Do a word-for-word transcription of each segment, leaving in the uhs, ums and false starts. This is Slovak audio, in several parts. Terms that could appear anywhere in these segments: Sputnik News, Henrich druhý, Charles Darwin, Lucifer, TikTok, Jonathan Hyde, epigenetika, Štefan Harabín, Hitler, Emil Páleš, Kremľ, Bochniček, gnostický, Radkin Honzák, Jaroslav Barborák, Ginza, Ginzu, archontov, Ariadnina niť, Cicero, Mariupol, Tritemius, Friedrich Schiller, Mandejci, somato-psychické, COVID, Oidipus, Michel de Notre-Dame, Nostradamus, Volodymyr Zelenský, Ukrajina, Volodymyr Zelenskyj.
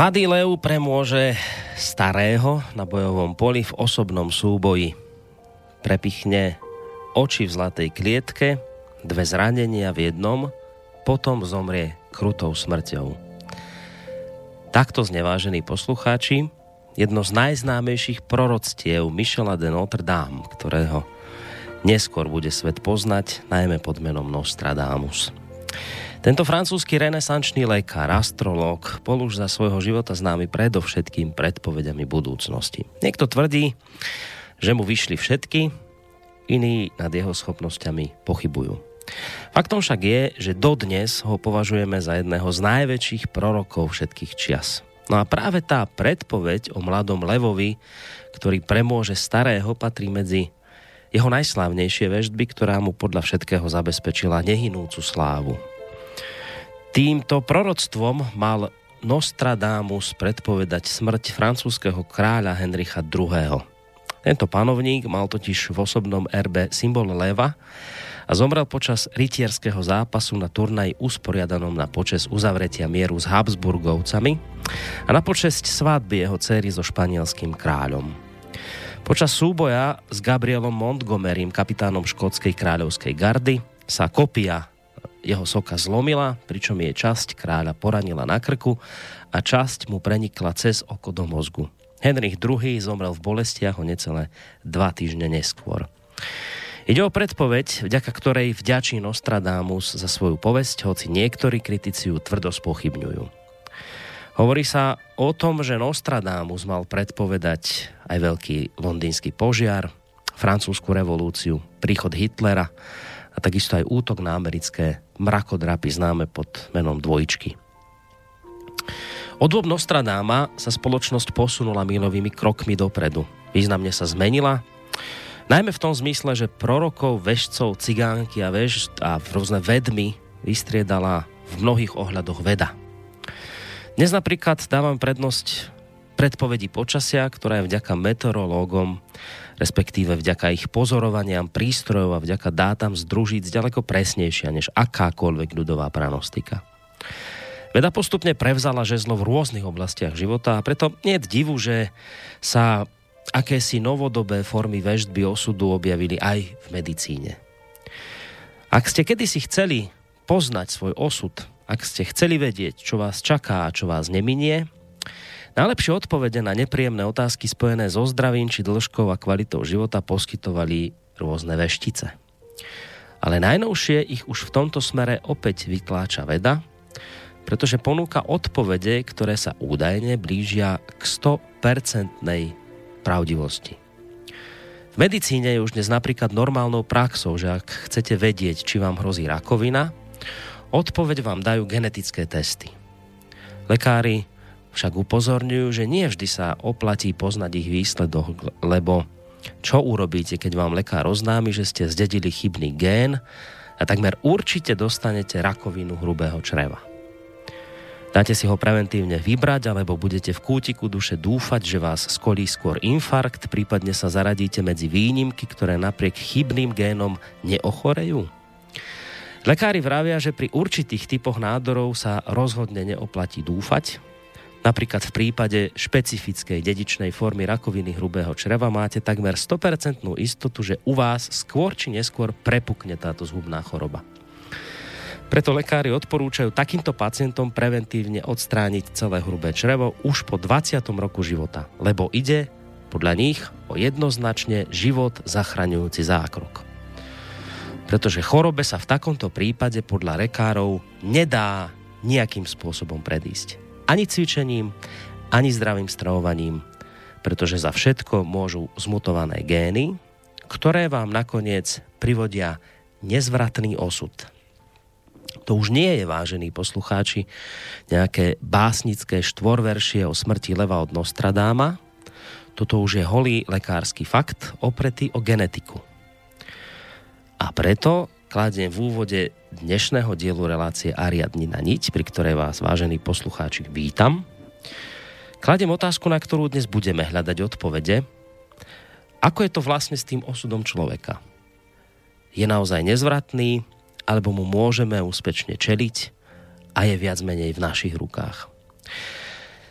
Mladý lev premôže starého na bojovom poli v osobnom súboji. Prepichne oči v zlatej klietke, dve zranenia v jednom, potom zomrie krutou smrťou. Takto, znevážení poslucháči, jedno z najznámejších proroctiev Michela de Notre-Dame, ktorého neskôr bude svet poznať, najmä pod menom Nostradamus. Tento francúzsky renesančný lekár, astrológ, bol už za svojho života známy predovšetkým predpovediami budúcnosti. Niekto tvrdí, že mu vyšli všetky, iní nad jeho schopnosťami pochybujú. Faktom však je, že dodnes ho považujeme za jedného z najväčších prorokov všetkých čias. No a práve tá predpoveď o mladom levovi, ktorý premôže starého, patrí medzi jeho najslávnejšie veštby, ktorá mu podľa všetkého zabezpečila nehynúcu slávu. Týmto proroctvom mal Nostradamus predpovedať smrť francúzskeho kráľa Henricha druhého. Tento panovník mal totiž v osobnom erbe symbol leva a zomrel počas rytierského zápasu na turnaji usporiadanom na počesť uzavretia mieru s Habsburgovcami a na počesť svadby jeho dcéry so španielským kráľom. Počas súboja s Gabrielom Montgomerym, kapitánom škótskej kráľovskej gardy, sa kopia jeho soka zlomila, pričom jej časť kráľa poranila na krku a časť mu prenikla cez oko do mozgu. Henrich druhý. Zomrel v bolestiach o necelé dva týždne neskôr. Ide o predpoveď, vďaka ktorej vďačí Nostradamus za svoju povesť, hoci niektorí kritici ju tvrdo spochybňujú. Hovorí sa o tom, že Nostradamus mal predpovedať aj veľký londýnsky požiar, francúzsku revolúciu, príchod Hitlera a takisto aj útok na americké mrakodrapy známe pod menom dvojičky. Od dôb Nostradamusa sa spoločnosť posunula míľovými krokmi dopredu. Významne sa zmenila, najmä v tom zmysle, že prorokov, vešcov, cigánky a vešť a rôzne vedmy vystriedala v mnohých ohľadoch veda. Dnes napríklad dávam prednosť predpovedi počasia, ktorá je vďaka meteorológom, respektíve vďaka ich pozorovaniam prístrojov a vďaka dátam združiť ďaleko presnejšia než akákoľvek ľudová prognostika. Veda postupne prevzala žezlo v rôznych oblastiach života a preto nie je divu, že sa akési novodobé formy veštby osudu objavili aj v medicíne. Ak ste kedysi chceli poznať svoj osud, ak ste chceli vedieť, čo vás čaká a čo vás neminie, najlepšie odpovede na nepríjemné otázky spojené so zdravím či dĺžkou a kvalitou života poskytovali rôzne veštice. Ale najnovšie ich už v tomto smere opäť vytláča veda, pretože ponúka odpovede, ktoré sa údajne blížia k sto percent pravdivosti. V medicíne je už dnes napríklad normálnou praxou, že ak chcete vedieť, či vám hrozí rakovina, odpoveď vám dajú genetické testy. Lekári však upozorňujú, že nie vždy sa oplatí poznať ich výsledok, lebo čo urobíte, keď vám lekár oznámi, že ste zdedili chybný gén a takmer určite dostanete rakovinu hrubého čreva. Dáte si ho preventívne vybrať, alebo budete v kútiku duše dúfať, že vás skolí skôr infarkt, prípadne sa zaradíte medzi výnimky, ktoré napriek chybným génom neochorejú. Lekári vravia, že pri určitých typoch nádorov sa rozhodne neoplatí dúfať. Napríklad v prípade špecifickej dedičnej formy rakoviny hrubého čreva máte takmer sto percent istotu, že u vás skôr či neskôr prepukne táto zhubná choroba. Preto lekári odporúčajú takýmto pacientom preventívne odstrániť celé hrubé črevo už po dvadsiatom roku života, lebo ide podľa nich o jednoznačne život zachraňujúci zákrok. Pretože chorobe sa v takomto prípade podľa lekárov nedá nejakým spôsobom predísť. Ani cvičením, ani zdravým stravovaním, pretože za všetko môžu zmutované gény, ktoré vám nakoniec privodia nezvratný osud. To už nie je, vážení poslucháči, nejaké básnické štvorveršie o smrti leva od Nostradáma. Toto už je holý lekársky fakt, opretý o genetiku. A preto kladiem v úvode dnešného dielu relácie Ariadnina niť, pri ktorej vás, vážení poslucháči, vítam. Kladiem otázku, na ktorú dnes budeme hľadať odpovede. Ako je to vlastne s tým osudom človeka? Je naozaj nezvratný, alebo mu môžeme úspešne čeliť a je viac menej v našich rukách.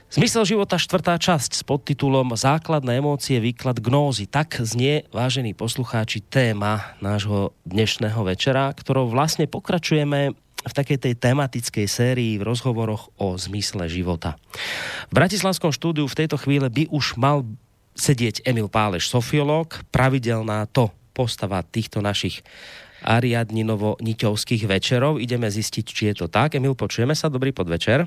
Zmysel života, štvrtá časť s podtitulom Základné emócie, výklad gnózy. Tak znie, vážení poslucháči, téma nášho dnešného večera, ktorou vlastne pokračujeme v takej tej tematickej sérii v rozhovoroch o zmysle života. V bratislavskom štúdiu v tejto chvíle by už mal sedieť Emil Páleš, sofiológ, pravidelná to postava týchto našich ariadninovo-niťovských večerov. Ideme zistiť, či je to tak. Emil, počujeme sa? Dobrý podvečer.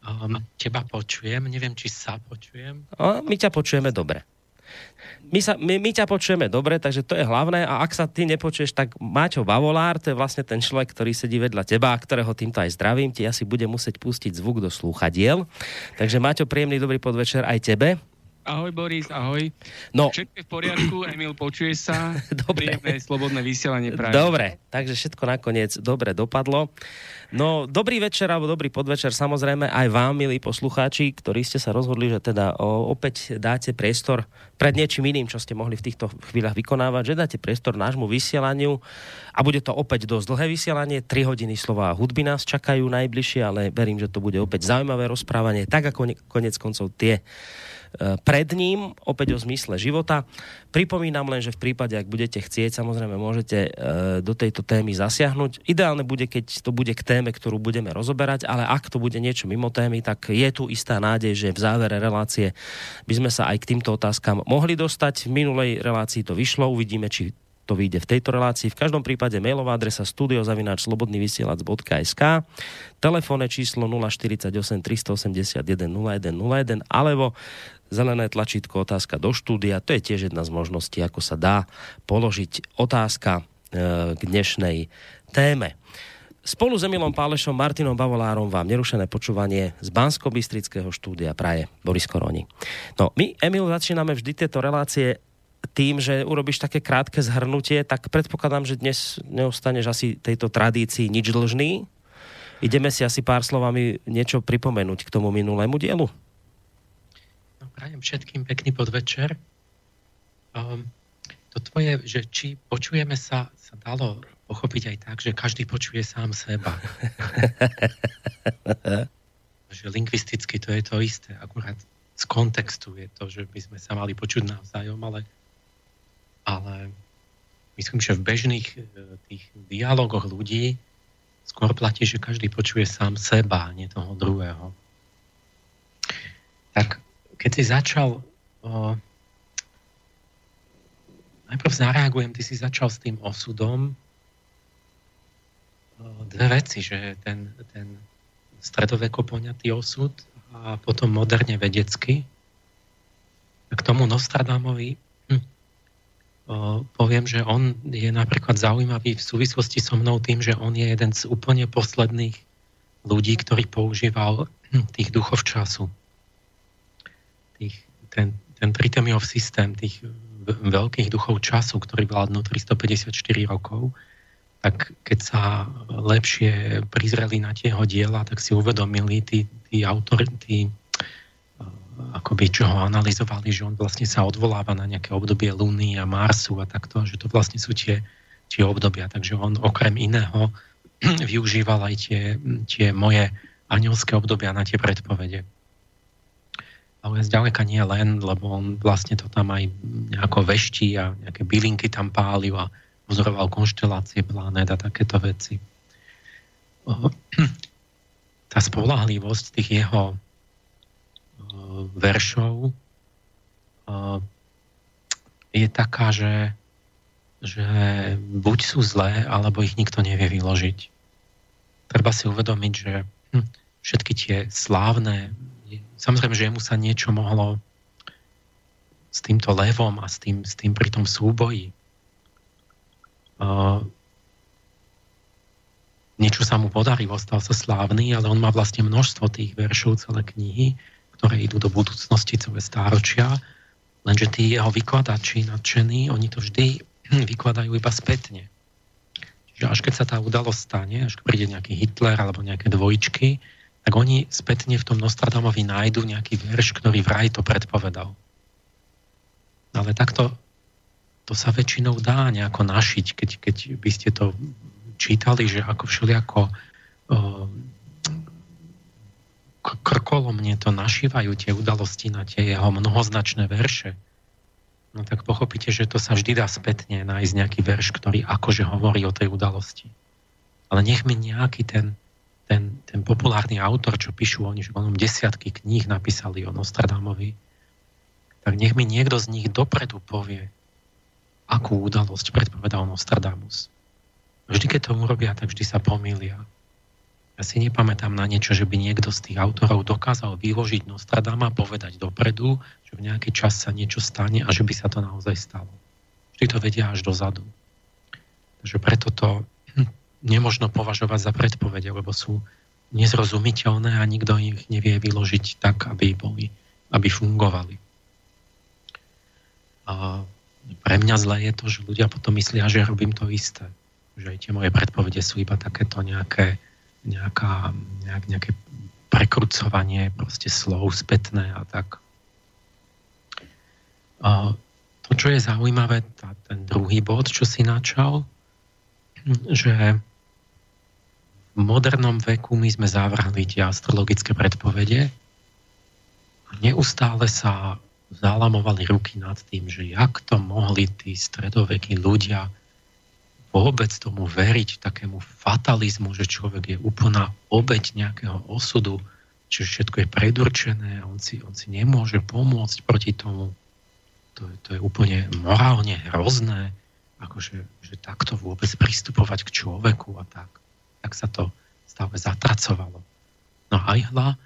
Um, teba počujem, neviem, či sa počujem. O, my ťa počujeme dobre. My, sa, my, my ťa počujeme dobre, takže to je hlavné. A ak sa ty nepočuješ, tak Maťo Bavolár, to je vlastne ten človek, ktorý sedí vedľa teba a ktorého týmto aj zdravím. Ti asi bude musieť pustiť zvuk do slúchadiel. Takže Maťo, príjemný dobrý podvečer aj tebe. Ahoj Boris, ahoj. No. Všetko je v poriadku, Emil, počuje sa. Dobre. Príjemné, slobodné vysielanie práve. Dobre, takže všetko nakoniec dobre dopadlo. No, dobrý večer alebo dobrý podvečer samozrejme aj vám, milí poslucháči, ktorí ste sa rozhodli, že teda opäť dáte priestor pred niečím iným, čo ste mohli v týchto chvíľach vykonávať, že dáte priestor nášmu vysielaniu a bude to opäť dosť dlhé vysielanie. tri hodiny slova a hudby nás čakajú najbližšie, ale verím, že to bude opäť zaujímavé rozprávanie, tak ako koniec koncov tie pred ním, opäť o zmysle života. Pripomínam len, že v prípade, ak budete chcieť, samozrejme môžete do tejto témy zasiahnuť. Ideálne bude, keď to bude k téme, ktorú budeme rozoberať, ale ak to bude niečo mimo témy, tak je tu istá nádej, že v závere relácie by sme sa aj k týmto otázkam mohli dostať. V minulej relácii to vyšlo, uvidíme, či to vyjde v tejto relácii. V každom prípade mailová adresa studio zavináč slobodný vysielač bodka es ká, telefónne číslo nula štyridsaťosem tristoosemdesiatjeden nula sto jeden alebo zelené tlačítko otázka do štúdia. To je tiež jedna z možností, ako sa dá položiť otázka e, k dnešnej téme. Spolu s Emilom Pálešom, Martinom Bavolárom vám nerušené počúvanie z Banskobystrického štúdia praje Boris Koroni. No, my, Emil, začíname vždy tieto relácie tým, že urobíš také krátke zhrnutie, tak predpokladám, že dnes neostaneš asi tejto tradícii nič dlžný. Ideme si asi pár slovami niečo pripomenúť k tomu minulému dielu. No, prajem všetkým pekný podvečer. Um, to tvoje, že či počujeme sa, sa dalo pochopiť aj tak, že každý počuje sám seba. Že lingvisticky to je to isté, akurát z kontextu je to, že by sme sa mali počuť navzájom, ale ale myslím, že v bežných tých dialogoch ľudí skôr platí, že každý počuje sám seba, nie toho druhého. Tak keď si začal o, Najprv zareagujem, ty si začal s tým osudom. Dve veci, že ten, ten stredoveko poňatý osud a potom moderne vedecky. K tomu Nostradamovi hm, poviem, že on je napríklad zaujímavý v súvislosti so mnou tým, že on je jeden z úplne posledných ľudí, ktorý používal hm, tých duchov času. Tých, ten ten Tritemiov systém tých veľkých duchov času, ktorý vládnu tristopäťdesiatštyri rokov, tak keď sa lepšie prizreli na tieho diela, tak si uvedomili tí, tí autori, tí, akoby čo ho analyzovali, že on vlastne sa odvoláva na nejaké obdobie Luny a Marsu a takto, že to vlastne sú tie, tie obdobia. Takže on okrem iného využíval aj tie, tie moje anielské obdobia na tie predpovede. Ale zďaleka nie len, lebo on vlastne to tam aj nejako veští a nejaké bylinky tam pálil a pozoroval konštelácie planét a takéto veci. Tá spoľahlivosť tých jeho veršov je taká, že, že buď sú zlé, alebo ich nikto nevie vyložiť. Treba si uvedomiť, že všetky tie slávne. Samozrejme, že jemu sa niečo mohlo s týmto levom a s tým, s tým pri tom súboji. Uh, niečo sa mu podarilo, stal sa slávny, ale on má vlastne množstvo tých veršov, celé knihy, ktoré idú do budúcnosti, celé stáročia. Lenže tí jeho vykladači nadšení, oni to vždy vykladajú iba spätne. Čiže až keď sa tá udalosť stane, až príde nejaký Hitler alebo nejaké dvojičky, tak oni spätne v tom Nostradamovi nájdu nejaký verš, ktorý vraj to predpovedal. Ale takto to sa väčšinou dá nejako našiť, keď, keď by ste to čítali, že ako všelijako uh, krkolomne to našívajú tie udalosti na tie jeho mnohoznačné verše. No tak pochopíte, že to sa vždy dá spätne nájsť nejaký verš, ktorý akože hovorí o tej udalosti. Ale nech mi nejaký ten Ten, ten populárny autor, čo píšu oni, že onom desiatky kníh napísali o Nostradamovi, tak nech mi niekto z nich dopredu povie, akú udalosť predpovedal Nostradamus. Vždy, keď to urobia, tak vždy sa pomýlia. Ja si nepamätám na niečo, že by niekto z tých autorov dokázal vyložiť Nostradama, povedať dopredu, že v nejaký čas sa niečo stane a že by sa to naozaj stalo. Vždy to vedia až dozadu. Takže preto to nemožno považovať za predpovede, lebo sú nezrozumiteľné a nikto ich nevie vyložiť tak, aby boli, aby fungovali. A pre mňa zlé je to, že ľudia potom myslia, že robím to isté. Že aj tie moje predpovede sú iba takéto nejaké, nejaká, nejak, nejaké prekrucovanie proste slov spätné a tak. A to, čo je zaujímavé, tá, ten druhý bod, čo si načal, že v modernom veku my sme zavrhli tie astrologické predpovede a neustále sa zálamovali ruky nad tým, že jak to mohli tí stredovekí ľudia vôbec tomu veriť, takému fatalizmu, že človek je úplná obeť nejakého osudu, že všetko je predurčené, on si, on si nemôže pomôcť proti tomu. To, to je úplne morálne hrozné, akože že takto vôbec pristupovať k človeku a tak. Tak sa to stále zatracovalo. No a ihla,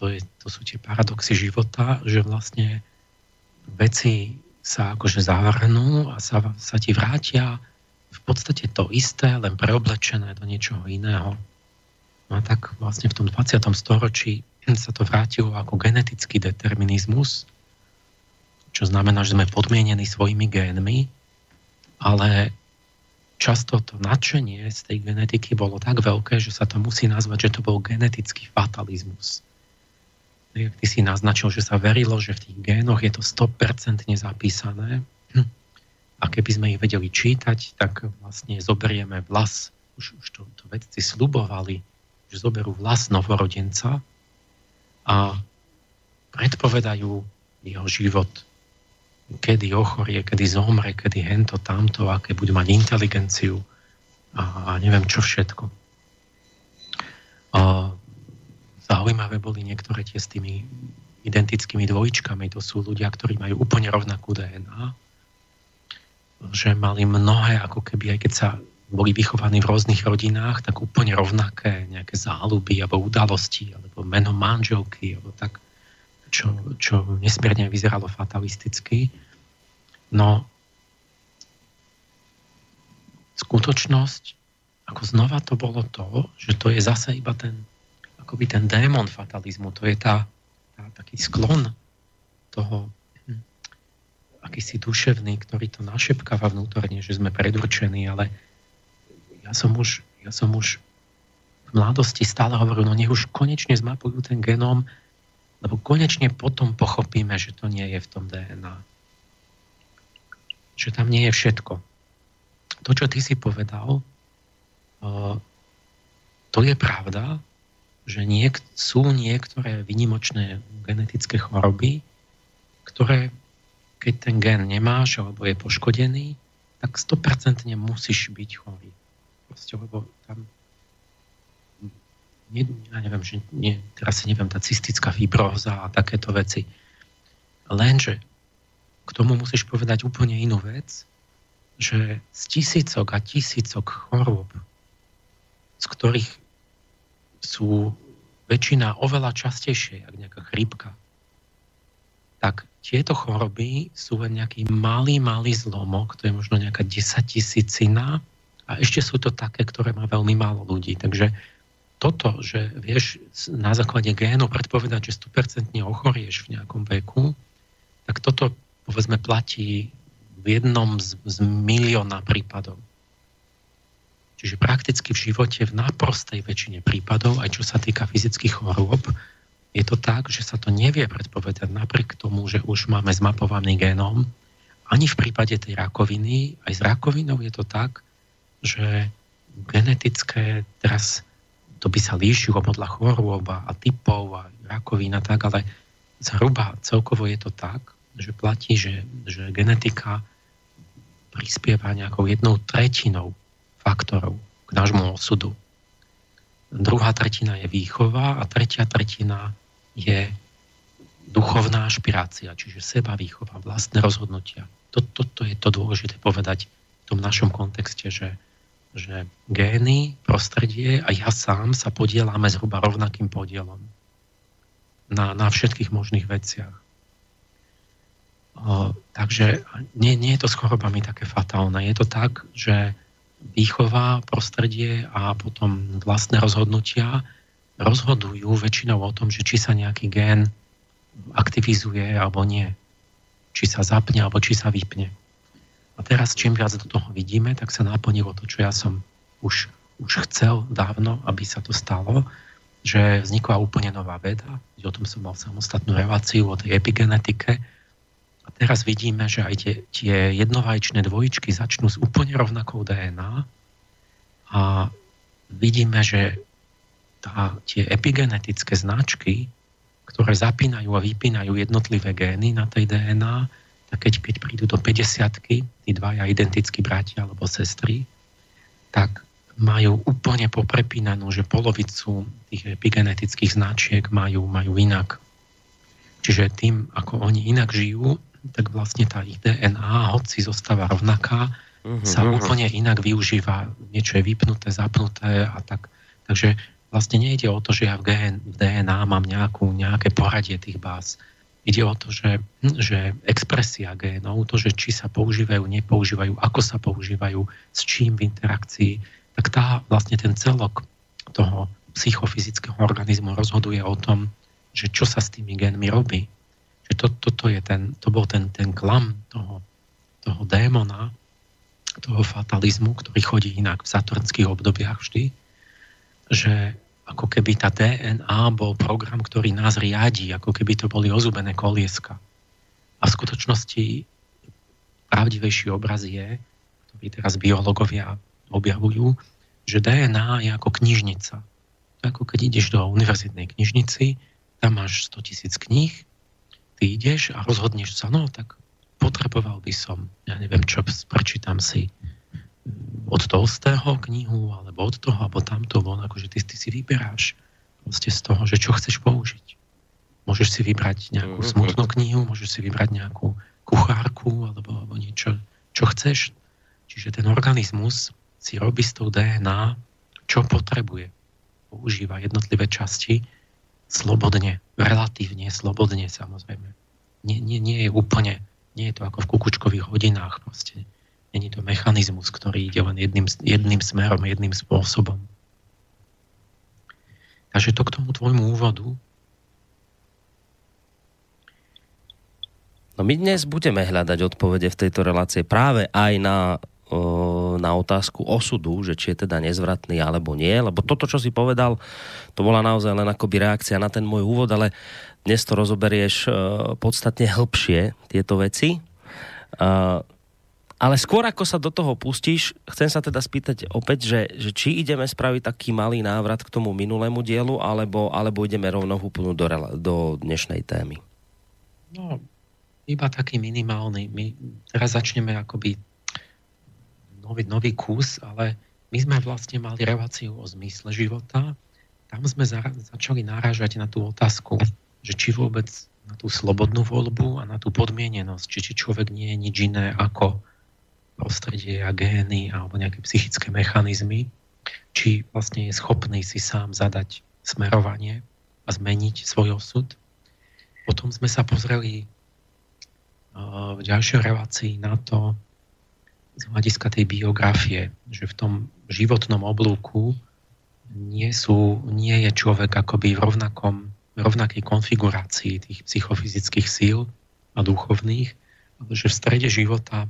to, je, to sú tie paradoxy života, že vlastne veci sa akože zavrhnú a sa, sa ti vrátia v podstate to isté, len preoblečené do niečoho iného. No a tak vlastne v tom dvadsiatom storočí sa to vrátilo ako genetický determinizmus, čo znamená, že sme podmienení svojimi génmi, ale často to nadšenie z tej genetiky bolo tak veľké, že sa to musí nazvať, že to bol genetický fatalizmus. Jak ty si naznačil, že sa verilo, že v tých génoch je to sto percent zapísané a keby sme ich vedeli čítať, tak vlastne zoberieme vlas, už, už to, to vedci sľubovali, že zoberú vlas novorodenca a predpovedajú jeho život. Kedy ochorie, kedy zomre, kedy hento, tamto, aké bude mať inteligenciu a, a neviem čo všetko. A zaujímavé boli niektoré tie s tými identickými dvojičkami. To sú ľudia, ktorí majú úplne rovnakú dé en á. A že mali mnohé, ako keby, aj keď sa boli vychovaní v rôznych rodinách, tak úplne rovnaké nejaké záľuby alebo udalosti, alebo meno manželky, alebo tak, čo, čo nesmierne vyzeralo fatalisticky. No, skutočnosť, ako znova to bolo to, že to je zase iba ten, akoby ten démon fatalizmu, to je tá, tá taký sklon toho hm, akýsi duševný, ktorý to našepkáva vnútorne, že sme predurčení, ale ja som už, ja som už v mladosti stále hovoril, no nech už konečne zmapujú ten genóm, lebo konečne potom pochopíme, že to nie je v tom dé en á. Že tam nie je všetko. To, čo ty si povedal, to je pravda, že niek- sú niektoré výnimočné genetické choroby, ktoré, keď ten gen nemáš alebo je poškodený, tak sto percent musíš byť chorý. Proste, lebo tam nie, ja neviem, že nie, teraz si neviem, tá cystická fibróza a takéto veci. Lenže k tomu musíš povedať úplne inú vec, že z tisícok a tisícok chorôb, z ktorých sú väčšina oveľa častejšie, ako nejaká chrípka, tak tieto choroby sú len nejaký malý, malý zlomok, to je možno nejaká desaťtisícina a ešte sú to také, ktoré má veľmi málo ľudí. Takže toto, že vieš na základe génu predpovedať, že sto percent ochorieš v nejakom veku, tak toto, povedzme, platí v jednom z, z milióna prípadov. Čiže prakticky v živote v naprostej väčšine prípadov, aj čo sa týka fyzických chorôb, je to tak, že sa to nevie predpovedať napriek tomu, že už máme zmapovaný genóm. Ani v prípade tej rakoviny, aj s rakovinou je to tak, že genetické, teraz to by sa líšilo podľa chorôb a typov a rakovina tak, ale zhruba celkovo je to tak, že platí, že, že genetika prispieva nejakou jednou tretinou faktorov k nášmu osudu. Druhá tretina je výchova a tretia tretina je duchovná ašpirácia, čiže seba výchova, vlastné rozhodnutia. Toto to, to je to dôležité povedať v tom našom kontexte, že, že gény, prostredie a ja sám sa podieláme zhruba rovnakým podielom na, na všetkých možných veciach. O, takže nie, nie je to s chorobami také fatálne. Je to tak, že výchova, prostredie a potom vlastné rozhodnutia rozhodujú väčšinou o tom, že či sa nejaký gén aktivizuje alebo nie. Či sa zapne alebo či sa vypne. A teraz čím viac do toho vidíme, tak sa naplnilo to, čo ja som už, už chcel dávno, aby sa to stalo, že vznikla úplne nová veda. O tom som mal samostatnú reláciu o tej epigenetike. A teraz vidíme, že aj tie, tie jednovaječné dvojičky začnú s úplne rovnakou dé en á a vidíme, že tá, tie epigenetické značky, ktoré zapínajú a vypínajú jednotlivé gény na tej dé en á, tak keď, keď prídu do päťdesiatky, tí dvaja identickí bratia alebo sestry, tak majú úplne poprepínanú, že polovicu tých epigenetických značiek majú, majú inak. Čiže tým, ako oni inak žijú, tak vlastne tá ich dé en á, hoci zostáva rovnaká, uh-huh, sa uh-huh. úplne inak využíva. Niečo je vypnuté, zapnuté a tak. Takže vlastne nejde o to, že ja v, gé en, v dé en á mám nejakú, nejaké poradie tých báz. Ide o to, že, že expresia génov, to, že či sa používajú, nepoužívajú, ako sa používajú, s čím v interakcii, tak tá vlastne ten celok toho psychofyzického organizmu rozhoduje o tom, že čo sa s tými génmi robí. Že to, toto je ten, to bol ten, ten klam toho, toho démona, toho fatalizmu, ktorý chodí inak v saturnských obdobiach vždy, že ako keby tá dé en á bol program, ktorý nás riadi, ako keby to boli ozubené kolieska. A v skutočnosti pravdivejší obraz je, ktorý teraz biológovia objavujú, že dé en á je ako knižnica. Ako keď ideš do univerzitnej knižnici, tam máš sto tisíc kníh, ty ideš a rozhodneš sa, no tak potreboval by som, ja neviem čo, prečítam si od Tolstého knihu, alebo od toho, alebo tamto, von, akože ty, ty si vyberáš proste z toho, že čo chceš použiť. Môžeš si vybrať nejakú smutnú knihu, môžeš si vybrať nejakú kuchárku, alebo, alebo niečo, čo chceš. Čiže ten organizmus si robí s tou dé en á, čo potrebuje. Používa jednotlivé časti slobodne, relatívne slobodne, samozrejme. Nie, nie, nie je úplne, nie je to ako v kukučkových hodinách proste. Není to mechanizmus, ktorý ide len jedným, jedným smerom, jedným spôsobom. Takže to k tomu tvojmu úvodu. No my dnes budeme hľadať odpovede v tejto relácie práve aj na, o, na otázku osudu, že či je teda nezvratný alebo nie, lebo toto, čo si povedal, to bola naozaj len akoby reakcia na ten môj úvod, ale dnes to rozoberieš e, podstatne hĺbšie, tieto veci. E, ale skôr, ako sa do toho pustíš, chcem sa teda spýtať opäť, že, že či ideme spraviť taký malý návrat k tomu minulému dielu, alebo, alebo ideme rovno húpnúť do, do dnešnej témy. No... Iba taký minimálny. My teraz začneme akoby nový, nový kus, ale my sme vlastne mali reláciu o zmysle života. Tam sme za, začali narážať na tú otázku, že či vôbec na tú slobodnú voľbu a na tú podmienenosť, či, či človek nie je nič iné ako prostredie a gény alebo nejaké psychické mechanizmy, či vlastne je schopný si sám zadať smerovanie a zmeniť svoj osud. Potom sme sa pozreli v ďalšej relácii na to z hľadiska tej biografie, že v tom životnom oblúku nie, sú, nie je človek akoby v rovnakom, rovnakej konfigurácii tých psychofyzických síl a duchovných, ale že v strede života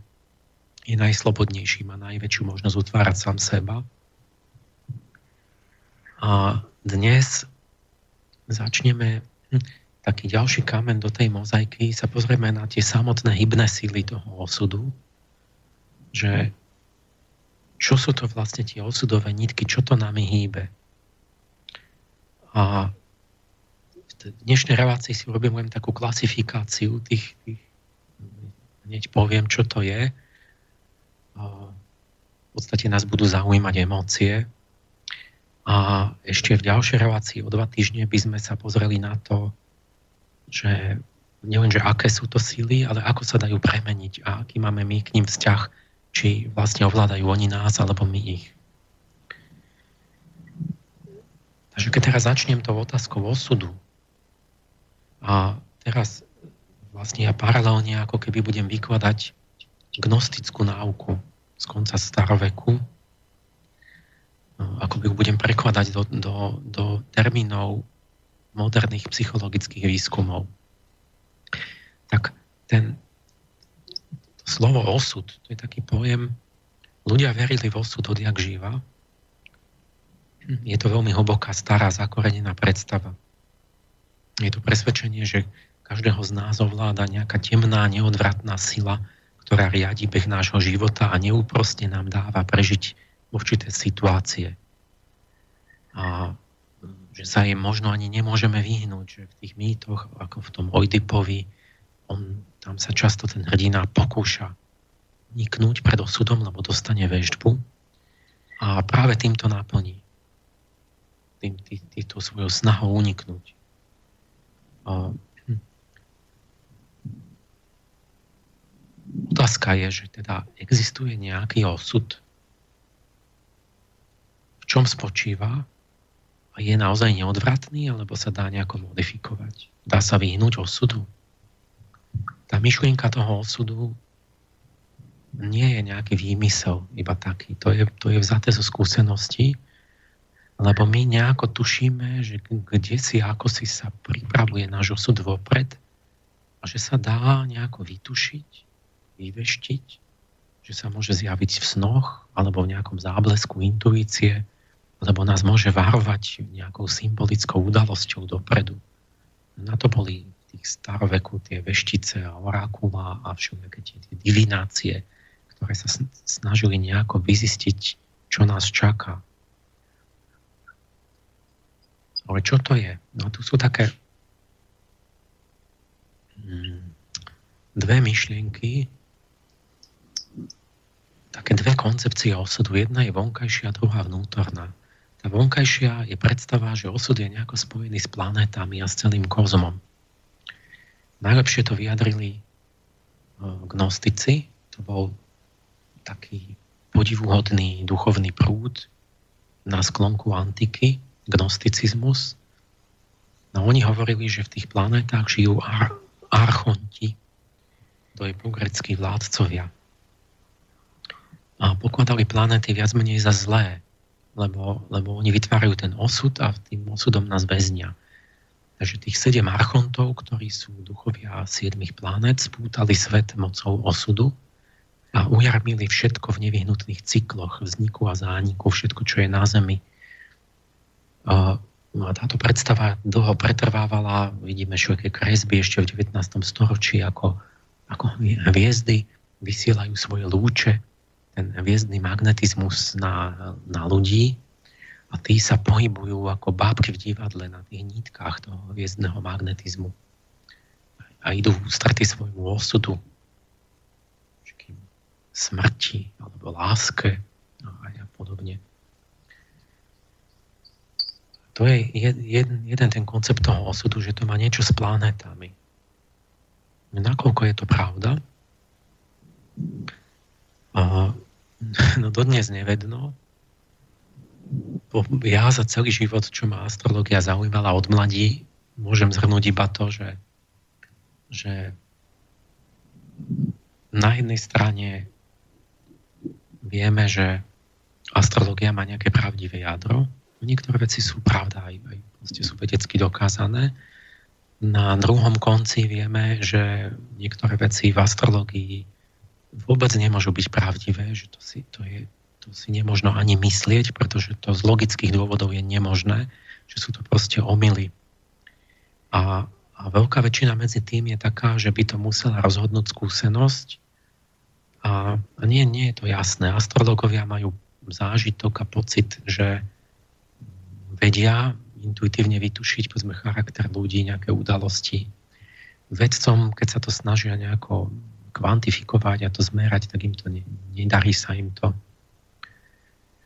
je najslobodnejší, má najväčšiu možnosť utvárať sám seba. A dnes začneme... Taký ďalší kamen do tej mozaiky, sa pozrieme na tie samotné hybné síly toho osudu, že čo sú to vlastne tie osudové nitky, čo to nami hýbe. A v dnešnej relácii si urobím len takú klasifikáciu tých, tých hneď poviem, čo to je. V podstate nás budú zaujímať emócie. A ešte v ďalšej relácii o dva týždne by sme sa pozreli na to, že nielen, že aké sú to síly, ale ako sa dajú premeniť a aký máme my k ním vzťah, či vlastne ovládajú oni nás, alebo my ich. Takže keď teraz začnem tou otázkou osudu a teraz vlastne ja paralelne ako keby budem vykladať gnostickú náuku z konca staroveku, ako by ju budem prekladať do, do, do termínov moderných psychologických výskumov. Tak ten slovo osud, to je taký pojem, ľudia verili v osud odjak živa. Je to veľmi hlboká, stará, zakorenená predstava. Je to presvedčenie, že každého z nás ovláda nejaká temná, neodvratná sila, ktorá riadi beh nášho života a neúprostne nám dáva prežiť určité situácie. A že sa im možno ani nemôžeme vyhnúť, že v tých mýtoch, ako v tom Oidipovi, on, tam sa často ten hrdina pokúša niknúť pred osudom, lebo dostane väždbu a práve tým to naplní. Tým, tý, týto svojou snahou uniknúť. A, hm. Otázka je, že teda existuje nejaký osud, v čom spočíva, a je naozaj neodvratný, alebo sa dá nejako modifikovať? Dá sa vyhnúť osudu? Tá myšlienka toho osudu nie je nejaký výmysel, iba taký. To je, to je vzaté zo skúseností, lebo my nejako tušíme, že kde si, ako si sa pripravuje náš osud vopred a že sa dá nejako vytušiť, vyveštiť, že sa môže zjaviť v snoch alebo v nejakom záblesku intuície, lebo nás môže varovať nejakou symbolickou udalosťou dopredu. Na to boli v tých staroveku tie veštice a orákula a všelijaké tie, tie divinácie, ktoré sa snažili nejako vyzistiť, čo nás čaká. Ale čo to je? No tu sú také dve myšlienky, také dve koncepcie osudu. Jedna je vonkajšia, druhá vnútorná. Tá vonkajšia je predstava, že osud je nejako spojený s planetami a s celým kozmom. Najlepšie to vyjadrili gnostici, to bol taký podivuhodný duchovný prúd na sklonku antiky, gnosticizmus. No oni hovorili, že v tých planetách žijú ar- archonti, to je pogreckí vládcovia. A pokladali planéty viac menej za zlé, lebo, lebo oni vytvárajú ten osud a tým osudom nás väznia. Takže tých sedem archontov, ktorí sú duchovia siedmých planét, spútali svet mocou osudu a ujarmili všetko v nevyhnutných cykloch vzniku a zániku, všetko, čo je na Zemi. A táto predstava dlho pretrvávala, vidíme široké kresby ešte v devätnástom storočí, ako, ako hviezdy vysielajú svoje lúče, ten hviezdny magnetizmus na, na ľudí a tí sa pohybujú ako bábky v divadle na tých nítkach toho hviezdneho magnetizmu a idú v ústrety svojmu osudu, smrti alebo láske a podobne. To je jeden, jeden ten koncept toho osudu, že to má niečo s planetami. Nakoľko je to pravda? A no dodnes nevedno. Ja za celý život, čo ma astrológia zaujímala od mladí, môžem zhrnúť iba to, že, že na jednej strane vieme, že astrológia má nejaké pravdivé jadro. Niektoré veci sú pravda, aj, aj sú vedecky dokázané. Na druhom konci vieme, že niektoré veci v astrológii vôbec nemôžu byť pravdivé, že to si, to je, to si nemožno ani myslieť, pretože to z logických dôvodov je nemožné, že sú to proste omyly. A, a veľká väčšina medzi tým je taká, že by to musela rozhodnúť skúsenosť a, a nie, nie je to jasné. Astrologovia majú zážitok a pocit, že vedia intuitívne vytušiť povedzme charakter ľudí, nejaké udalosti. Vedcom, keď sa to snažia nejako kvantifikovať a to zmerať, tak im to ne, nedarí sa im to.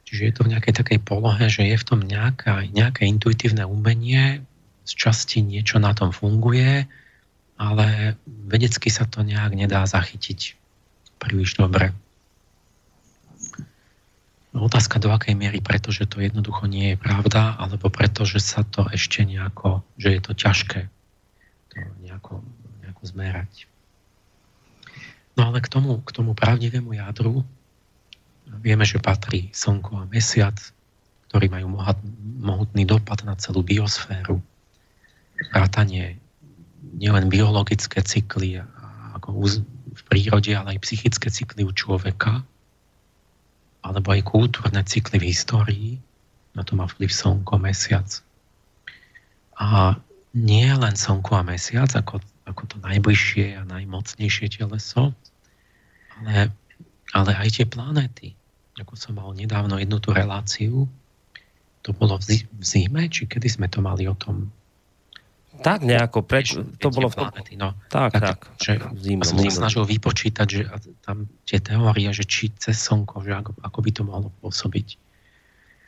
Čiže je to v nejakej takej polohe, že je v tom nejaká, nejaké intuitívne umenie, z časti niečo na tom funguje, ale vedecky sa to nejak nedá zachytiť príliš dobre. No, otázka do akej miery, pretože to jednoducho nie je pravda, alebo pretože sa to ešte nejako, že je to ťažké to nejako, nejako zmerať. No ale k tomu, k tomu pravdivému jadru vieme, že patrí Slnko a Mesiac, ktorí majú mohutný dopad na celú biosféru. Vrátanie nielen biologické cykly ako v prírode, ale aj psychické cykly u človeka, alebo aj kultúrne cykly v histórii. Na to má vplyv Slnko, Mesiac. A nie len Slnko a Mesiac, ako, ako to najbližšie a najmocnejšie teleso, ale, ale aj tie planéty. Ako som mal nedávno jednu tú reláciu, to bolo v zime, či kedy sme to mali o tom? Tak nejako, pre... to bolo v planéty, no. Tak, tak. tak že zime, som sa snažil vypočítať, že tam tie teórie, že či cez slnko, že ako, ako by to mohlo pôsobiť.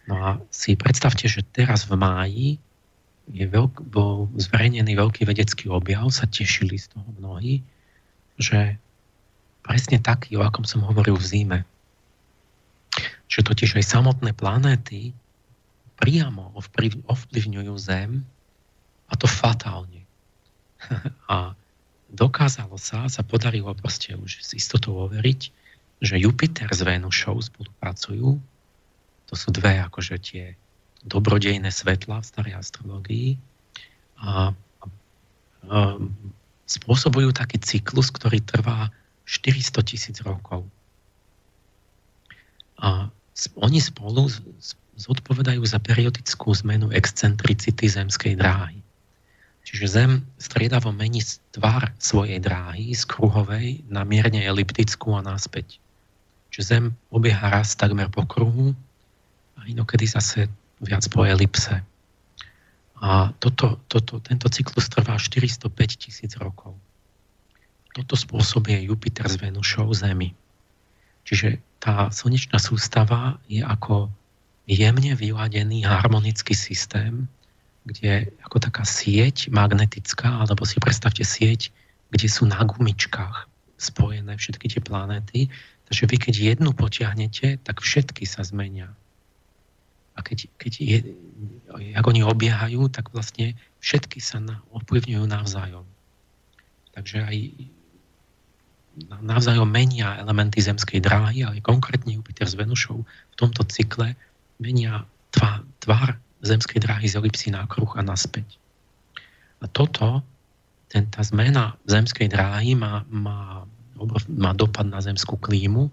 No a si predstavte, že teraz v máji je veľk, bol zverejnený veľký vedecký objav, sa tešili z toho mnohí, že presne taký, o akom som hovoril v zime. Že totiž aj samotné planéty priamo ovplyvňujú Zem a to fatálne. A dokázalo sa, sa podarilo proste už s istotou overiť, že Jupiter s Venušou spolupracujú. To sú dve akože tie dobrodejné svetla v starej astrológii a, a spôsobujú taký cyklus, ktorý trvá štyristotisíc rokov. A oni spolu zodpovedajú za periodickú zmenu excentricity zemskej dráhy. Čiže Zem striedavo mení tvar svojej dráhy z kruhovej na mierne eliptickú a naspäť. Čiže Zem obieha raz takmer po kruhu a inokedy zase viac po elipse. A toto, toto, tento cyklus trvá štyristopäť tisíc rokov. Toto spôsobuje Jupiter s Venušou Zemi. Čiže tá slnečná sústava je ako jemne vyladený harmonický systém, kde ako taká sieť magnetická, alebo si predstavte sieť, kde sú na gumičkách spojené všetky tie planéty, tak že vy keď jednu potiahnete, tak všetky sa zmenia. A keď, keď je, jak oni obiehajú, tak vlastne všetky sa na, ovplyvňujú navzájom. Takže aj navzájom menia elementy zemskej dráhy, ale konkrétne Jupiter s Venušou v tomto cykle menia tvár, tvár zemskej dráhy z elipsy na kruh a naspäť. A toto, ten, tá zmena zemskej dráhy má, má, má dopad na zemskú klímu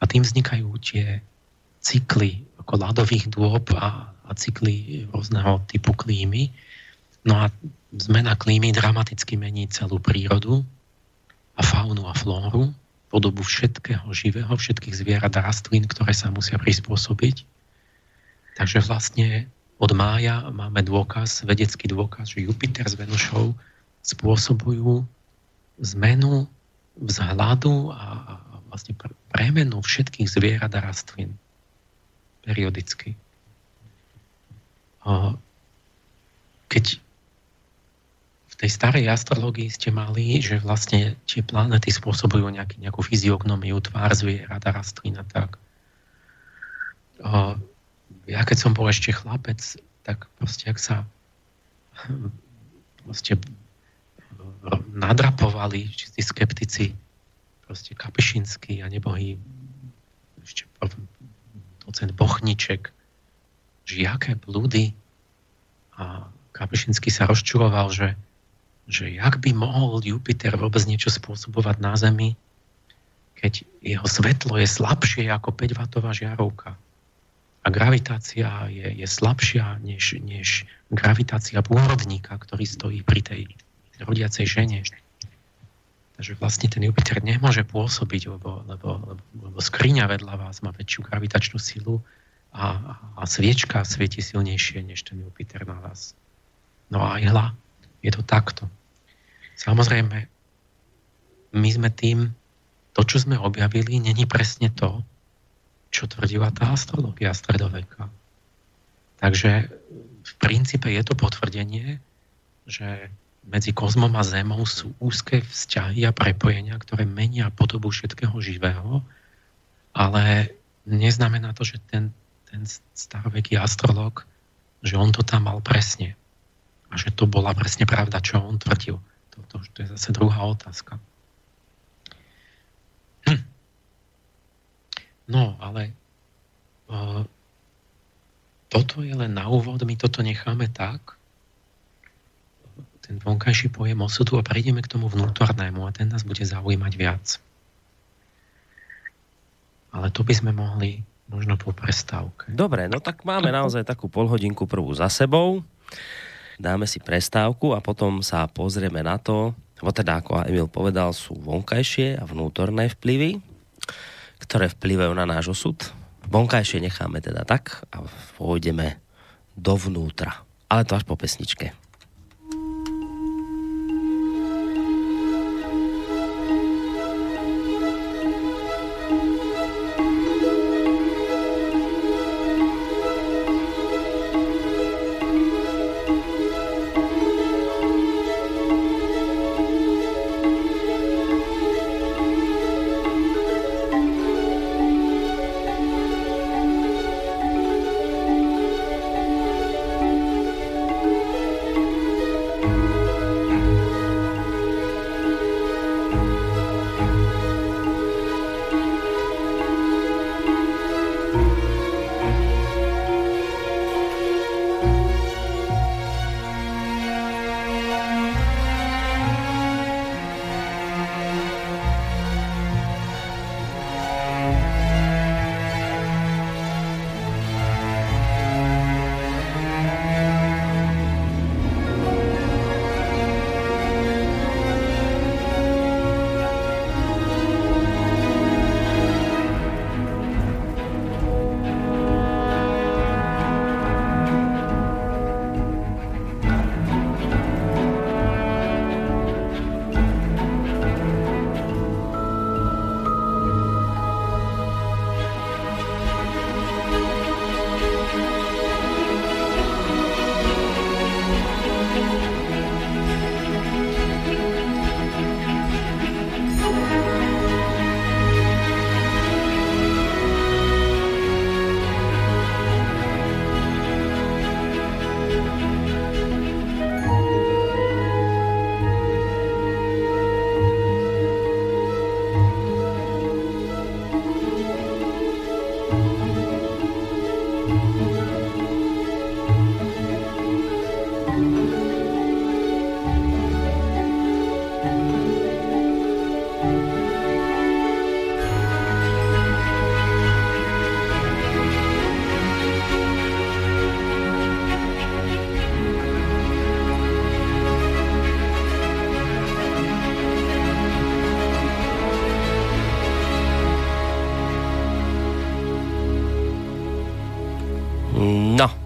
a tým vznikajú tie cykly ako ľadových dôb a, a cykly rôzneho typu klímy. No a zmena klímy dramaticky mení celú prírodu a faunu a flóru, podobu všetkého živého, všetkých zvierat a rastlín, ktoré sa musia prispôsobiť. Takže vlastne od mája máme dôkaz, vedecký dôkaz, že Jupiter s Venušou spôsobujú zmenu vzhľadu a, a vlastne premenu všetkých zvierat a rastlín. Periodicky. Keď v tej starej astrológii ste mali, že vlastne tie planety spôsobujú nejaký, nejakú fyziognomiu, tvár zvierat a rastlín a tak. Ja keď som bol ešte chlapec, tak proste ak sa proste nadrapovali tí skeptici proste Kapišinský a nebohý ešte docent Bochniček, že jaké blúdy. A Kapišinský sa rozčuloval, že, že jak by mohol Jupiter vôbec niečo spôsobovať na Zemi, keď jeho svetlo je slabšie ako päťwatová žiarovka a gravitácia je, je slabšia než, než gravitácia pôrodníka, ktorý stojí pri tej rodiacej žene. Takže vlastne ten Jupiter nemôže pôsobiť, lebo, lebo, lebo, lebo skriňa vedľa vás má väčšiu gravitačnú silu a, a sviečka svieti silnejšie, než ten Jupiter na vás. No a ihla, je to takto. Samozrejme, my sme tým, to, čo sme objavili, není presne to, čo tvrdila tá astrológia stredoveka. Takže v princípe je to potvrdenie, že medzi kozmom a zemou sú úzke vzťahy a prepojenia, ktoré menia podobu všetkého živého, ale neznamená to, že ten, ten staroveký astrológ, že on to tam mal presne. A že to bola presne pravda, čo on tvrdil. To, to, to je zase druhá otázka. Hm. No, ale uh, toto je len na úvod, my toto necháme tak, ten vonkajší pojem osudu a prejdeme k tomu vnútornému a ten nás bude zaujímať viac. Ale to by sme mohli možno po prestávke. Dobre, no tak máme naozaj takú polhodinku prvú za sebou. Dáme si prestávku a potom sa pozrieme na to, bo teda ako Emil povedal, sú vonkajšie a vnútorné vplyvy, ktoré vplyvajú na náš osud. Vonkajšie necháme teda tak a pôjdeme dovnútra. Ale to až po pesničke.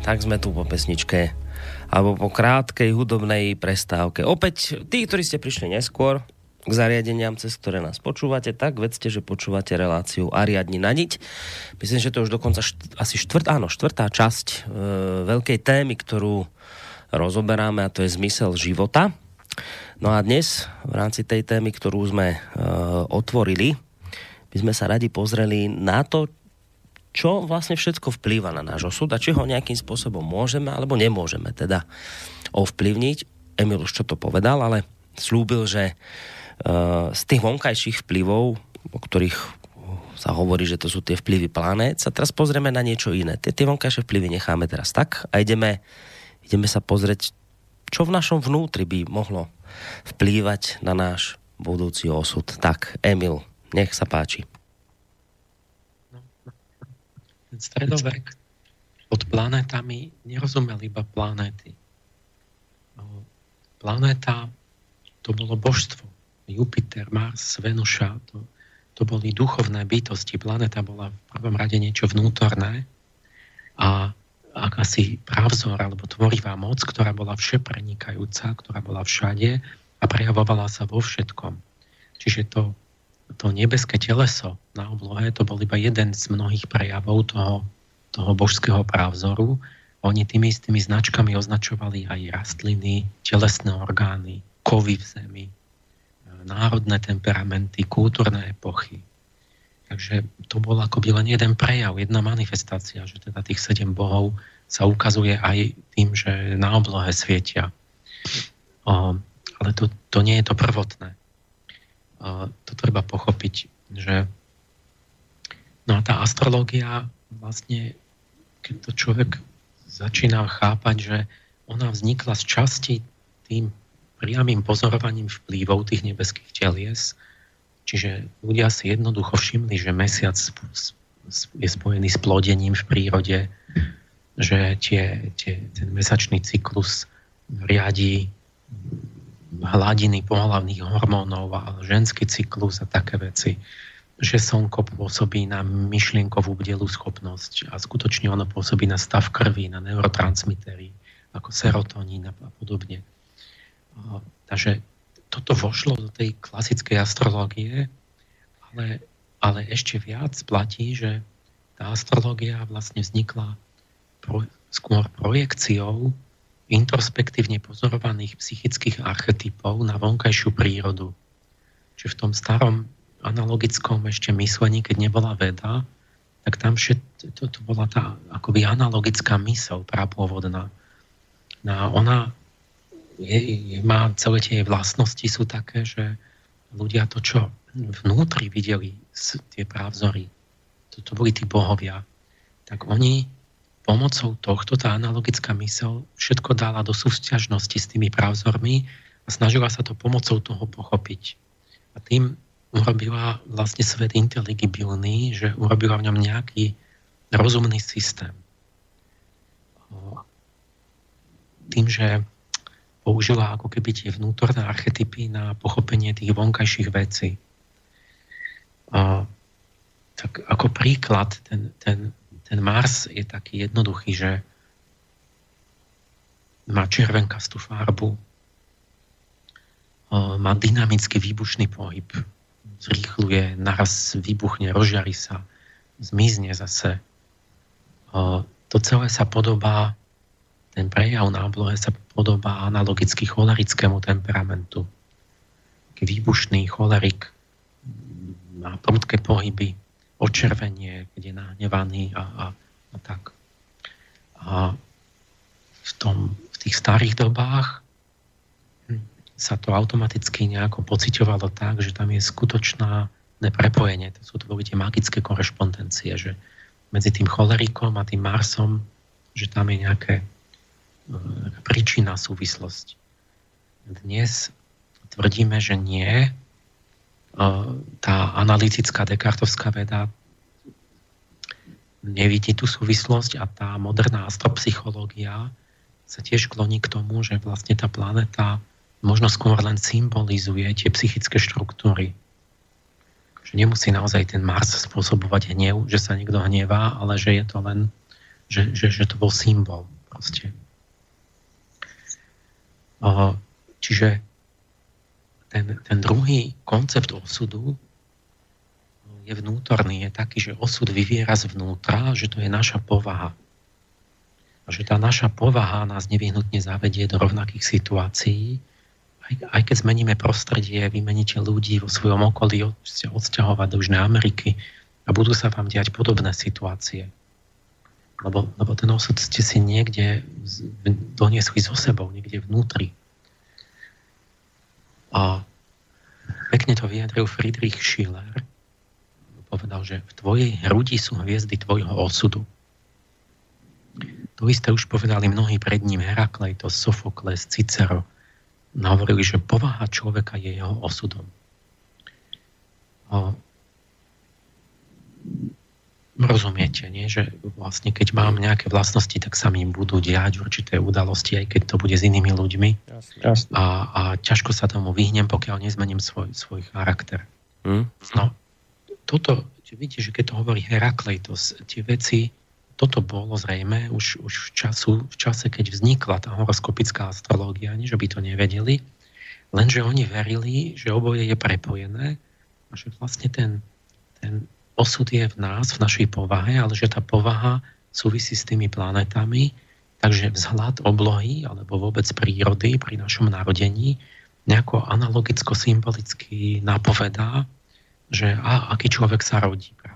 Tak sme tu po pesničke alebo po krátkej hudobnej prestávke. Opäť, tí, ktorí ste prišli neskôr k zariadeniam, cez ktoré nás počúvate, tak vedzte, že počúvate reláciu Ariadnina niť. Myslím, že to už dokonca št- asi štvrt, áno, štvrtá časť e, veľkej témy, ktorú rozoberáme, a to je zmysel života. No a dnes v rámci tej témy, ktorú sme e, otvorili, my sme sa radi pozreli na to, čo vlastne všetko vplýva na náš osud a či ho nejakým spôsobom môžeme alebo nemôžeme teda ovplyvniť. Emil už čo to povedal, ale slúbil, že z tých vonkajších vplyvov, o ktorých sa hovorí, že to sú tie vplyvy planét, sa teraz pozrieme na niečo iné. Tie, tie vonkajšie vplyvy necháme teraz tak a ideme, ideme sa pozrieť, čo v našom vnútri by mohlo vplývať na náš budúci osud. Tak, Emil, nech sa páči. Stredovek pod planetami nerozumel iba planéty. Planéta, to bolo božstvo. Jupiter, Mars, Venuša, to, to boli duchovné bytosti. Planéta bola v prvom rade niečo vnútorné a akási právzor alebo tvorivá moc, ktorá bola všeprenikajúca, ktorá bola všade a prejavovala sa vo všetkom. Čiže to to nebeské teleso na oblohe, to bol iba jeden z mnohých prejavov toho, toho božského právzoru. Oni tými istými značkami označovali aj rastliny, telesné orgány, kovy v zemi, národné temperamenty, kultúrne epochy. Takže to bol akoby len jeden prejav, jedna manifestácia, že teda tých sedem bohov sa ukazuje aj tým, že na oblohe svietia. O, ale to, to nie je to prvotné. A to treba pochopiť, že no a tá astrológia vlastne, keď to človek začína chápať, že ona vznikla z časti tým priamým pozorovaním vplyvov tých nebeských telies, čiže ľudia si jednoducho všimli, že mesiac je spojený s plodením v prírode, že tie, tie, ten mesačný cyklus riadi hladiny pohlavných hormónov a ženský cyklus a také veci, že slnko pôsobí na myšlienkovú bdelú schopnosť a skutočne ono pôsobí na stav krvi, na neurotransmitery, ako serotonín a podobne. Takže toto vošlo do tej klasickej astrológie, ale, ale ešte viac platí, že tá astrológia vlastne vznikla pro, skôr projekciou introspektívne pozorovaných psychických archetypov na vonkajšiu prírodu. Čiže v tom starom analogickom ešte myslení, keď nebola veda, tak tam všetko, to, to bola tá akoby analogická myseľ prapôvodná. No a ona je, je, má celé tie jej vlastnosti sú také, že ľudia to, čo vnútri videli, tie právzory, to, to boli tí bohovia, tak oni pomocou tohto tá analogická myseľ všetko dala do súťažnosti s tými právzormi a snažila sa to pomocou toho pochopiť. A tým urobila vlastne svet inteligibilný, že urobila v ňom nejaký rozumný systém. Tým, že použila ako keby tie vnútorné archetypy na pochopenie tých vonkajších vecí. A tak ako príklad ten, ten Ten Mars je taký jednoduchý, že má červenkastú farbu, má dynamický výbušný pohyb, zrýchluje, naraz vybuchne, rozžarí sa, zmizne zase. To celé sa podobá, ten prejav na oblohe sa podobá analogicky cholerickému temperamentu. Výbušný cholerik má prudké pohyby, očervenie, keď je nahnevaný a, a, a tak. A v, tom, v tých starých dobách sa to automaticky nejako pociťovalo tak, že tam je skutočná neprepojenie. To sú to boli tie magické korešpondencie, že medzi tým cholerikom a tým Marsom, že tam je nejaká príčinná súvislosť. Dnes tvrdíme, že nie. Tá analytická dekartovská veda nevidí tú súvislosť a tá moderná astropsychológia sa tiež kloní k tomu, že vlastne tá planéta možno skôr len symbolizuje tie psychické štruktúry. Že nemusí naozaj ten Mars spôsobovať hnev, že sa niekto hnievá, ale že je to len, že, že, že to bol symbol. osobnosti. Čiže ten, ten druhý koncept osudu je vnútorný, je taký, že osud vyviera zvnútra, že to je naša povaha. A že tá naša povaha nás nevyhnutne zavedie do rovnakých situácií. Aj, aj keď zmeníme prostredie, vymeníte ľudí vo svojom okolí, od, odsťahovať do Južnej Ameriky a budú sa vám diať podobné situácie. Lebo, lebo ten osud ste si niekde doniesli so sebou, niekde vnútri. A pekne to vyjadril Friedrich Schiller. Povedal, že v tvojej hrudi sú hviezdy tvojho osudu. To isté už povedali mnohí pred ním, Herakleitos, Sofokles, Cicero. Hovorili, že povaha človeka je jeho osudom. A rozumiete, nie? Že vlastne keď mám nejaké vlastnosti, tak sa mi budú diať určité udalosti, aj keď to bude s inými ľuďmi. Jasne. A, a ťažko sa tomu vyhnem, pokiaľ nezmením svoj, svoj charakter. Hmm? No, toto, vidíte, že keď to hovorí Herakleitos, tie veci... Toto bolo zrejme už, už v, času, v čase, keď vznikla tá horoskopická astrológia, nie že by to nevedeli, lenže oni verili, že oboje je prepojené a že vlastne ten, ten osud je v nás, v našej povahe, ale že tá povaha súvisí s tými planetami, takže vzhľad oblohy alebo vôbec prírody pri našom narodení nejako analogicko-symbolicky napovedá, že a, aký človek sa rodí práve.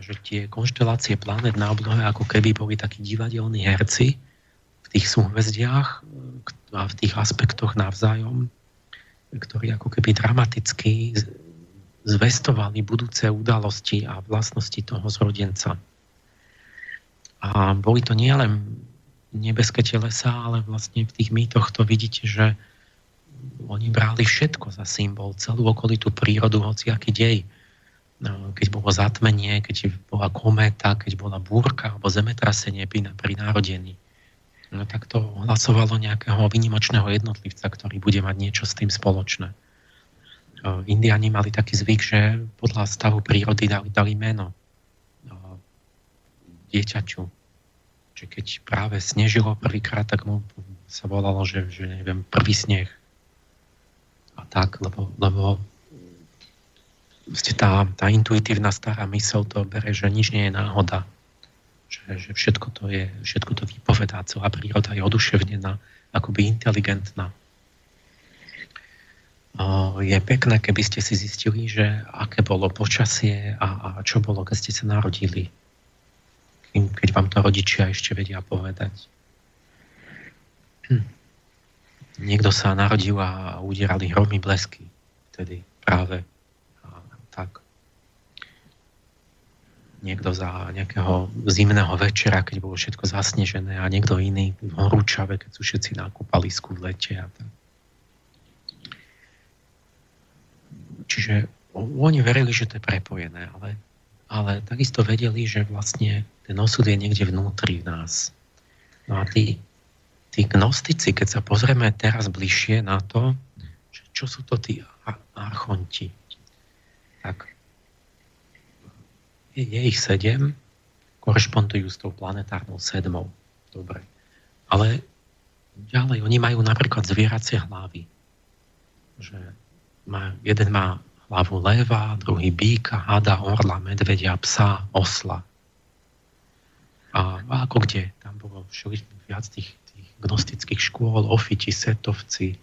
Že tie konštelácie planet na oblohe ako keby boli takí divadelní herci v tých súhvezdiach a v tých aspektoch navzájom, ktorí ako keby dramaticky zvestovali budúce udalosti a vlastnosti toho zrodenca. A boli to nielen nebeské telesa, ale vlastne v tých mýtoch to vidíte, že oni brali všetko za symbol, celú okolitú prírodu, hociaký dej. Keď bolo zatmenie, keď bola kométa, keď bola búrka alebo zemetrasenie pri národení. No tak to hlasovalo nejakého výnimočného jednotlivca, ktorý bude mať niečo s tým spoločné. Indiáni mali taký zvyk, že podľa stavu prírody dali, dali meno dieťaťu. Čiže keď práve snežilo prvýkrát, tak mu sa volalo, že, že neviem, prvý sneh. A tak, lebo... lebo Tá, tá intuitívna stará myseľ to bere, že nič nie je náhoda. Že, že všetko, to je, všetko to vypovedá, celá príroda je oduševnená, akoby inteligentná. Je pekné, keby ste si zistili, že aké bolo počasie a, a čo bolo, keď ste sa narodili. Kým, keď vám to rodičia ešte vedia povedať. Hm. Niekto sa narodil a udierali hromy blesky. Vtedy práve tak. Niekto za nejakého zimného večera, keď bolo všetko zasnežené a niekto iný v horúčave, keď sú všetci na kúpalisku v lete. A tak. Čiže oni verili, že to je prepojené, ale, ale takisto vedeli, že vlastne ten osud je niekde vnútri v nás. No a tí, tí gnostici, keď sa pozrieme teraz bližšie na to, že čo sú to tí archonti, tak. Je, je ich sedem, korešpondujú s tou planetárnou sedmou. Dobre. Ale ďalej, oni majú napríklad zvieracie hlavy. Že má, jeden má hlavu leva, druhý býka, hada, orla, medvedia, psa, osla. A ako kde? Tam bolo viac tých, tých gnostických škôl, ofiti, setovci.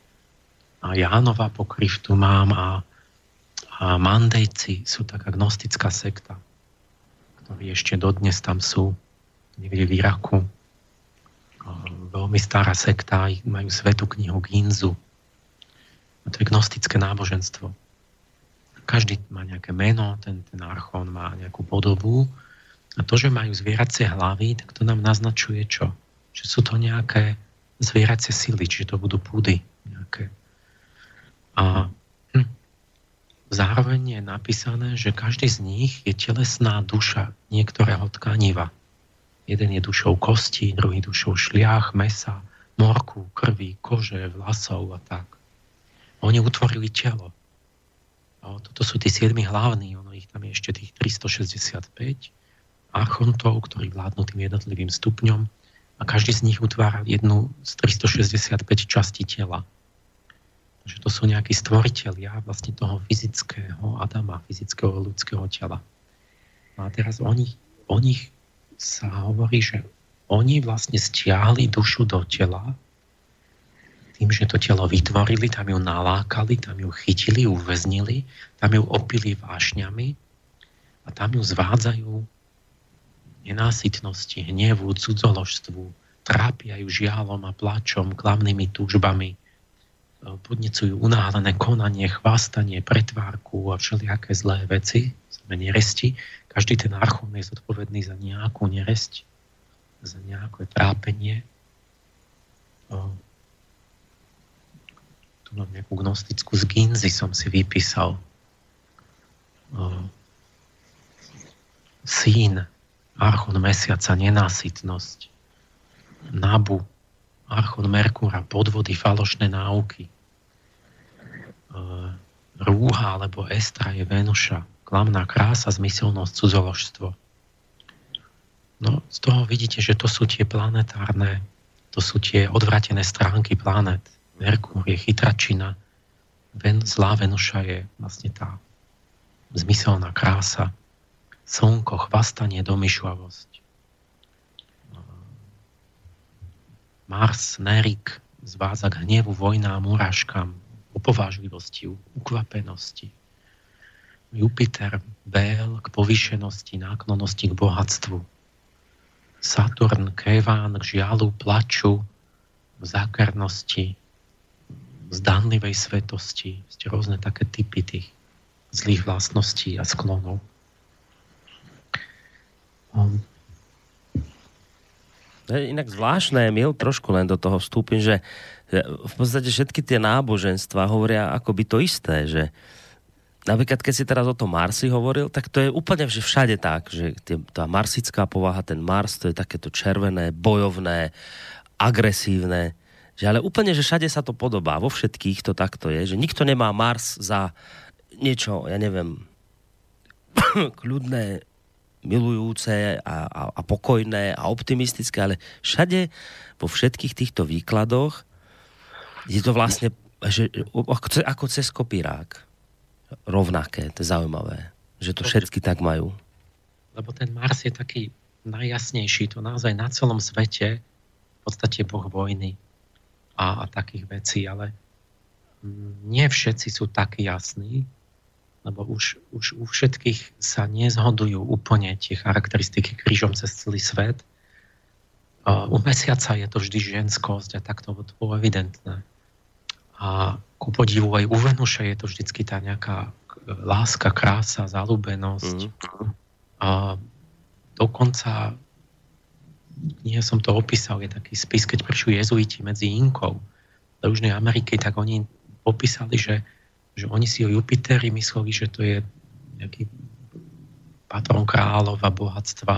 A Jánova pokryv tu mám a A Mandejci sú taká gnostická sekta, ktorí ešte dodnes tam sú, niekde v Iraku. Veľmi stará sekta, majú svetú knihu Ginzu. A to je gnostické náboženstvo. Každý má nejaké meno, ten, ten archon má nejakú podobu. A to, že majú zvieracie hlavy, tak to nám naznačuje čo? Že sú to nejaké zvieracie sily, čiže to budú púdy nejaké. A zároveň je napísané, že každý z nich je telesná duša niektorého tkaniva. Jeden je dušou kosti, druhý dušou šliach, mesa, morku, krvi, kože, vlasov a tak. Oni utvorili telo. No, toto sú tí siedmi hlavní, ono ich tam je ešte tých tristošesťdesiatpäť archontov, ktorí vládnu tým jednotlivým stupňom. A a každý z nich utvára jednu z tristošesťdesiatpäť častí tela. Takže to sú nejakí stvoritelia vlastne toho fyzického Adama, fyzického ľudského tela. A teraz o nich, o nich sa hovorí, že oni vlastne stiahli dušu do tela tým, že to telo vytvorili, tam ju nalákali, tam ju chytili, uväznili, tam ju opili vášňami a tam ju zvádzajú nenásytnosti, hnevu, cudzoložstvu, trápia ju žialom a plačom, klamnými túžbami, podnecujú unáhlené konanie, chvástanie, pretvárku a všelijaké zlé veci, znamená neresti. Každý ten archon je zodpovedný za nejakú neresť, za nejaké trápenie, tu mám nejakú gnostickú z Ginzy som si vypísal. Syn, archon mesiaca, nenásytnosť. Nabu, archon Merkúra, podvody, falošné náuky. Rúha alebo Estra je Venuša, klamná krása, zmyselnosť, cudzoložstvo. No, z toho vidíte, že to sú tie planetárne, to sú tie odvratené stránky planet. Merkúr je chytračina, Ven, zlá Venuša je vlastne tá zmyselná krása, slnko, chvastanie, domýšľavosť. Mars, Nerik, zvádza k hnevu, vojnám, urážkam, opovážlivosti, ukvapenosti. Jupiter, Bél, k povýšenosti, náklonnosti, k bohatstvu. Saturn, Keván, k žialu, plaču, zákernosti, zdanlivej svetosti, ste rôzne také typy tých zlých vlastností a sklonov. Um. To je inak zvláštne, Emil, trošku len do toho vstúpim, že v podstate všetky tie náboženstva hovoria akoby to isté, že napríklad, keď si teraz o tom Marsi hovoril, tak to je úplne že všade tak, že tá marsická povaha, ten Mars, to je takéto červené, bojovné, agresívne. Že ale úplne, že všade sa to podobá, vo všetkých to takto je, že nikto nemá Mars za niečo, ja neviem, kľudné, milujúce a, a, a pokojné a optimistické, ale všade vo všetkých týchto výkladoch je to vlastne že, ako cez kopírák rovnaké, to je zaujímavé, že to všetky tak majú. Lebo ten Mars je taký najjasnejší, to naozaj na celom svete v podstate boh vojny. A, a takých vecí, ale nie všetci sú tak jasní, lebo už, už u všetkých sa nezhodujú úplne tie charakteristiky krížom cez celý svet. U mesiaca je to vždy ženskosť a takto to bolo evidentné. A ku podivu aj u Venuše je to vždycky tá nejaká láska, krása, zalúbenosť. Mm. A dokonca nie som to opísal, je taký spis, keď prišli jezuiti medzi Inkou do Južnej Ameriky, tak oni opísali, že, že oni si o Jupiteri mysleli, že to je nejaký patron kráľov a bohatstva,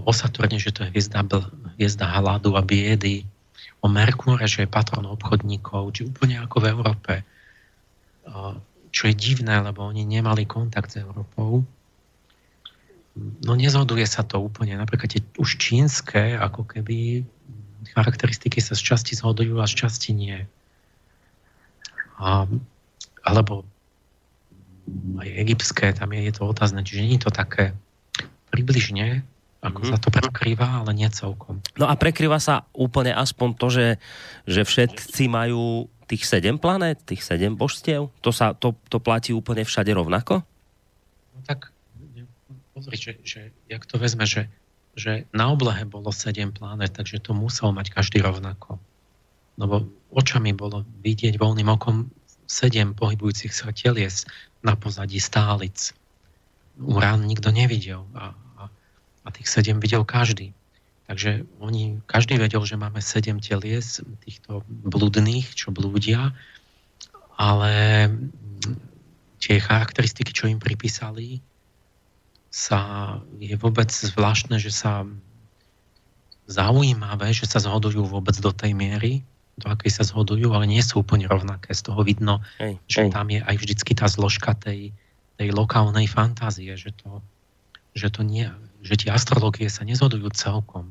o Saturne, že to je hviezda, hviezda hladu a biedy, o Merkúre, že je patron obchodníkov, či úplne ako v Európe. Čo je divné, lebo oni nemali kontakt s Európou. No nezhoduje sa to úplne. Napríklad tie už čínske, ako keby charakteristiky sa z časti zhodujú a z časti nie. A, alebo aj egyptské, tam je, je to otázne. Čiže nie je to také približne, ako mm-hmm. sa to prekrýva, ale nie celkom. No a prekrýva sa úplne aspoň to, že, že všetci majú tých sedem planét, tých sedem božstiev? To, sa, to, to platí úplne všade rovnako? No tak pozri, že, že jak to vezme, že, že na oblohe bolo sedem planet, takže to musel mať každý rovnako. Lebo očami bolo vidieť voľným okom sedem pohybujúcich sa telies na pozadí stálic. Urán nikto nevidel a, a, a tých sedem videl každý. Takže oni, každý vedel, že máme sedem telies, týchto bludných, čo blúdia, ale tie charakteristiky, čo im pripísali, sa je vôbec zvláštne, že sa zaujímavé, že sa zhodujú vôbec do tej miery, do akej sa zhodujú, ale nie sú úplne rovnaké. Z toho vidno, ej, že ej. Tam je aj vždycky tá zložka tej, tej lokálnej fantázie, že to, že to nie, že tie astrológie sa nezhodujú celkom.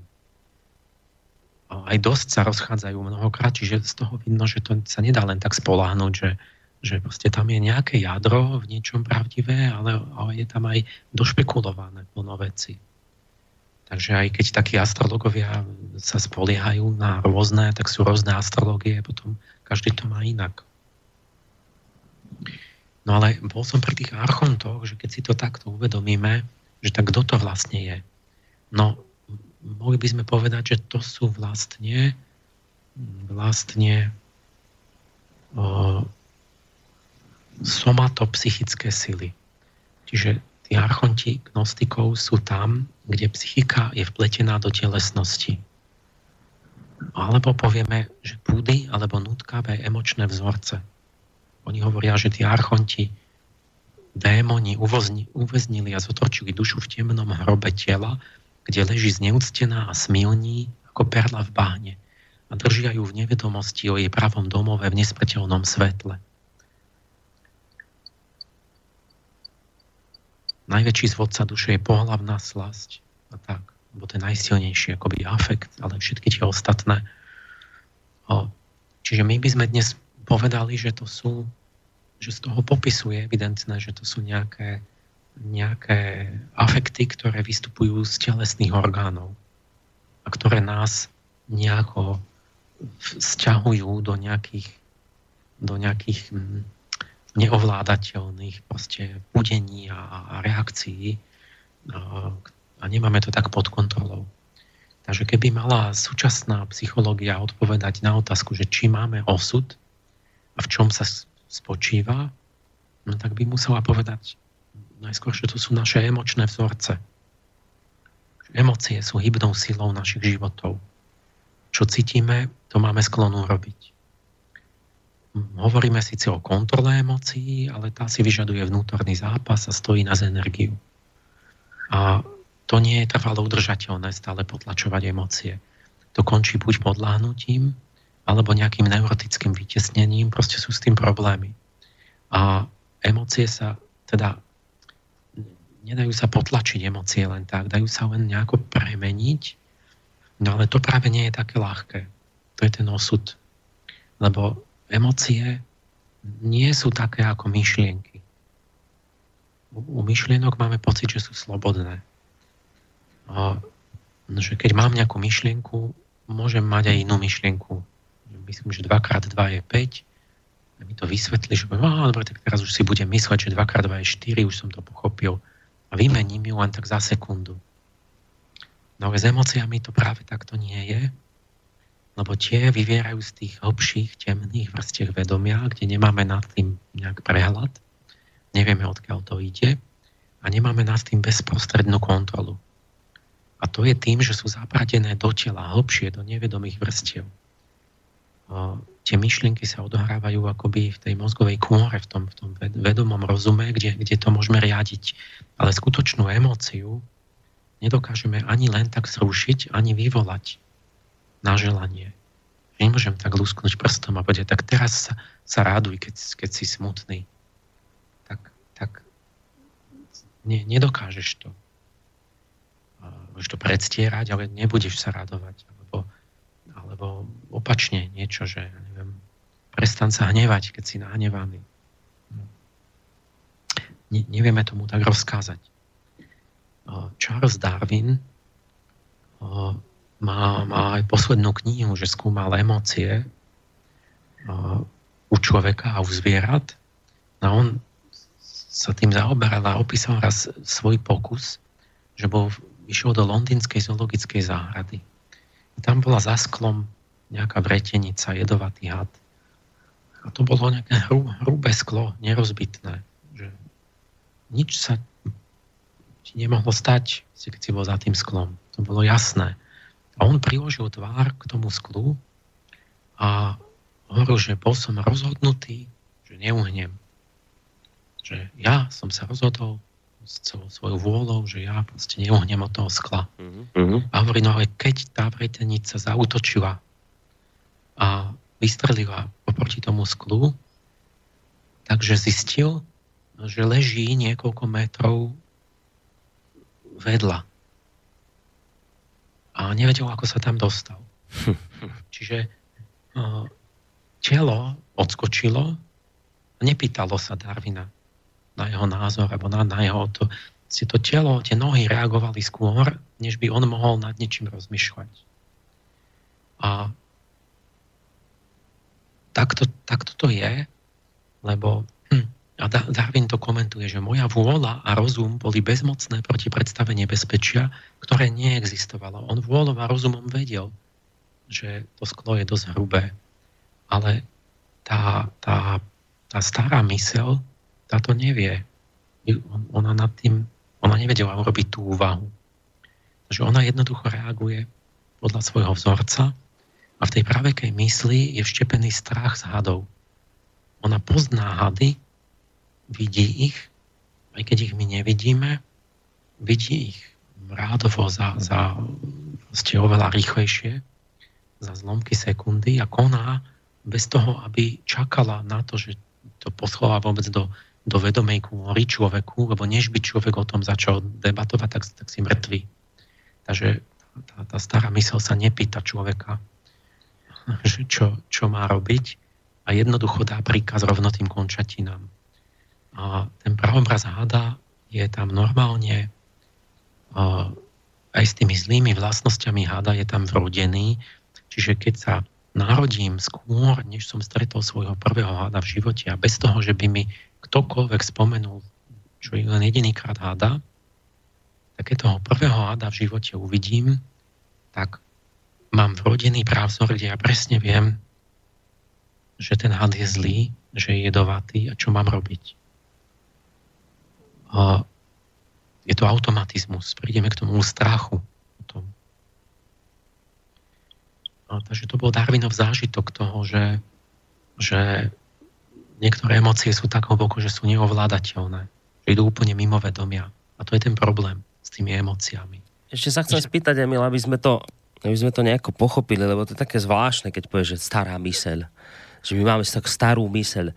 aj dosť sa rozchádzajú mnohokrát, čiže z toho vidno, že to sa nedá len tak spoľahnúť, že, že proste tam je nejaké jadro v niečom pravdivé, ale, ale je tam aj došpekulované plno veci. Takže aj keď takí astrologovia sa spoliehajú na rôzne, tak sú rôzne astrológie, potom každý to má inak. No ale bol som pri tých archontoch, že keď si to takto uvedomíme, že tak kto to vlastne je? No, mohli by sme povedať, že to sú vlastne vlastne o, somatopsychické sily. Čiže tí archonti gnostikov sú tam, kde psychika je vpletená do telesnosti. Alebo povieme, že púdy alebo nutkavé emočné vzorce. Oni hovoria, že tí archonti, démoni uvozni, uväznili a zotročili dušu v temnom hrobe tela, kde leží zneúctená a smilní ako perla v bahne a držia ju v nevedomosti o jej pravom domove v nesmrteľnom svetle. Najväčší zvodca duše je pohlavná slasť a tak, lebo to je najsilnejší akoby afekt, ale všetky tie ostatné. O, čiže my by sme dnes povedali, že to sú, že z toho popisu je evidentné, že to sú nejaké, nejaké afekty, ktoré vystupujú z telesných orgánov a ktoré nás nejako sťahujú do nejakých, do nejakých neovládateľných proste budení a reakcií a nemáme to tak pod kontrolou. Takže keby mala súčasná psychológia odpovedať na otázku, že či máme osud a v čom sa spočíva, no tak by musela povedať najskôr, že to sú naše emočné vzorce. Emócie sú hybnou silou našich životov. Čo cítime, to máme sklonu robiť. Hovoríme síce o kontrole emócií, ale tá si vyžaduje vnútorný zápas a stojí nás energiu. A to nie je trvalo udržateľné stále potlačovať emócie. To končí buď podláhnutím, alebo nejakým neurotickým vytiesnením, proste sú s tým problémy. A emócie sa, teda, nedajú sa potlačiť emócie len tak, dajú sa len nejako premeniť, no ale to práve nie je také ľahké. To je ten osud. Lebo emócie nie sú také ako myšlienky. U, u myšlienok máme pocit, že sú slobodné. A, že keď mám nejakú myšlienku, môžem mať aj inú myšlienku. Myslím, že dva krát dva je päť. A mi to vysvetlí, že ah, dobre, tak teraz už si budem mysleť, že dva krát dva je štyri, už som to pochopil. A vymením ju len tak za sekundu. No ale s emóciami to práve takto nie je, lebo tie vyvierajú z tých hlbších, temných vrstiev vedomia, kde nemáme nad tým nejak prehľad, nevieme, odkiaľ to ide a nemáme nad tým bezprostrednú kontrolu. A to je tým, že sú zapratené do tela, hlbšie, do nevedomých vrstiev. O, tie myšlienky sa odohrávajú akoby v tej mozgovej kôre, v tom, v tom vedomom rozume, kde, kde to môžeme riadiť. Ale skutočnú emóciu nedokážeme ani len tak zrušiť, ani vyvolať na želanie. Nemôžem tak lusknúť prstom a povedať, tak teraz sa, sa ráduj, keď, keď si smutný. Tak, tak ne, nedokážeš to. Môžeš to predstierať, ale nebudeš sa radovať. Alebo opačne niečo, že neviem, prestan sa hnevať, keď si nahnevaný. Ne, nevieme tomu tak rozkázať. Charles Darwin má, má aj poslednú knihu, že skúmal emócie u človeka a u zvierat. A on sa tým zaoberal a opísal raz svoj pokus, že bol, išiel do londýnskej zoologickej záhrady. Tam bola za sklom nejaká vretenica, jedovatý had. A to bolo nejaké hru, hrubé sklo, nerozbitné. Že nič sa ti nemohlo stať, keď si bol za tým sklom. To bolo jasné. A on priložil tvár k tomu sklu a hovoril, že bol som rozhodnutý, že neuhnem. Že ja som sa rozhodol s celou svojou vôľou, že ja proste neuhnem od toho skla. Mm-hmm. A hovorí, no ale keď tá vretenica zaútočila a vystrelila oproti tomu sklu, takže zistil, že leží niekoľko metrov vedľa. A nevedel, ako sa tam dostal. Čiže uh, telo odskočilo a nepýtalo sa Darwina na jeho názor, alebo na, na jeho to, si to telo, tie nohy reagovali skôr, než by on mohol nad niečím rozmýšľať. A takto, takto to je, lebo a Darwin to komentuje, že moja vôľa a rozum boli bezmocné proti predstave nebezpečia, ktoré neexistovalo. On vôľou a rozumom vedel, že to sklo je dosť hrubé. Ale tá, tá, tá stará myseľ, tá to nevie. Ona nad tým, ona nevedela urobiť tú úvahu. Takže ona jednoducho reaguje podľa svojho vzorca a v tej pravekej mysli je vštepený strach z hadov. Ona pozná hady, vidí ich, aj keď ich my nevidíme, vidí ich rádovo za, za vlastne oveľa rýchlejšie, za zlomky sekundy a koná bez toho, aby čakala na to, že to poslala vôbec do, do vedomej kôry človeku, lebo než by človek o tom začal debatovať, tak, tak si mŕtvý. Takže tá, tá stará myseľ sa nepýta človeka, že čo, čo má robiť a jednoducho dá príkaz rovno tým končatinám. A ten pravobraz hada je tam normálne a, aj s tými zlými vlastnosťami hada je tam vrodený. Čiže keď sa narodím skôr, než som stretol svojho prvého hada v živote a bez toho, že by mi ktokoľvek spomenul, čo je len jedinýkrát hada, tak keď toho prvého hada v živote uvidím, tak mám vrodený právzor, kde ja presne viem, že ten had je zlý, že je jedovatý a čo mám robiť. A je to automatizmus. Prídeme k tomu strachu. Potom. A takže to bol Darwinov zážitok toho, že, že niektoré emócie sú tak hlboko, že sú neovládateľné. Že idú úplne mimo vedomia. A to je ten problém s tými emóciami. Ešte sa chcem Ešte... spýtať, Emil, aby sme, to, aby sme to nejako pochopili, lebo to je také zvláštne, keď povieš, že stará myseľ. Že my máme tak starú myseľ.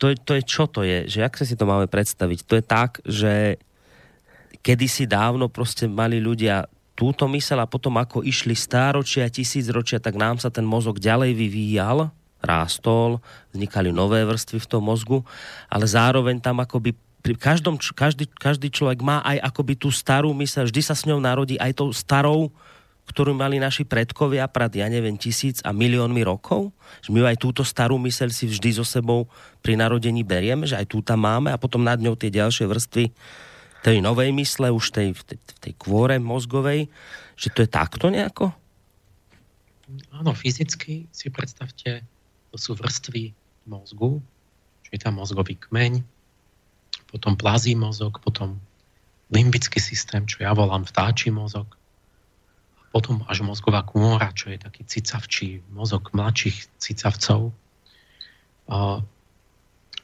To, to je čo to je? Že jak sa si to máme predstaviť? To je tak, že kedysi dávno proste mali ľudia túto myseľ a potom ako išli stáročia, tisícročia, tak nám sa ten mozog ďalej vyvíjal, rástol, vznikali nové vrstvy v tom mozgu, ale zároveň tam akoby pri každom, každý, každý človek má aj akoby tú starú myseľ, vždy sa s ňou narodí aj tou starou, ktorú mali naši predkovia pred, ja neviem, tisíc a miliónmi rokov. Že my aj túto starú myseľ si vždy so sebou pri narodení berieme, že aj tú tam máme a potom nad ňou tie ďalšie vrstvy tej novej mysle, už tej, v tej, tej kôre mozgovej. Že to je takto nejako? Áno, fyzicky si predstavte, to sú vrstvy mozgu, čiže tam mozgový kmeň, potom plazí mozog, potom limbický systém, čo ja volám vtáči mozog, potom až mozgová kôra, čo je taký cicavčí mozog mladších cicavcov.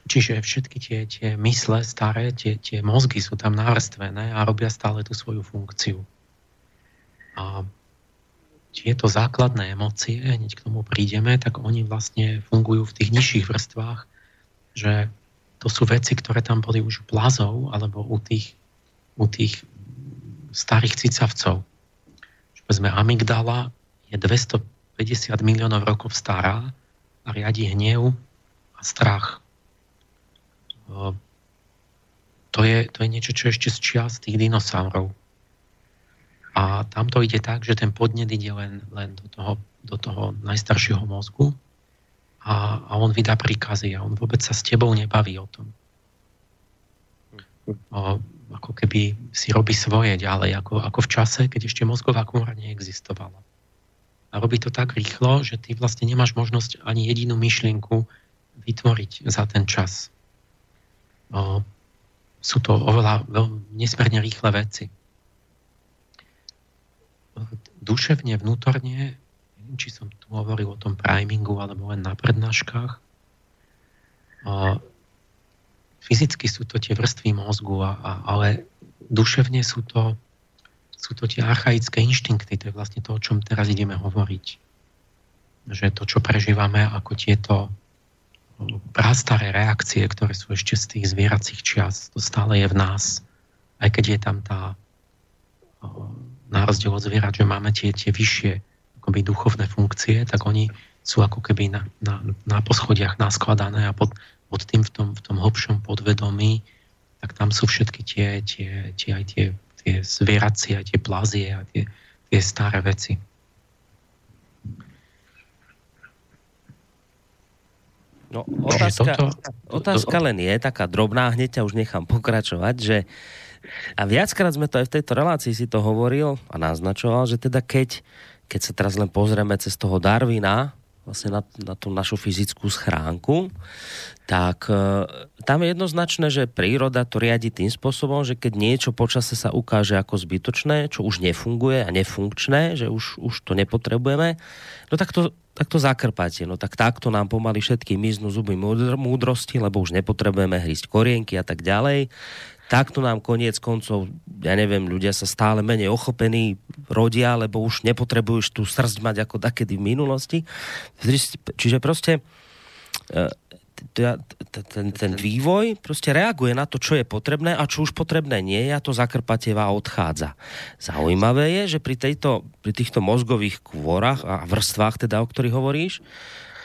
Čiže všetky tie, tie mysle staré, tie, tie mozgy sú tam navrstvené a robia stále tú svoju funkciu. A tieto základné emócie, hneď k tomu prídeme, tak oni vlastne fungujú v tých nižších vrstvách, že to sú veci, ktoré tam boli už u plazov alebo u tých, u tých starých cicavcov. Vezme amygdala, je dvestopäťdesiat miliónov rokov stará a riadi hnev a strach. To je, to je niečo, čo ešte z čias tých dinosaurov. A tam to ide tak, že ten podnet ide len, len do, toho, do toho najstaršieho mozgu a, a on vydá príkazy a on vôbec sa s tebou nebaví o tom. O, ako keby si robí svoje ďalej, ako, ako v čase, keď ešte mozgová kôra neexistovala. A robí to tak rýchlo, že ty vlastne nemáš možnosť ani jedinú myšlienku vytvoriť za ten čas. O, sú to oveľa veľmi nesmierne rýchle veci. Duševne, vnútorne, neviem, či som tu hovoril o tom primingu, alebo len na prednáškach, o, fyzicky sú to tie vrstvy mozgu, a, a, ale duševne sú to, sú to tie archaické inštinkty. To je vlastne to, o čom teraz ideme hovoriť. Že to, čo prežívame, ako tieto prastaré reakcie, ktoré sú ešte z tých zvieracích čias, to stále je v nás. Aj keď je tam tá, na rozdiel od zvierat, že máme tie, tie vyššie, ako akoby duchovné funkcie, tak oni sú ako keby na, na, na poschodiach naskladané a pod, pod tým v tom, v tom hlbšom podvedomí, tak tam sú všetky tie, tie, tie, aj tie, tie zvieracie, tie plazie a tie, tie staré veci. No, otázka, toto, otázka len je taká drobná, hneď ťa už nechám pokračovať, že a viackrát sme to aj v tejto relácii si to hovoril a naznačoval, že teda keď, keď sa teraz len pozrieme cez toho Darwina vlastne na, na tú našu fyzickú schránku, tak e, tam je jednoznačné, že príroda to riadi tým spôsobom, že keď niečo počase sa ukáže ako zbytočné, čo už nefunguje a nefunkčné, že už, už to nepotrebujeme, no tak to tak to zakrpáte. No tak takto nám pomaly všetky miznú zuby múdrosti, lebo už nepotrebujeme hrísť korienky a tak ďalej. Takto nám koniec koncov, ja neviem, ľudia sa stále menej ochopení rodia, lebo už nepotrebuješ tú srdť mať ako takedy v minulosti. Čiže proste ten, ten vývoj proste reaguje na to, čo je potrebné a čo už potrebné nie je a to zakrpatieva odchádza. Zaujímavé je, že pri, tejto, pri týchto mozgových kôrach a vrstvách, teda, o ktorých hovoríš,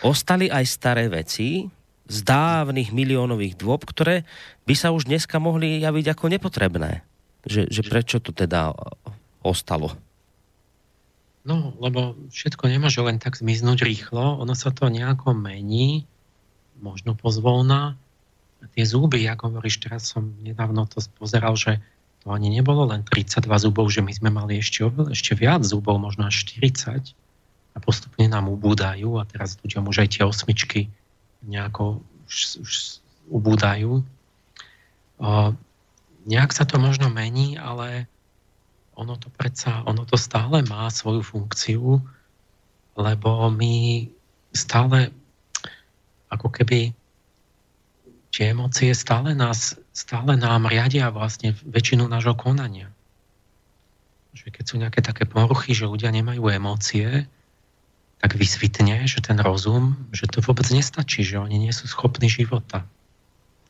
ostali aj staré veci z dávnych miliónových dôb, ktoré by sa už dneska mohli javiť ako nepotrebné. Že, že prečo to teda ostalo? No, lebo všetko nemôže len tak zmiznúť rýchlo. Ono sa to nejako mení, možno pozvolná. Tie zuby, ako hovoríš, teraz som nedávno to pozeral, že to ani nebolo len tridsaťdva zubov, že my sme mali ešte, ešte viac zubov, možno až štyridsať a postupne nám ubúdajú a teraz ľuďom už aj tie osmičky nejako už, už ubúdajú. O, nejak sa to možno mení, ale ono to predsa, ono to stále má svoju funkciu, lebo my stále ako keby tie emócie stále nás, stále nám riadia vlastne väčšinu nášho konania. Že keď sú nejaké také poruchy, že ľudia nemajú emócie, tak vysvitne, že ten rozum, že to vôbec nestačí, že oni nie sú schopní života.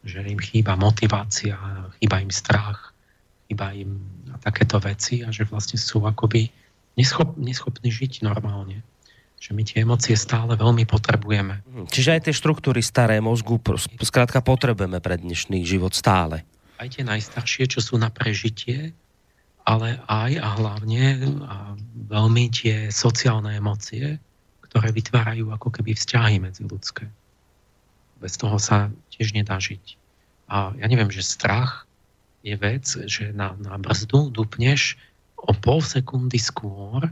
Že im chýba motivácia, chýba im strach, chýba im takéto veci a že vlastne sú akoby neschop, neschopní žiť normálne. Že my tie emócie stále veľmi potrebujeme. Čiže aj tie štruktúry staré mozgu, skrátka potrebujeme pre dnešný život stále. Aj tie najstaršie, čo sú na prežitie, ale aj a hlavne a veľmi tie sociálne emócie, ktoré vytvárajú ako keby vzťahy medzi ľudské. Bez toho sa tiež nedá žiť. A ja neviem, že strach je vec, že na, na brzdu dupneš o pol sekundy skôr,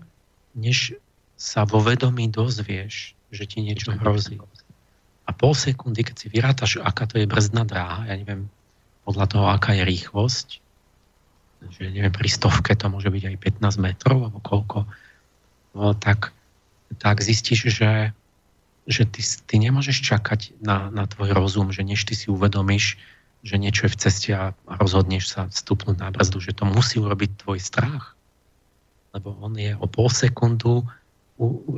než sa vo vedomí dozvieš, že ti niečo hrozí. A pol sekundy, keď si vyrátaš, aká to je brzdná dráha, ja neviem, podľa toho, aká je rýchlosť, že neviem, pri stovke to môže byť aj pätnásť metrov, alebo koľko, no, tak tak zistíš, že, že ty, ty nemôžeš čakať na, na tvoj rozum, že než ty si uvedomíš, že niečo je v ceste a rozhodneš sa vstupnúť na brzdu, že to musí urobiť tvoj strach. Lebo on je o pol sekundu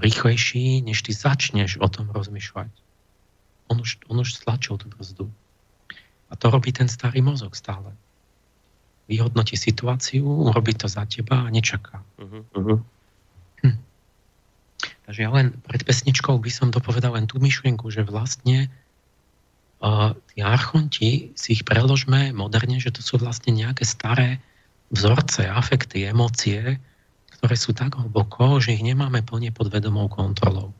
rýchlejší, než ty začneš o tom rozmýšľať. On už, on už stlačil tú brzdu. A to robí ten starý mozog stále. Vyhodnotí situáciu, urobí to za teba a nečaká. Uh-huh, uh-huh. Hm. Takže ja len pred pesničkou by som dopovedal len tú myšlienku, že vlastne uh, tí archonti, si ich preložme moderne, že to sú vlastne nejaké staré vzorce, afekty, emócie, ktoré sú tak hlboko, že ich nemáme plne pod vedomou kontrolou.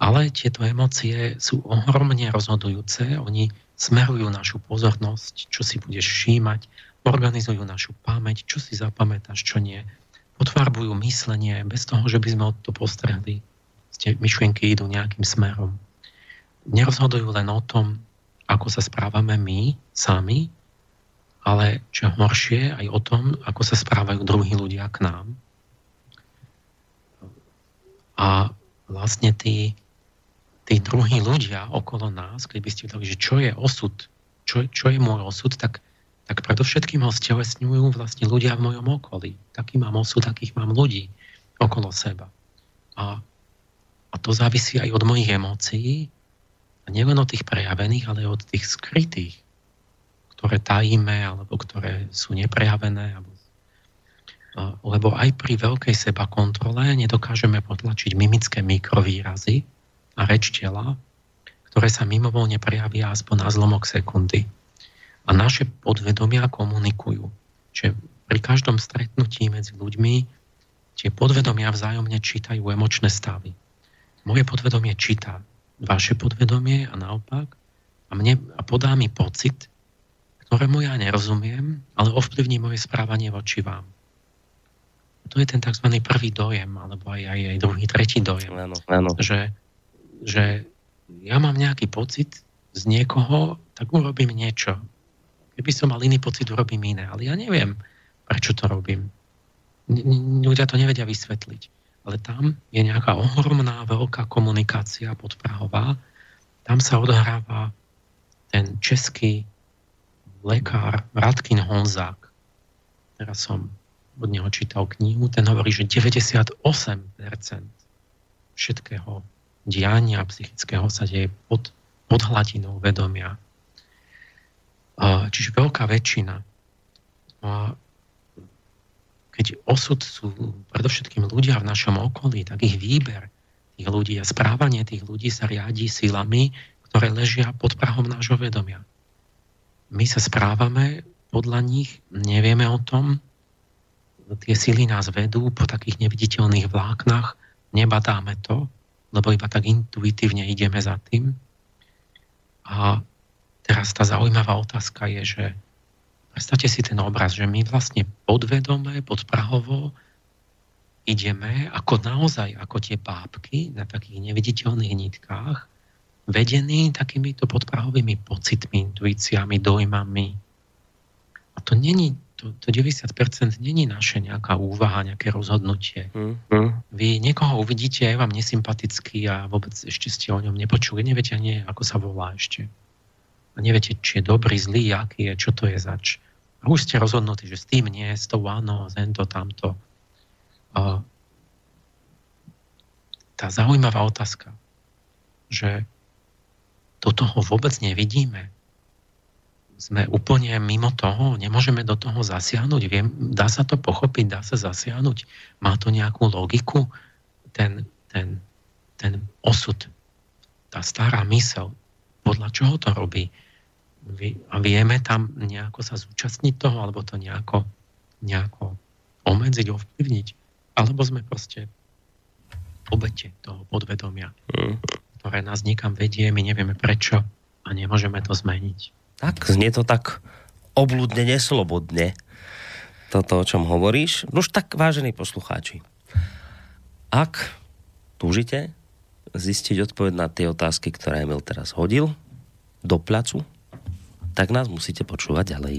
Ale tieto emócie sú ohromne rozhodujúce, oni smerujú našu pozornosť, čo si budeš všímať, organizujú našu pamäť, čo si zapamätáš, čo nie. Potvarbujú myslenie bez toho, že by sme od to postrehli. Tie myšlienky idú nejakým smerom. Nerozhodujú len o tom, ako sa správame my sami, ale čo horšie aj o tom, ako sa správajú druhí ľudia k nám. A vlastne tí, tí druhí ľudia okolo nás, keď by ste vedeli, že čo je osud, čo, čo je môj osud, tak tak predovšetkým ho stelesňujú vlastne ľudia v mojom okolí. Taký mám osud, takých mám ľudí okolo seba. A, a to závisí aj od mojich emócií, a nielen od tých prejavených, ale od tých skrytých, ktoré tajíme, alebo ktoré sú neprejavené. Alebo... lebo aj pri veľkej sebakontrole nedokážeme potlačiť mimické mikrovýrazy a reč tela, ktoré sa mimovoľne prejavia aspoň na zlomok sekundy. A naše podvedomia komunikujú. Čiže pri každom stretnutí medzi ľuďmi tie podvedomia vzájomne čítajú emočné stavy. Moje podvedomie číta vaše podvedomie a naopak a, mne, a podá mi pocit, ktorému ja nerozumiem, ale ovplyvní moje správanie voči vám. To je ten tzv. Prvý dojem, alebo aj, aj, aj druhý, tretí dojem. Áno, áno. Že, že ja mám nejaký pocit z niekoho, tak urobím niečo. Keby som mal iný pocit, urobím iné. Ale ja neviem, prečo to robím. Ľudia to nevedia vysvetliť. Ale tam je nejaká ohromná, veľká komunikácia podprahová. Tam sa odohráva ten český lekár Radkin Honzák. Teraz som od neho čítal knihu, ten hovorí, že deväťdesiatosem percent všetkého diania psychického sa deje pod, pod hladinou vedomia. Čiže veľká väčšina. Keď osud sú predovšetkým ľudia v našom okolí, tak ich výber tých ľudí a správanie tých ľudí sa riadi silami, ktoré ležia pod prahom nášho vedomia. My sa správame podľa nich, nevieme o tom, tie sily nás vedú po takých neviditeľných vláknach, nebadáme to, lebo iba tak intuitívne ideme za tým. A teraz tá zaujímavá otázka je, že predstavte si ten obraz, že my vlastne podvedome, podprahovo ideme ako naozaj, ako tie bábky na takých neviditeľných nitkách, vedení takýmito podprahovými pocitmi, intuíciami, dojmami. A to není, to, to deväťdesiat percent není naše nejaká úvaha, nejaké rozhodnutie. Mm, mm. Vy niekoho uvidíte, je vám nesympatický a vôbec ešte ste o ňom nepočuli, neviete ani, ako sa volá ešte. A neviete, či je dobrý, zlý, aký je, čo to je zač. A už ste rozhodnutí, že s tým nie, s tou áno, zento, tamto. A tá zaujímavá otázka, že do toho vôbec nevidíme. Sme úplne mimo toho, nemôžeme do toho zasiahnuť. Viem, dá sa to pochopiť, dá sa zasiahnuť. Má to nejakú logiku, ten, ten, ten osud, tá stará myseľ, podľa čoho to robí. A vieme tam nejako sa zúčastniť toho, alebo to nejako, nejako obmedziť, ovplyvniť. Alebo sme proste obete toho podvedomia. Mm. Ktoré nás nikam vedie, my nevieme prečo a nemôžeme to zmeniť. Tak, znie to tak obľudne, neslobodne, toto, o čom hovoríš. Už tak, vážení poslucháči, ak túžite zistiť odpoveď na tie otázky, ktoré Emil teraz hodil do placu, tak nás musíte počúvať ďalej.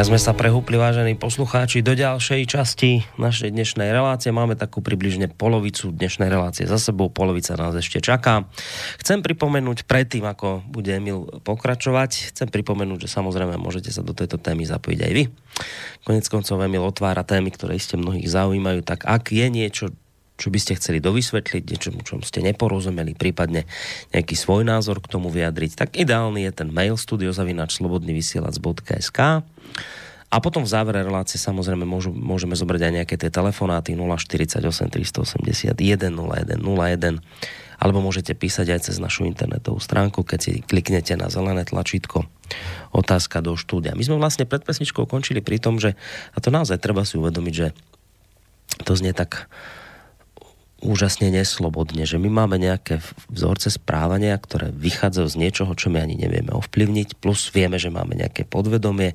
Ja sme sa prehúpli, vážení poslucháči, do ďalšej časti našej dnešnej relácie. Máme takú približne polovicu dnešnej relácie za sebou, polovica nás ešte čaká. Chcem pripomenúť predtým, ako bude Emil pokračovať, chcem pripomenúť, že samozrejme môžete sa do tejto témy zapojiť aj vy. Koniec koncov Emil otvára témy, ktoré iste mnohých zaujímajú, tak ak je niečo, čo by ste chceli dovysvetliť, niečomu, čom ste neporozumeli, prípadne nejaký svoj názor k tomu vyjadriť, tak ideálny je ten mail studio zavináč slobodný vysielač bodka es ká a potom v závere relácie samozrejme môžu, môžeme zobrať aj nejaké tie telefonáty nula štyridsaťosem tristoosemdesiatjeden nula jeden nula jeden, alebo môžete písať aj cez našu internetovú stránku, keď si kliknete na zelené tlačítko otázka do štúdia. My sme vlastne pred pesničkou končili pri tom, že, a to naozaj treba si uvedomiť, že to znie tak úžasne neslobodne, že my máme nejaké vzorce správania, ktoré vychádzajú z niečoho, čo my ani nevieme ovplyvniť, plus vieme, že máme nejaké podvedomie,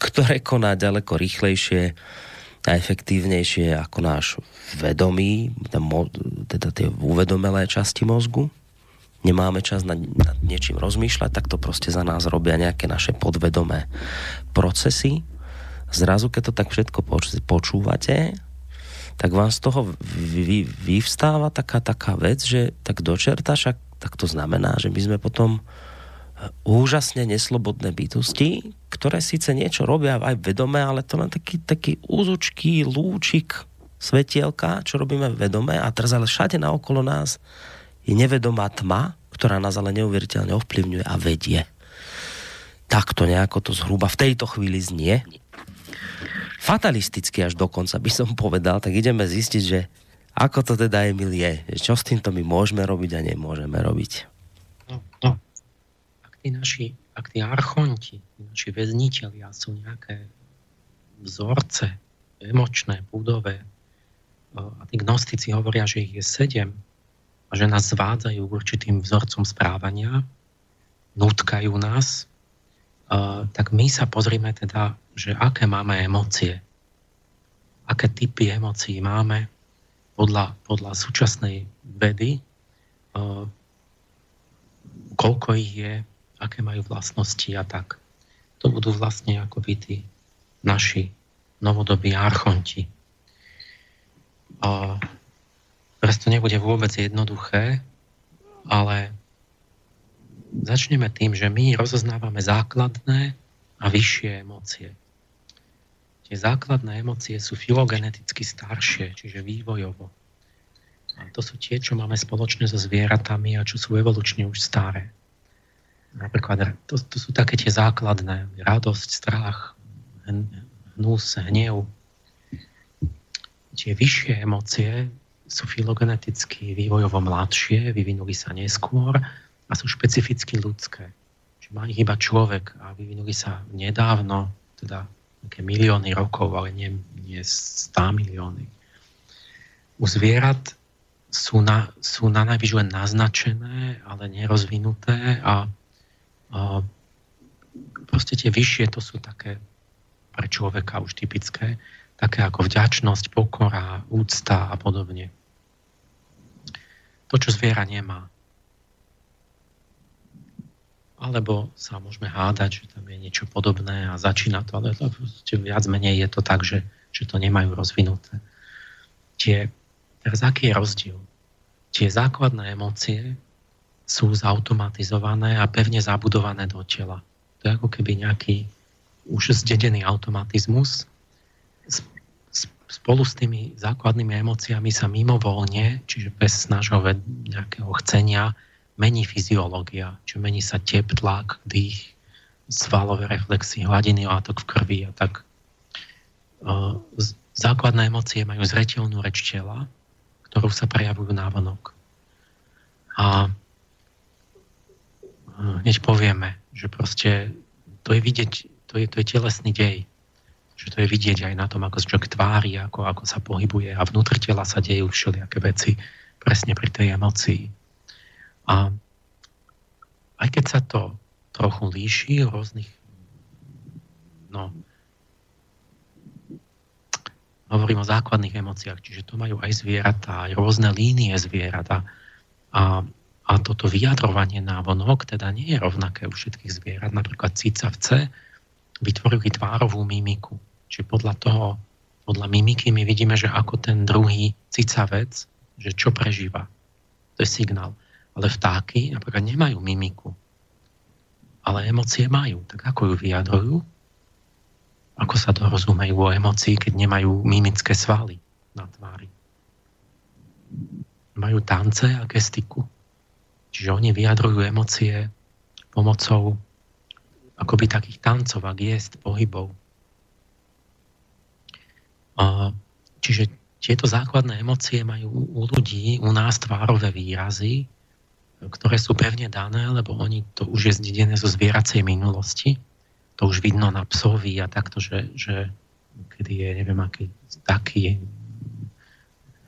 ktoré koná ďaleko rýchlejšie a efektívnejšie ako náš vedomý, teda tie uvedomelé časti mozgu. Nemáme čas nad niečím rozmýšľať, tak to proste za nás robia nejaké naše podvedomé procesy. Zrazu, keď to tak všetko počúvate, tak vám z toho vy, vy, vyvstáva taká, taká vec, že tak dočerta, však tak to znamená, že my sme potom úžasne neslobodné bytosti, ktoré síce niečo robia aj vedomé, ale to len taký, taký úzučký lúčik svetielka, čo robíme vedomé, a teraz ale všade naokolo nás je nevedomá tma, ktorá nás ale neuveriteľne ovplyvňuje a vedie. Takto nejako to zhruba v tejto chvíli znie. Fatalisticky až dokonca by som povedal, tak ideme zistiť, že ako to teda Emil je, čo s týmto my môžeme robiť a nemôžeme robiť. No, no. Ak tí naši, ak tí archonti, tí naši väznitelia sú nejaké vzorce emočné, budové, a tí gnostici hovoria, že ich je sedem a že nás zvádzajú určitým vzorcom správania, nutkajú nás, Uh, tak my sa pozrime teda, že aké máme emócie, aké typy emócií máme podľa, podľa súčasnej vedy, uh, koľko ich je, aké majú vlastnosti a tak. To budú vlastne akoby tí naši novodobí archonti. Uh, teraz to nebude vôbec jednoduché, ale začneme tým, že my rozoznávame základné a vyššie emócie. Tie základné emócie sú filogeneticky staršie, čiže vývojovo. A to sú tie, čo máme spoločné so zvieratami a čo sú evolučne už staré. Napríklad, to, to sú také tie základné. Radosť, strach, hnus, hnev. Tie vyššie emócie sú filogeneticky vývojovo mladšie, vyvinuli sa neskôr, a sú špecificky ľudské. Čiže má ich iba človek a vyvinuli sa nedávno, teda nejaké milióny rokov, ale nie, nie stá milióny. U zvierat sú na, sú na najvyššie len naznačené, ale nerozvinuté a, a proste tie vyššie to sú také pre človeka už typické, také ako vďačnosť, pokora, úcta a podobne. To, čo zviera nemá. Alebo sa môžeme hádať, že tam je niečo podobné a začína to, ale to viac menej je to tak, že, že to nemajú rozvinuté. Tie, teraz aký je rozdiel? Tie základné emócie sú zautomatizované a pevne zabudované do tela. To je ako keby nejaký už zdedený automatizmus. Spolu s tými základnými emóciami sa mimovoľne, čiže bez nášho nejakého chcenia, mení fyziológia, čiže mení sa tep, tlak, dých, svalové reflexy, hladiny látok v krvi a tak. Základné emócie majú zreteľnú reč tela, ktorou sa prejavujú návonok. A hneď povieme, že proste to je vidieť, to je, to je telesný dej, že to je vidieť aj na tom, ako sa človek tvári, ako, ako sa pohybuje a vnútri tela sa dejú všelijaké veci presne pri tej emócii. A aj keď sa to trochu líši v rôznych, no, hovorím o základných emóciách, čiže to majú aj zvieratá, aj rôzne línie zvieratá. A, a toto vyjadrovanie návonok teda nie je rovnaké u všetkých zvierat. Napríklad cicavce vytvorili tvárovú mimiku. Čiže podľa toho, podľa mimiky my vidíme, že ako ten druhý cicavec, že čo prežíva. To je signál. Ale vtáky napríklad nemajú mimiku. Ale emócie majú. Tak ako ju vyjadrujú? Ako sa dorozumejú o emócii, keď nemajú mimické svaly na tvári? Majú tance a gestiku. Čiže oni vyjadrujú emócie pomocou akoby takých tancov a gest, pohybov. Čiže tieto základné emócie majú u ľudí, u nás tvárové výrazy, ktoré sú pevne dané, lebo oni to už je zdedené zo zvieracej minulosti. To už vidno na psovi a takto, že, že keď je, neviem, aký taký.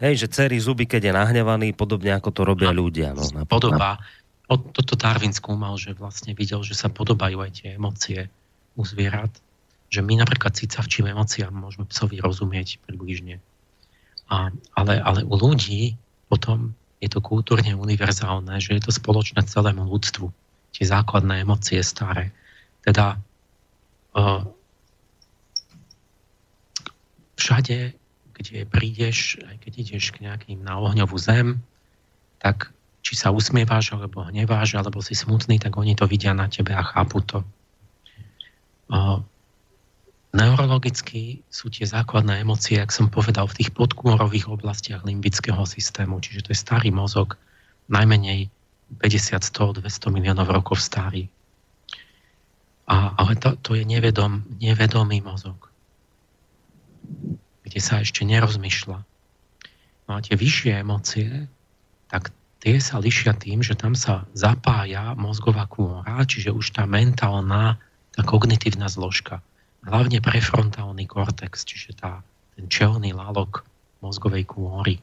Hej, že cerí zuby, keď je nahnevaný, podobne ako to robia a ľudia. No, podoba. Toto Darwin skúmal, že vlastne videl, že sa podobajú aj tie emócie u zvierat. Že my napríklad cicavčím emóciám môžeme psovi rozumieť približne. A, ale, ale u ľudí potom je to kultúrne univerzálne, že je to spoločné celému ľudstvu. Tie základné emócie staré. Teda uh, všade, kde prídeš, aj keď ideš k nejakým na ohňovú zem, tak či sa usmieváš, alebo hneváš, alebo si smutný, tak oni to vidia na tebe a chápu to. Uh, Neurologicky sú tie základné emócie, jak som povedal, v tých podkôrových oblastiach limbického systému. Čiže to je starý mozog, najmenej päťdesiat, sto, dvesto miliónov rokov starý. A, ale to, to je nevedom, nevedomý mozog, kde sa ešte nerozmýšľa. No a tie vyššie emócie, tak tie sa lišia tým, že tam sa zapája mozgová kôra, čiže už tá mentálna, tá kognitívna zložka. Hlavne prefrontálny kortex, čiže tá, ten čelný lálok mozgovej kôry.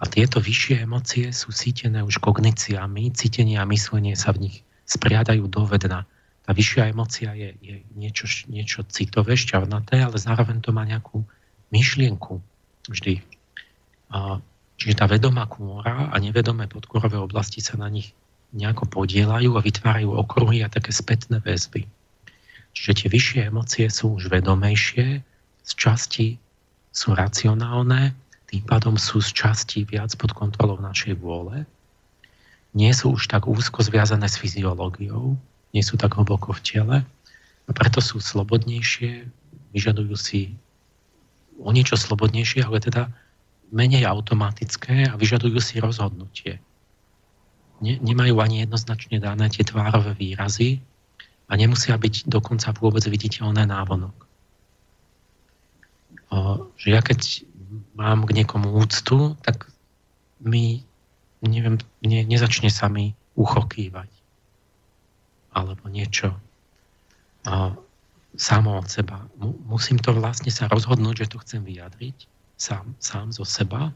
A tieto vyššie emócie sú cítené už kogníciami, cítenie a myslenie sa v nich spriadajú dovedna. Tá vyššia emócia je, je niečo, niečo citové, šťavnaté, ale zároveň to má nejakú myšlienku vždy. A, čiže tá vedomá kôra a nevedomé podkôrové oblasti sa na nich nejako podielajú a vytvárajú okruhy a také spätné väzby. Čiže tie vyššie emócie sú už vedomejšie, z časti sú racionálne, tým pádom sú z časti viac pod kontrolou našej vôle. Nie sú už tak úzko zviazané s fyziológiou, nie sú tak hlboko v tele, a preto sú slobodnejšie, vyžadujú si o niečo slobodnejšie, ale teda menej automatické a vyžadujú si rozhodnutie. Nemajú ani jednoznačne dané tie tvárové výrazy, a nemusia byť dokonca vôbec viditeľné návonok. O, že ja keď mám k niekomu úctu, tak mi, neviem, ne, nezačne sa mi ucho kývať. Alebo niečo. O, samo od seba. Musím to vlastne sa rozhodnúť, že to chcem vyjadriť sám, sám zo seba.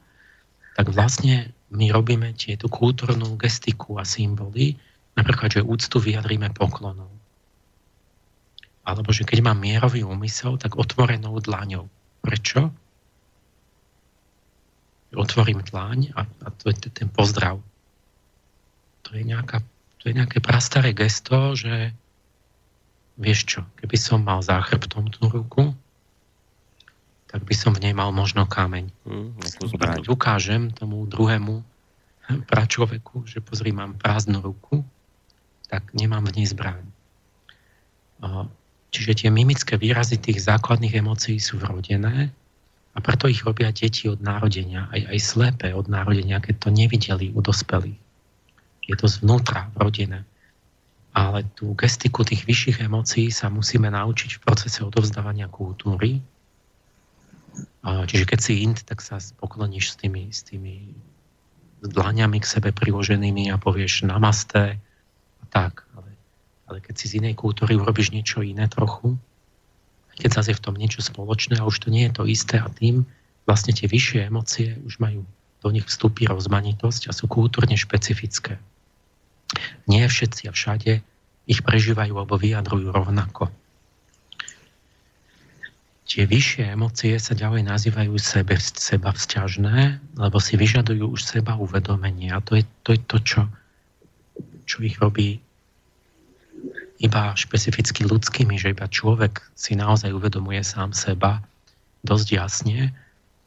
Tak vlastne my robíme tieto kultúrnu gestiku a symboly. Napríklad, že úctu vyjadríme poklonom. Alebo že keď mám mierový úmysel, tak otvorenou dlaňou. Prečo? Otvorím dlaň a, a to je ten pozdrav. To je, nejaká, to je nejaké prastaré gesto, že vieš čo, keby som mal za chrbtom tú ruku, tak by som v nej mal možno kameň. Mm, tak ukážem tomu druhému pračloveku, že pozri, mám prázdnu ruku, tak nemám v nej zbraň. Čiže tie mimické výrazy tých základných emócií sú vrodené a preto ich robia deti od narodenia, aj, aj slepé od narodenia, keď to nevideli u dospelých. Je to zvnútra vrodené. Ale tú gestiku tých vyšších emócií sa musíme naučiť v procese odovzdávania kultúry. Čiže keď si int, tak sa pokloníš s tými, s tými dlaňami k sebe priloženými a povieš namasté a tak. Ale keď si z inej kultúry urobíš niečo iné trochu, keď zase je v tom niečo spoločné a už to nie je to isté a tým vlastne tie vyššie emócie už majú, do nich vstúpi rozmanitosť a sú kultúrne špecifické. Nie všetci a všade ich prežívajú alebo vyjadrujú rovnako. Tie vyššie emócie sa ďalej nazývajú sebe, seba vzťažné, lebo si vyžadujú už seba uvedomenie a to je to, je to čo, čo ich robí iba špecificky ľudskými, že iba človek si naozaj uvedomuje sám seba dosť jasne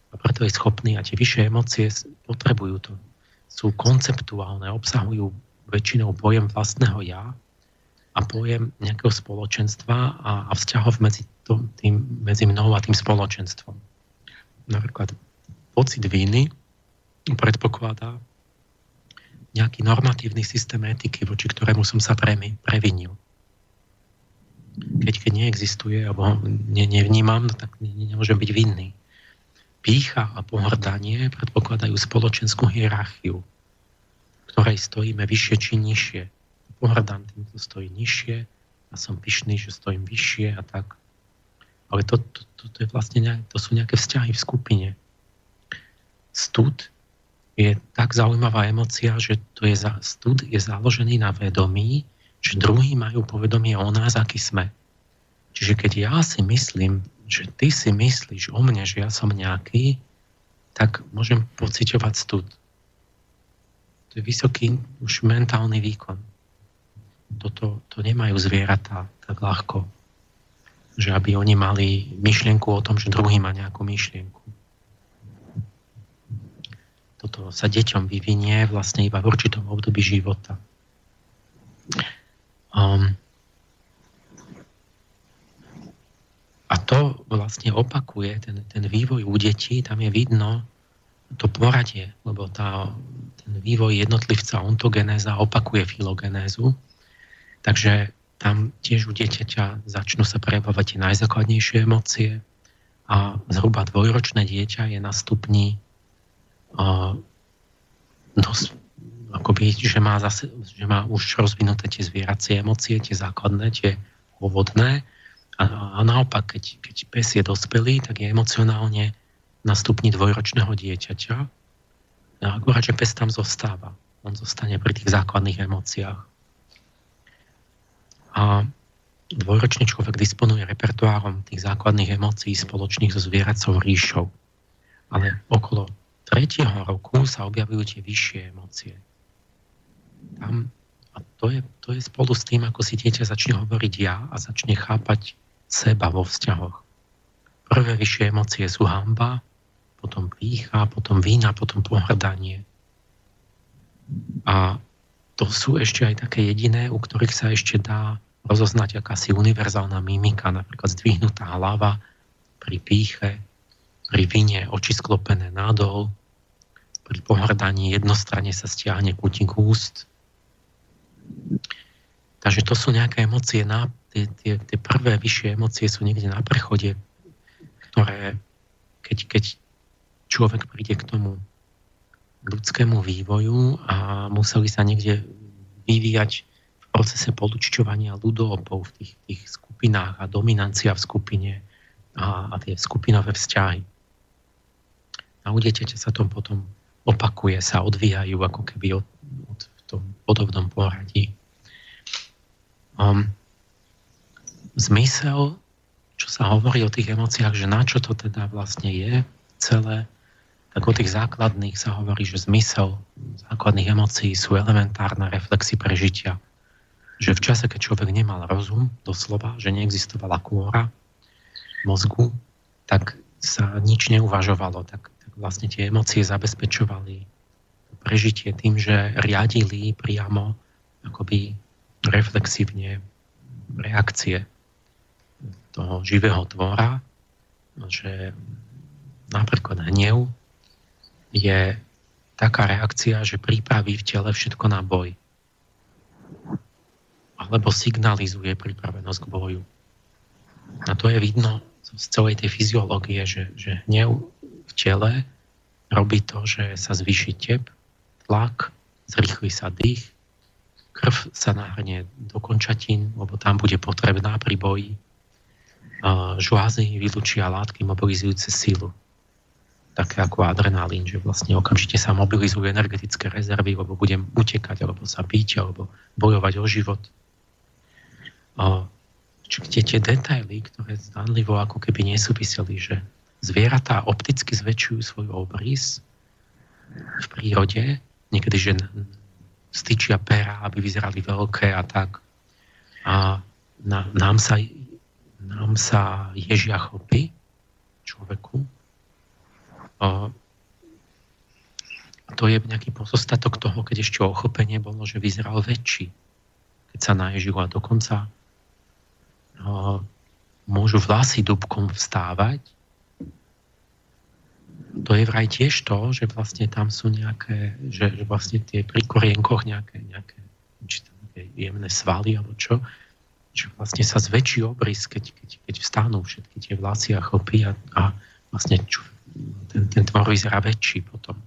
a preto je schopný a tie vyššie emócie potrebujú to. Sú konceptuálne, obsahujú väčšinou pojem vlastného ja a pojem nejakého spoločenstva a, a vzťahov medzi, to, tým, medzi mnou a tým spoločenstvom. Napríklad pocit viny predpokladá nejaký normatívny systém etiky, voči ktorému som sa previnil. Keď, keď neexistuje, alebo ne, nevnímam, tak ne, nemôžem byť vinný. Pýcha a pohrdanie predpokladajú spoločenskú hierarchiu, v ktorej stojíme vyššie či nižšie. Pohrdám tým, kto stojí nižšie a som pyšný, že stojím vyššie a tak. Ale to, to, to, to, je vlastne nejak, to sú nejaké vzťahy v skupine. Stud je tak zaujímavá emócia, že to je, stud je založený na vedomí, že druhí majú povedomie o nás, aký sme. Čiže keď ja si myslím, že ty si myslíš o mne, že ja som nejaký, tak môžem pociťovať stud. To je vysoký už mentálny výkon. Toto to nemajú zvieratá tak ľahko. Že aby oni mali myšlienku o tom, že druhý má nejakú myšlienku. Toto sa deťom vyvinie vlastne iba v určitom období života. Um, a to vlastne opakuje ten, ten vývoj u detí, tam je vidno to poradie, lebo tá, ten vývoj jednotlivca ontogenéza opakuje filogenézu, takže tam tiež u dieťaťa začnú sa prejavovať tie najzákladnejšie emócie a zhruba dvojročné dieťa je na stupni uh, dosť akoby, že má, zase, že má už rozvinuté tie zvieracie emócie, tie základné, tie pôvodné. A, a naopak, keď, keď pes je dospelý, tak je emocionálne na stupni dvojročného dieťaťa. A akurát, že pes tam zostáva. On zostane pri tých základných emóciách. A dvojročný človek disponuje repertoárom tých základných emócií spoločných so zvieracou ríšou. Ale okolo tretieho roku sa objavujú tie vyššie emócie. Tam, a to je, to je spolu s tým, ako si dieťa začne hovoriť ja a začne chápať seba vo vzťahoch. Prvé vyššie emócie sú hanba, potom pýcha, potom vína, potom pohrdanie. A to sú ešte aj také jediné, u ktorých sa ešte dá rozoznať akási univerzálna mimika, napríklad zdvihnutá hlava pri pýche, pri víne oči sklopené nadol, pri pohrdaní jednostranne sa stiahne kútik úst. Takže to sú nejaké emócie, na, tie, tie, tie prvé vyššie emócie sú niekde na prechode, ktoré, keď, keď človek príde k tomu ľudskému vývoju a museli sa niekde vyvíjať v procese podučťovania ľudolobov v tých, tých skupinách a dominancia v skupine a, a tie skupinové vzťahy. A u dieťaťa sa to potom opakuje, sa odvíjajú ako keby od, od tom podobnom poradí. Um, zmysel, čo sa hovorí o tých emóciách, že na čo to teda vlastne je celé, tak o tých základných sa hovorí, že zmysel základných emócií sú elementárne reflexy prežitia. Že v čase, keď človek nemal rozum, doslova, že neexistovala kôra mozgu, tak sa nič neuvažovalo. Tak, tak vlastne tie emócie zabezpečovali prežitie tým, že riadili priamo akoby reflexívne reakcie toho živého tvora, že napríklad hnev je taká reakcia, že pripraví v tele všetko na boj. Alebo signalizuje pripravenosť k boju. A to je vidno z celej tej fyziológie, že, že hnev v tele robí to, že sa zvýši tep, tlak, zrýchli sa dých, krv sa nahrnie do končatín, lebo tam bude potrebná pri boji. Žlázy vylúčia látky mobilizujúce silu. Také ako adrenalín, že vlastne okamžite sa mobilizujú energetické rezervy, lebo budem utekať, alebo sa biť, alebo bojovať o život. Čiže tie detaily, ktoré zdanlivo ako keby nesúviseli, že zvieratá opticky zväčšujú svoj obrys v prírode, niekedy, že styčia pera, aby vyzerali veľké a tak. a na, nám, sa, nám sa ježia chlpy človeku. A to je nejaký pozostatok toho, keď ešte ochopenie bolo, že vyzeral väčší, keď sa naježil a dokonca a môžu vlasy dúbkom vstávať. To je vraj tiež to, že vlastne tam sú nejaké, že, že vlastne tie pri korienkoch nejaké, nejaké, či tam nejaké jemné svaly alebo čo, že vlastne sa zväčší obrys, keď, keď, keď vstanú všetky tie vlasy a chlpy a, a vlastne ču, ten, ten tvor vyzerá väčší potom.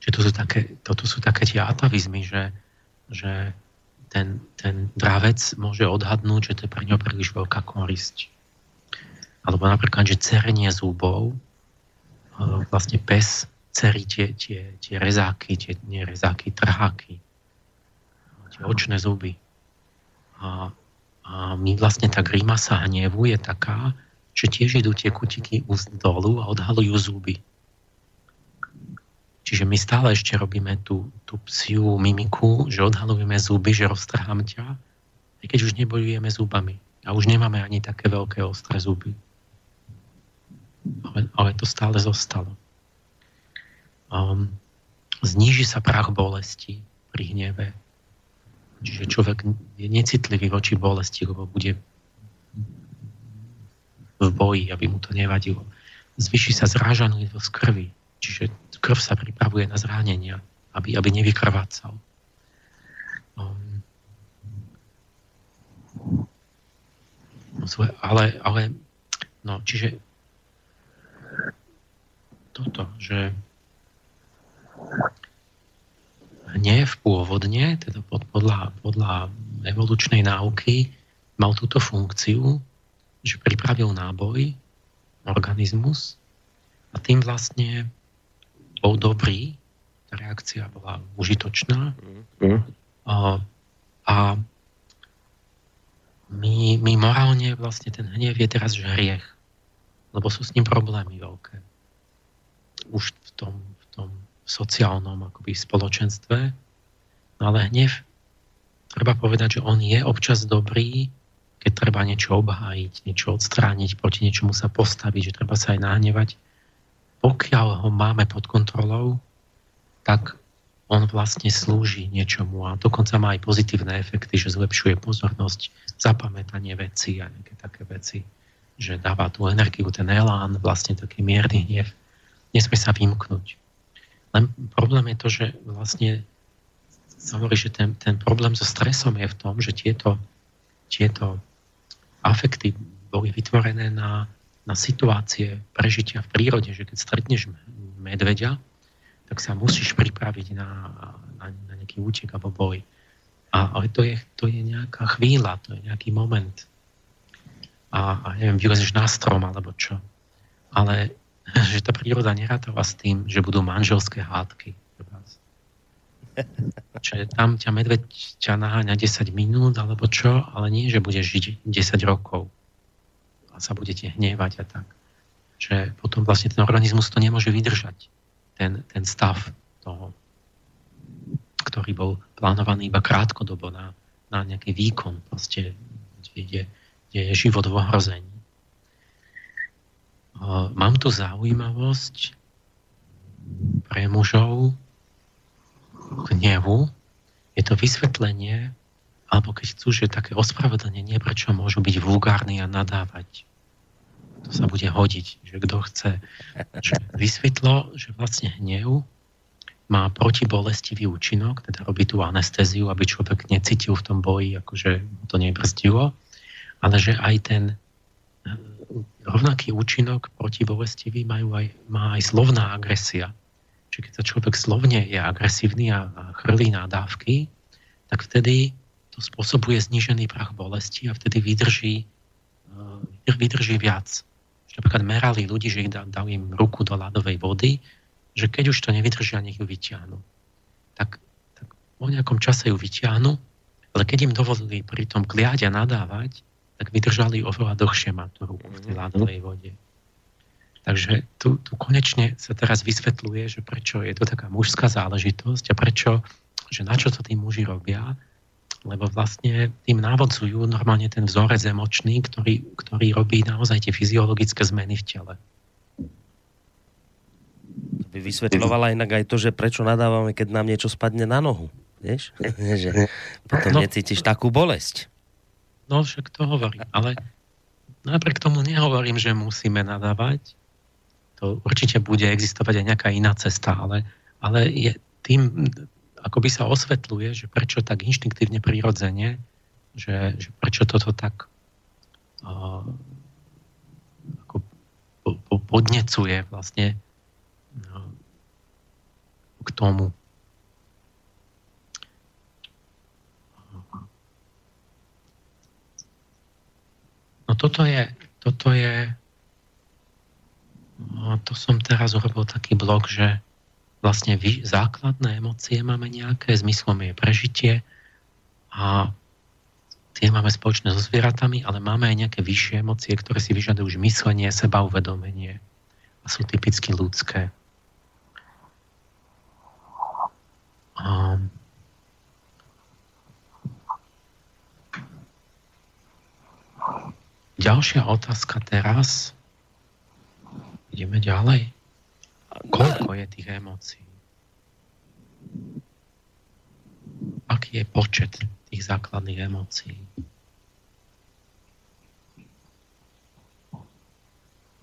Že to sú také, toto sú také tie atavizmy, že, že ten, ten dravec môže odhadnúť, že to je pre ňo príliš veľká korisť. Alebo napríklad, že cerenie zúbov, vlastne pes cerí tie, tie, tie rezáky, tie nie rezáky, trháky, tie očné zuby. A, a my vlastne tá grimasa hnevu je taká, že tiež idú tie kutiky úst dolu a odhalujú zuby. Čiže my stále ešte robíme tú, tú psiu mimiku, že odhalujeme zuby, že roztrhám ťa, aj keď už nebojujeme zubami. A už nemáme ani také veľké ostré zuby. Ale, ale to stále zostalo. Um, zníži sa prah bolesti pri hneve. Čiže človek je necitlivý voči bolesti, lebo bude v boji, aby mu to nevadilo. Zvýši sa zrážanlivosť krvi. Čiže krv sa pripravuje na zranenia, aby, aby nevykrvácal. Um, ale, ale, no, čiže toto, že hnev pôvodne, teda pod, podľa, podľa evolučnej náuky, mal túto funkciu, že pripravil náboj, organizmus a tým vlastne bol dobrý, tá reakcia bola užitočná a, a my, my morálne vlastne ten hnev je teraz že hriech, lebo sú s ním problémy veľké. Už v tom, v tom sociálnom akoby spoločenstve. No ale hnev, treba povedať, že on je občas dobrý, keď treba niečo obhájiť, niečo odstrániť, proti niečomu sa postaviť, že treba sa aj nahnevať. Pokiaľ ho máme pod kontrolou, tak on vlastne slúži niečomu a dokonca má aj pozitívne efekty, že zlepšuje pozornosť, zapamätanie veci a nejaké také veci, že dáva tú energiu, ten elán, vlastne taký mierny hnev. Nesmie sa vymknúť. Len problém je to, že vlastne sa hovorí, že ten, ten problém so stresom je v tom, že tieto, tieto afekty boli vytvorené na, na situácie prežitia v prírode, že keď stretneš medveďa, tak sa musíš pripraviť na, na, na nejaký útek alebo boj. A, ale to je, to je nejaká chvíľa, to je nejaký moment. A, a neviem, vylezeš na strom alebo čo. Ale že tá príroda nerátala s tým, že budú manželské hádky. Čiže tam ťa medveď ťa naháňa desať minút alebo čo, ale nie, že budeš žiť desať rokov a sa budete hnievať a tak. Že potom vlastne ten organizmus to nemôže vydržať. Ten, ten stav toho, ktorý bol plánovaný iba krátkodobo na, na nejaký výkon, proste, kde, kde je život v ohrození. Mám tu zaujímavosť pre mužov hnevu. Je to vysvetlenie, alebo keď chcú, že také ospravedlnenie, prečo môžu byť vulgárni a nadávať. To sa bude hodiť, že kto chce. Že vysvetlo, že vlastne hnev má protibolestivý účinok, teda robí tú anestéziu, aby človek necítil v tom boji, akože to nebrzdilo, ale že aj ten rovnaký účinok protibolestivý majú aj, má aj slovná agresia. Čiže keď sa človek slovne je agresívny a, a chrlí nádávky, tak vtedy to spôsobuje znížený prach bolesti a vtedy vydrží, uh, vydrží viac. Že napríklad merali ľudí, že ich da, dali im ruku do ľadovej vody, že keď už to nevydržia, nech ju vyťahnu. Tak, tak po nejakom čase ju vyťahnu, ale keď im dovolili pri tom kliať a nadávať, tak vydržali oveľa dlhšie maturu v tej ľadovej vode. Takže tu, tu konečne sa teraz vysvetľuje, že prečo je to taká mužská záležitosť a prečo, že na čo to tí muži robia, lebo vlastne tým návodzujú normálne ten vzorec emočný, ktorý, ktorý robí naozaj tie fyziologické zmeny v tele. By vysvetľovala inak aj to, že prečo nadávame, keď nám niečo spadne na nohu. Vieš? Že potom no, necítiš takú bolesť. No však to hovorím, ale napriek tomu nehovorím, že musíme nadávať. To určite bude existovať aj nejaká iná cesta, ale, ale je tým, akoby sa osvetľuje, že prečo tak inštinktívne prirodzene, že, že prečo toto tak uh, ako po, po, podnecuje vlastne uh, k tomu. No toto je, toto je, no, to som teraz urobil taký blok, že vlastne vy, základné emócie máme nejaké, zmyslom je prežitie a tie máme spoločné so zvieratami, ale máme aj nejaké vyššie emócie, ktoré si vyžadujú už myslenie, sebauvedomenie a sú typicky ľudské. A ďalšia otázka teraz. Ideme ďalej. Koľko je tých emócií? Aký je počet tých základných emócií?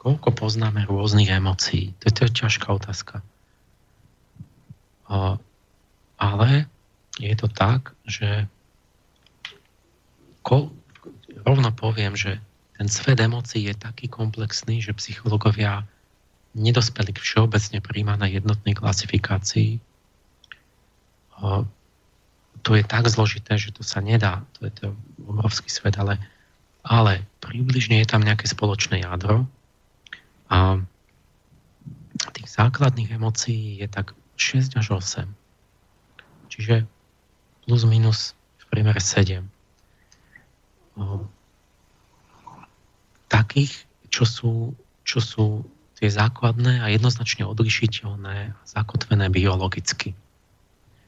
Koľko poznáme rôznych emócií? To je ťažká otázka. Ale je to tak, že rovno poviem, že ten svet emócií je taký komplexný, že psychológovia nedospeli k všeobecne prijímanej jednotnej klasifikácii. O, to je tak zložité, že to sa nedá. To je to obrovský svet, ale, ale približne je tam nejaké spoločné jadro. A tých základných emócií je tak šesť až osem. Čiže plus minus v priemere sedem. O, takých, čo sú, čo sú tie základné a jednoznačne odlišiteľné a zakotvené biologicky.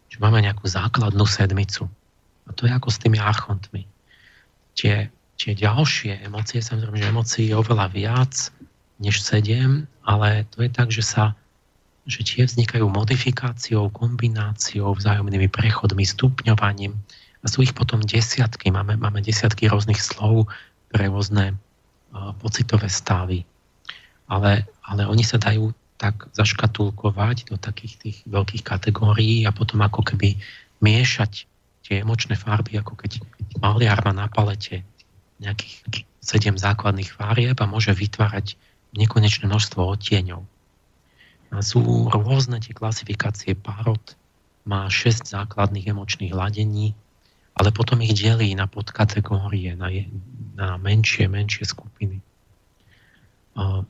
Čiže máme nejakú základnú sedmicu. A to je ako s tými archontmi. Tie, tie ďalšie emócie, samozrejme, že emócií je oveľa viac než sedem, ale to je tak, že sa že tie vznikajú modifikáciou, kombináciou, vzájomnými prechodmi, stupňovaním a sú ich potom desiatky. Máme, máme desiatky rôznych slov pre rôzne pocitové stavy. Ale, ale oni sa dajú tak zaškatulkovať do takých tých veľkých kategórií a potom ako keby miešať tie emočné farby, ako keď maliar má na palete nejakých sedem základných farieb a môže vytvárať nekonečné množstvo odtieňov. A sú rôzne tie klasifikácie. Párod má šesť základných emočných hladení, ale potom ich delí na podkategórie, na, je, na menšie, menšie skupiny. A,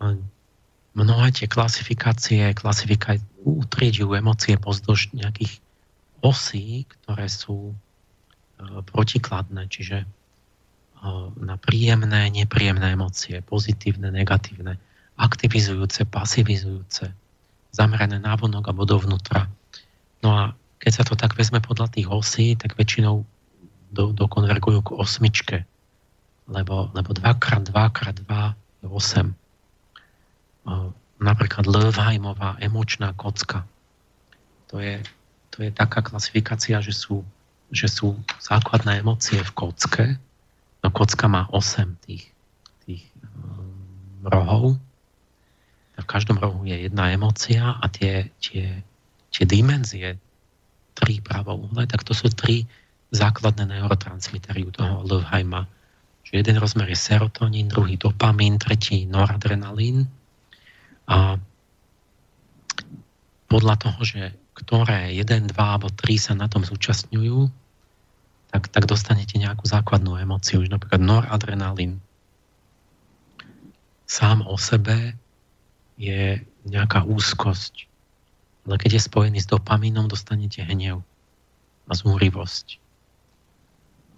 a mnohé tie klasifikácie, klasifikácie utriedujú emócie pozdĺž nejakých osí, ktoré sú a, protikladné, čiže a, na príjemné, nepríjemné emócie, pozitívne, negatívne, aktivizujúce, pasivizujúce, zamerané na vonok alebo dovnútra. No a keď sa to tak vezme podľa tých osí, tak väčšinou do, dokonvergujú k osmičke, lebo, lebo dva krát dva krát dva je osem. Napríklad Lövheimová emočná kocka. To je, to je taká klasifikácia, že sú, že sú základné emócie v kocke. No kocka má osem tých, tých um, rohov. V každom rohu je jedna emócia a tie, tie, tie dimenzie tri pravouhle, tak to sú tri základné neurotransmitery u toho Lövheima. Že jeden rozmer je serotonín, druhý dopamin, tretí noradrenalín. A podľa toho, že ktoré jeden, dva alebo tri sa na tom zúčastňujú, tak, tak dostanete nejakú základnú emóciu. Napríklad noradrenalín sám o sebe je nejaká úzkosť. Ale keď je spojený s dopamínom, dostanete hnev a zúrivosť.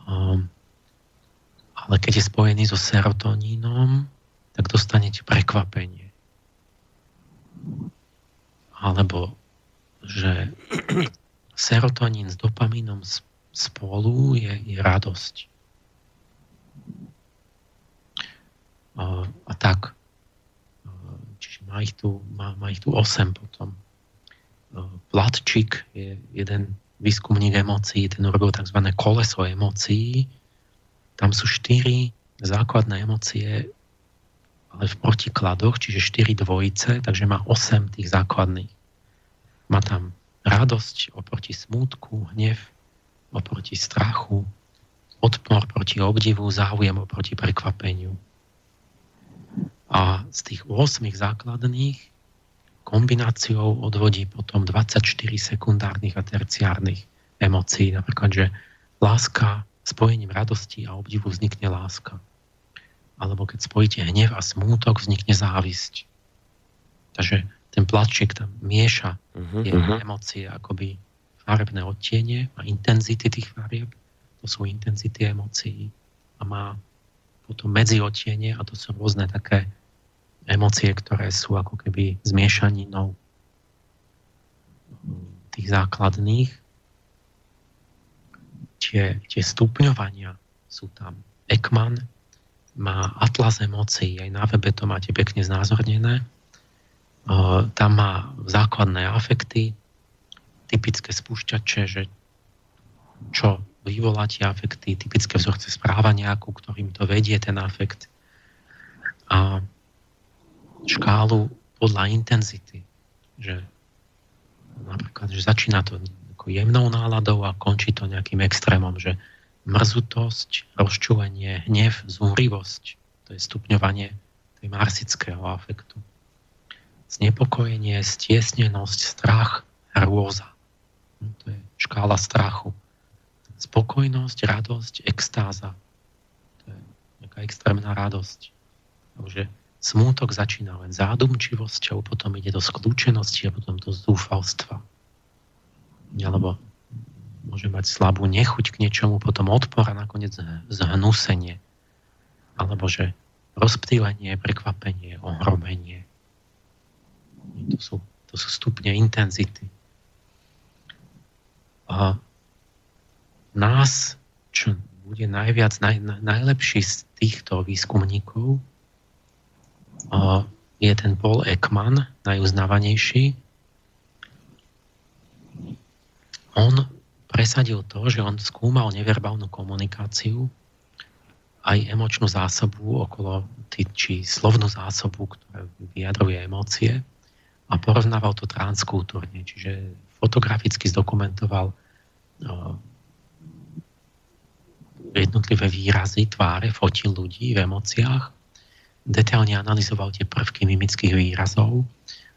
Um, ale keď je spojený so serotonínom, tak dostanete prekvapenie. Alebo, že serotonín s dopamínom spolu je, je radosť. A, a tak. Čiže má ich tu, má, má ich tu osem potom. Platčík je jeden výskumník emócií, ten urobil tzv. Koleso emócií. Tam sú štyri základné emócie, ale v protikladoch, čiže štyri dvojice, takže má osem tých základných. Má tam radosť oproti smútku, hnev oproti strachu, odpor proti obdivu, záujem oproti prekvapeniu. A z tých ôsmich základných kombináciou odvodí potom dvadsaťštyri sekundárnych a terciárnych emócií. Napríklad, že láska, spojením radosti a obdivu vznikne láska. Alebo keď spojíte hnev a smútok, vznikne závisť. Takže ten platčík tam mieša uh-huh, tie uh-huh. emócie, akoby farebné odtiene a intenzity tých farieb, to sú intenzity emócií. A má potom medzi odtiene a to sú rôzne také emócie, ktoré sú ako keby zmiešaninou tých základných. Tie, tie stupňovania sú tam. Ekman má atlas emócií, aj na webe to máte pekne znázornené. Tam má základné afekty, typické spúšťače, že čo vyvolá tie afekty, typické vzorce správania, ku ktorým to vedie ten afekt. A škálu podľa intenzity, že napríklad, že začína to jemnou náladou a končí to nejakým extrémom, že mrzutosť, rozčúlenie, hnev, zúrivosť, to je stupňovanie tej marsického afektu. Znepokojenie, stiesnenosť, strach, hrôza. To je škála strachu. Spokojnosť, radosť, extáza. To je nejaká extrémna radosť. Takže smútok začína len zádumčivosťou, potom ide do skľúčenosti a potom do zúfalstva. Alebo môže mať slabú nechuť k niečomu, potom odpor a nakoniec zhnusenie. Alebo že rozptýlenie, prekvapenie, ohromenie. To sú, to sú stupne intenzity. A nás, čo bude najviac, naj, najlepší z týchto výskumníkov, a je ten Paul Ekman, najuznávanejší. On presadil to, že on skúmal neverbálnu komunikáciu, aj emočnú zásobu okolo, či slovnú zásobu, ktorá vyjadruje emócie. A porovnával to transkultúrne, čiže fotograficky zdokumentoval jednotlivé výrazy, tváre, fotil ľudí v emóciách, detailne analyzoval tie prvky mimických výrazov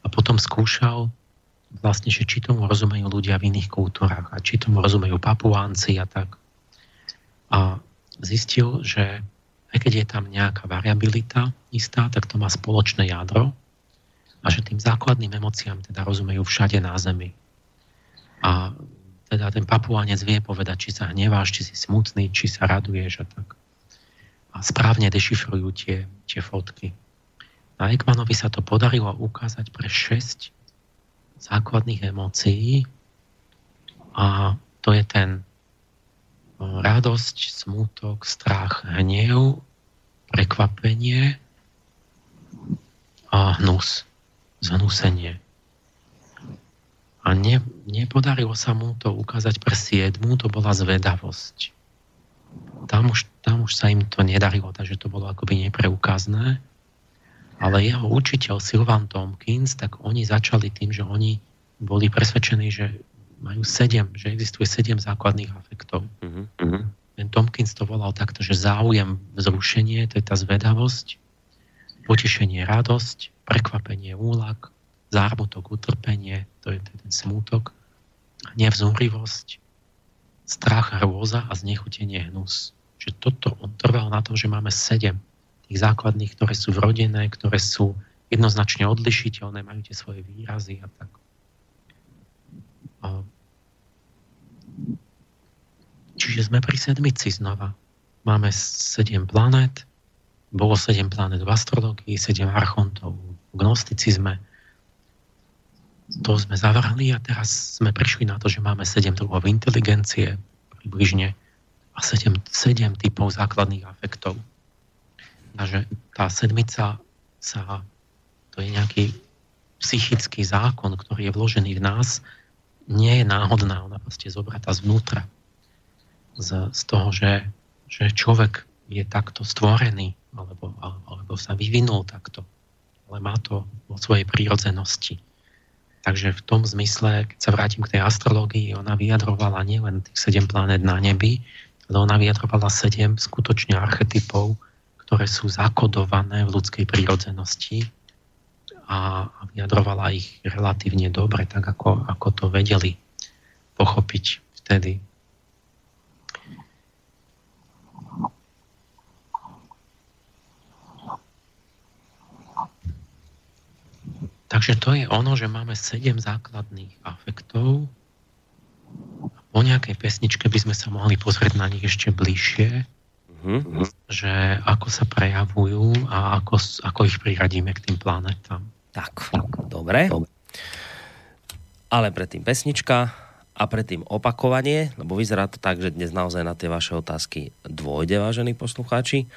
a potom skúšal vlastne, že či tomu rozumejú ľudia v iných kultúrach a či tomu rozumejú Papuánci a tak. A zistil, že aj keď je tam nejaká variabilita istá, tak to má spoločné jadro, a že tým základným emóciám teda rozumejú všade na Zemi. A teda ten Papuánec vie povedať, či sa hneváš, či si smutný, či sa raduješ a tak. A správne dešifrujú tie, tie fotky. A Ekmanovi sa to podarilo ukázať pre šesť základných emócií. A to je ten radosť, smútok, strach, hnev, prekvapenie a hnus. Zhnusenie. A ne, nepodarilo sa mu to ukázať pre siedmu, to bola zvedavosť. Tam už, tam už sa im to nedarilo, takže to bolo akoby nepreukazné. Ale jeho učiteľ Silvan Tompkins, tak oni začali tým, že oni boli presvedčení, že majú sedem, že existuje sedem základných afektov. Mm-hmm. Ten Tompkins to volal takto, že záujem, vzrušenie, to je tá zvedavosť, potešenie, radosť, prekvapenie, úľak, zármutok, utrpenie, to je ten smútok, nevzúrivosť, strach, hrôza a znechutenie, hnus. Čiže toto on trval na tom, že máme sedem tých základných, ktoré sú vrodené, ktoré sú jednoznačne odlišiteľné, majú tie svoje výrazy a tak. A... Čiže sme pri sedmici znova. Máme sedem planét, bolo sedem planet v astrologii, sedem archontov v gnosticizme, to sme zavrhli a teraz sme prišli na to, že máme sedem druhov inteligencie približne a sedem, sedem typov základných afektov. Takže tá sedmica sa, to je nejaký psychický zákon, ktorý je vložený v nás, nie je náhodná, ona proste je zobratá zvnútra. Z, z toho, že, že človek je takto stvorený, alebo, alebo sa vyvinul takto, ale má to vo svojej prírodzenosti. Takže v tom zmysle, keď sa vrátim k tej astrológii, ona vyjadrovala nielen tých sedem planét na nebi, ale ona vyjadrovala sedem skutočne archetypov, ktoré sú zakodované v ľudskej prírodzenosti a vyjadrovala ich relatívne dobre, tak ako, ako to vedeli pochopiť vtedy. Takže to je ono, že máme sedem základných afektov. Po nejakej pesničke by sme sa mohli pozrieť na nich ešte bližšie. Mm-hmm. Že ako sa prejavujú a ako, ako ich priradíme k tým planetám. Tak, dobre. dobre. Ale predtým pesnička a predtým opakovanie, lebo vyzerá to tak, že dnes naozaj na tie vaše otázky dôjde, vážení poslucháči.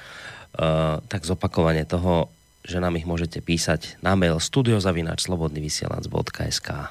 Uh, tak zopakovanie toho, že nám ich môžete písať na mail studio zavináč slobodný vysielač bodka es ká.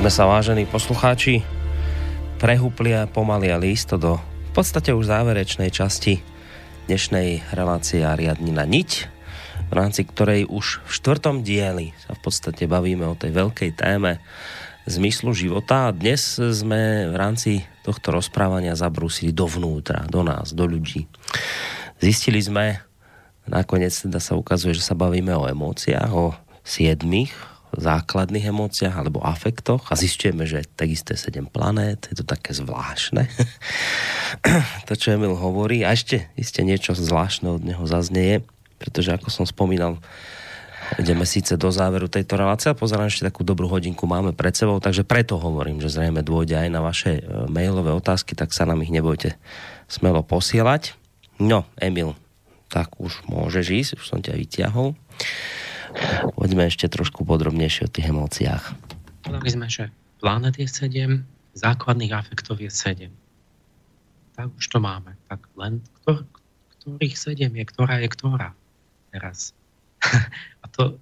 sme sa, vážení poslucháči, prehúpli a pomaly a lísto do v podstate už záverečnej časti dnešnej relácie Ariadnina niť, v rámci ktorej už v štvrtom dieli sa v podstate bavíme o tej veľkej téme zmyslu života. A dnes sme v rámci tohto rozprávania zabrúsili dovnútra, do nás, do ľudí. Zistili sme, nakoniec teda sa ukazuje, že sa bavíme o emóciách, o siedmých základných emóciách alebo afektoch, a zistujeme, že takisto je sedem planét, je to také zvláštne. To, čo Emil hovorí, a ešte iste niečo zvláštne od neho zaznieje, pretože ako som spomínal, ideme síce do záveru tejto relácie a pozerám, ešte takú dobrú hodinku máme pred sebou, takže preto hovorím, že zrejme dôjde aj na vaše mailové otázky, tak sa nám ich nebojte smelo posielať. No, Emil, tak už môžeš ísť, už som ťa vyťahol. Poďme ešte trošku podrobnejšie o tých emóciách. Povedali sme, že planet je sedem, základných afektov je sedem. Tak už to máme. Tak len ktor, ktorých sedem je, ktorá je ktorá teraz. A to,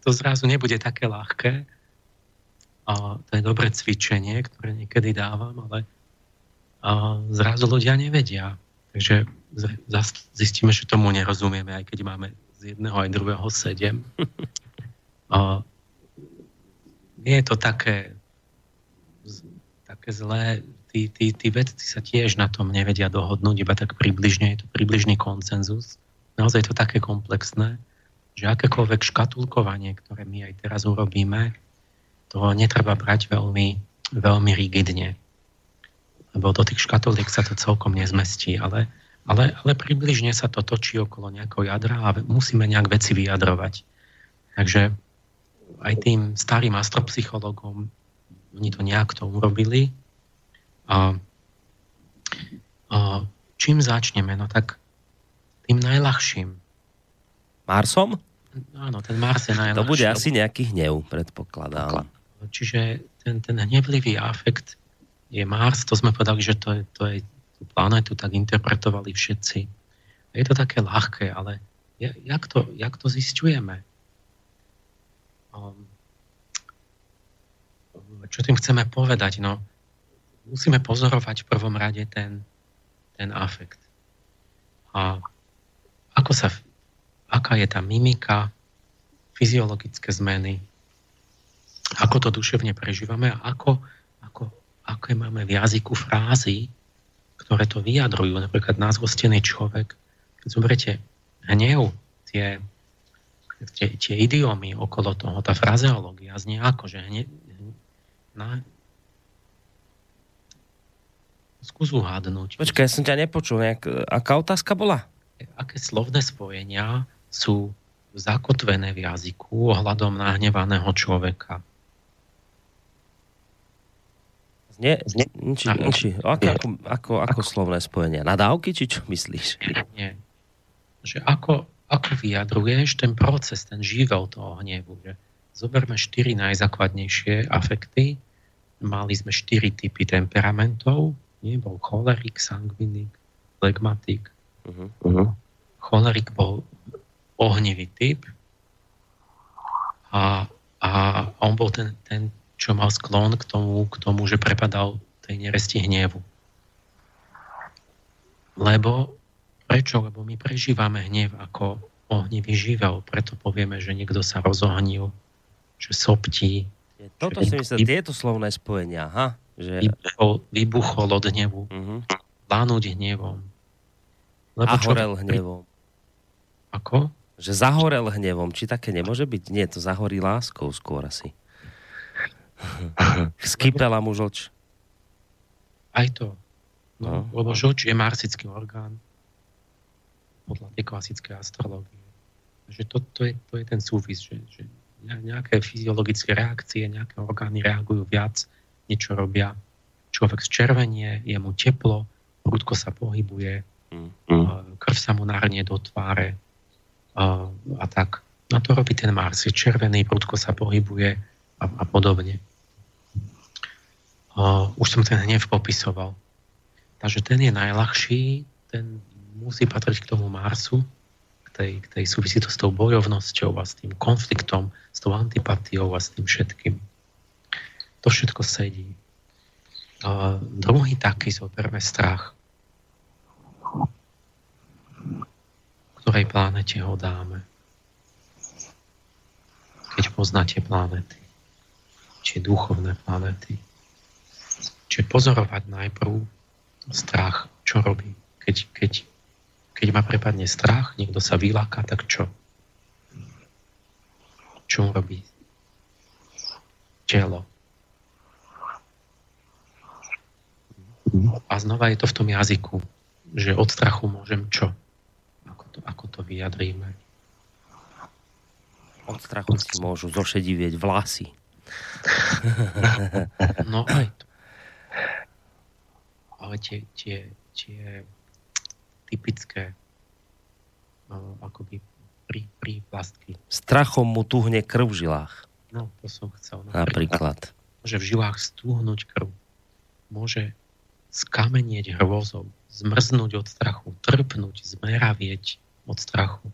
to zrazu nebude také ľahké. A to je dobré cvičenie, ktoré niekedy dávam, ale a zrazu ľudia nevedia. Takže zistíme, že tomu nerozumieme, aj keď máme z jedného aj druhého sedem. A nie je to také, také zlé. Tí, tí, tí vedci sa tiež na tom nevedia dohodnúť, iba tak približne, je to približný konsenzus. Naozaj je to také komplexné, že akékoľvek škatulkovanie, ktoré my aj teraz urobíme, to netreba brať veľmi, veľmi rigidne. Lebo do tých škatuliek sa to celkom nezmestí, ale Ale, ale približne sa to točí okolo nejakého jadra a musíme nejak veci vyjadrovať. Takže aj tým starým astropsychologom oni to nejak to urobili. A, a čím začneme? No tak tým najľahším. Marsom? Áno, ten Mars je najľahší. To bude asi nejaký hnev, predpokladám. Čiže ten, ten hnevlivý afekt je Mars. To sme povedali, že to je... To je planetu, tak interpretovali všetci. Je to také ľahké, ale jak to, jak to zisťujeme? Čo tým chceme povedať? No, musíme pozorovať v prvom rade ten, ten afekt. A ako sa, aká je tá mimika, fyziologické zmeny, ako to duševne prežívame a ako, ako, ako máme v jazyku frázy, ktoré to vyjadrujú, napríklad názvostený človek. Keď zoberiete hnev, tie, tie, tie idiomy okolo toho, tá frazeológia znie ako, že hnev... Na... Skús uhádnuť. Počkaj, ja som ťa nepočul. Nejak, aká otázka bola? Aké slovné spojenia sú zakotvené v jazyku ohľadom nahnevaného človeka? Nie, nie, niči, niči. Ako, ako, ako, ako slovné spojenie? Nadávky, či čo myslíš? Nie, nie. Že ako, ako vyjadruješ ten proces, ten živel toho hnevu? Že zoberme štyri najzákladnejšie afekty. Mali sme štyri typy temperamentov. Nie, bol cholerik, sangvinik, flegmatik. Uh-huh. Uh-huh. Cholerik bol ohnivý typ. A, a on bol ten, ten čo mal sklon k tomu, k tomu, že prepadal tej neresti hnevu. Lebo, prečo? Lebo my prežívame hnev ako ohnivý živel, preto povieme, že niekto sa rozohnil, že soptí. Je, toto že si myslím, tieto slovné spojenia, aha. Že... Vybuchol, vybuchol od hnevu, uh-huh. Lánúť hnevom. Lebo a horel čo... hnevom. Ako? Že zahorel hnevom, či také nemôže byť? Nie, to zahorí láskou skôr asi. Skypela mu žlč. Aj to. No, no. Lebo žlč je marsický orgán podľa tej klasickej astrológie. Takže to, to, je, to je ten súvis, že, že nejaké fyziologické reakcie, nejaké orgány reagujú viac, niečo robia. Človek zčervenie, je mu teplo, prudko sa pohybuje, mm. krv sa mu narnie do tváre a, a tak. No to robí ten Mars. Je červený, prudko sa pohybuje a, a podobne. Uh, už som ten hnev popisoval. Takže ten je najľahší, ten musí patriť k tomu Marsu, k tej, k tej súvisitosti s tou bojovnosťou a s tým konfliktom, s tou antipatiou a s tým všetkým. To všetko sedí. A druhý taký, zoberme strach. Ktorej planete ho dáme? Keď poznáte planety. Či duchovné planety. Čiže pozorovať najprv strach. Čo robí? Keď, keď, keď ma prepadne strach, niekto sa vyláka, tak čo? Čo robí? Telo. A znova je to v tom jazyku, že od strachu môžem čo? Ako to, ako to vyjadríme? Od strachu si môžu zošedivieť vlasy. No aj to. Ale tie, tie, tie typické no, akoby prí, príplastky. Strachom mu tuhne krv v žilách. No, to som chcel. Napríklad. Napríklad. Môže v žilách stúhnuť krv. Môže skamenieť hrôzou, zmrznúť od strachu, trpnúť, zmeravieť od strachu,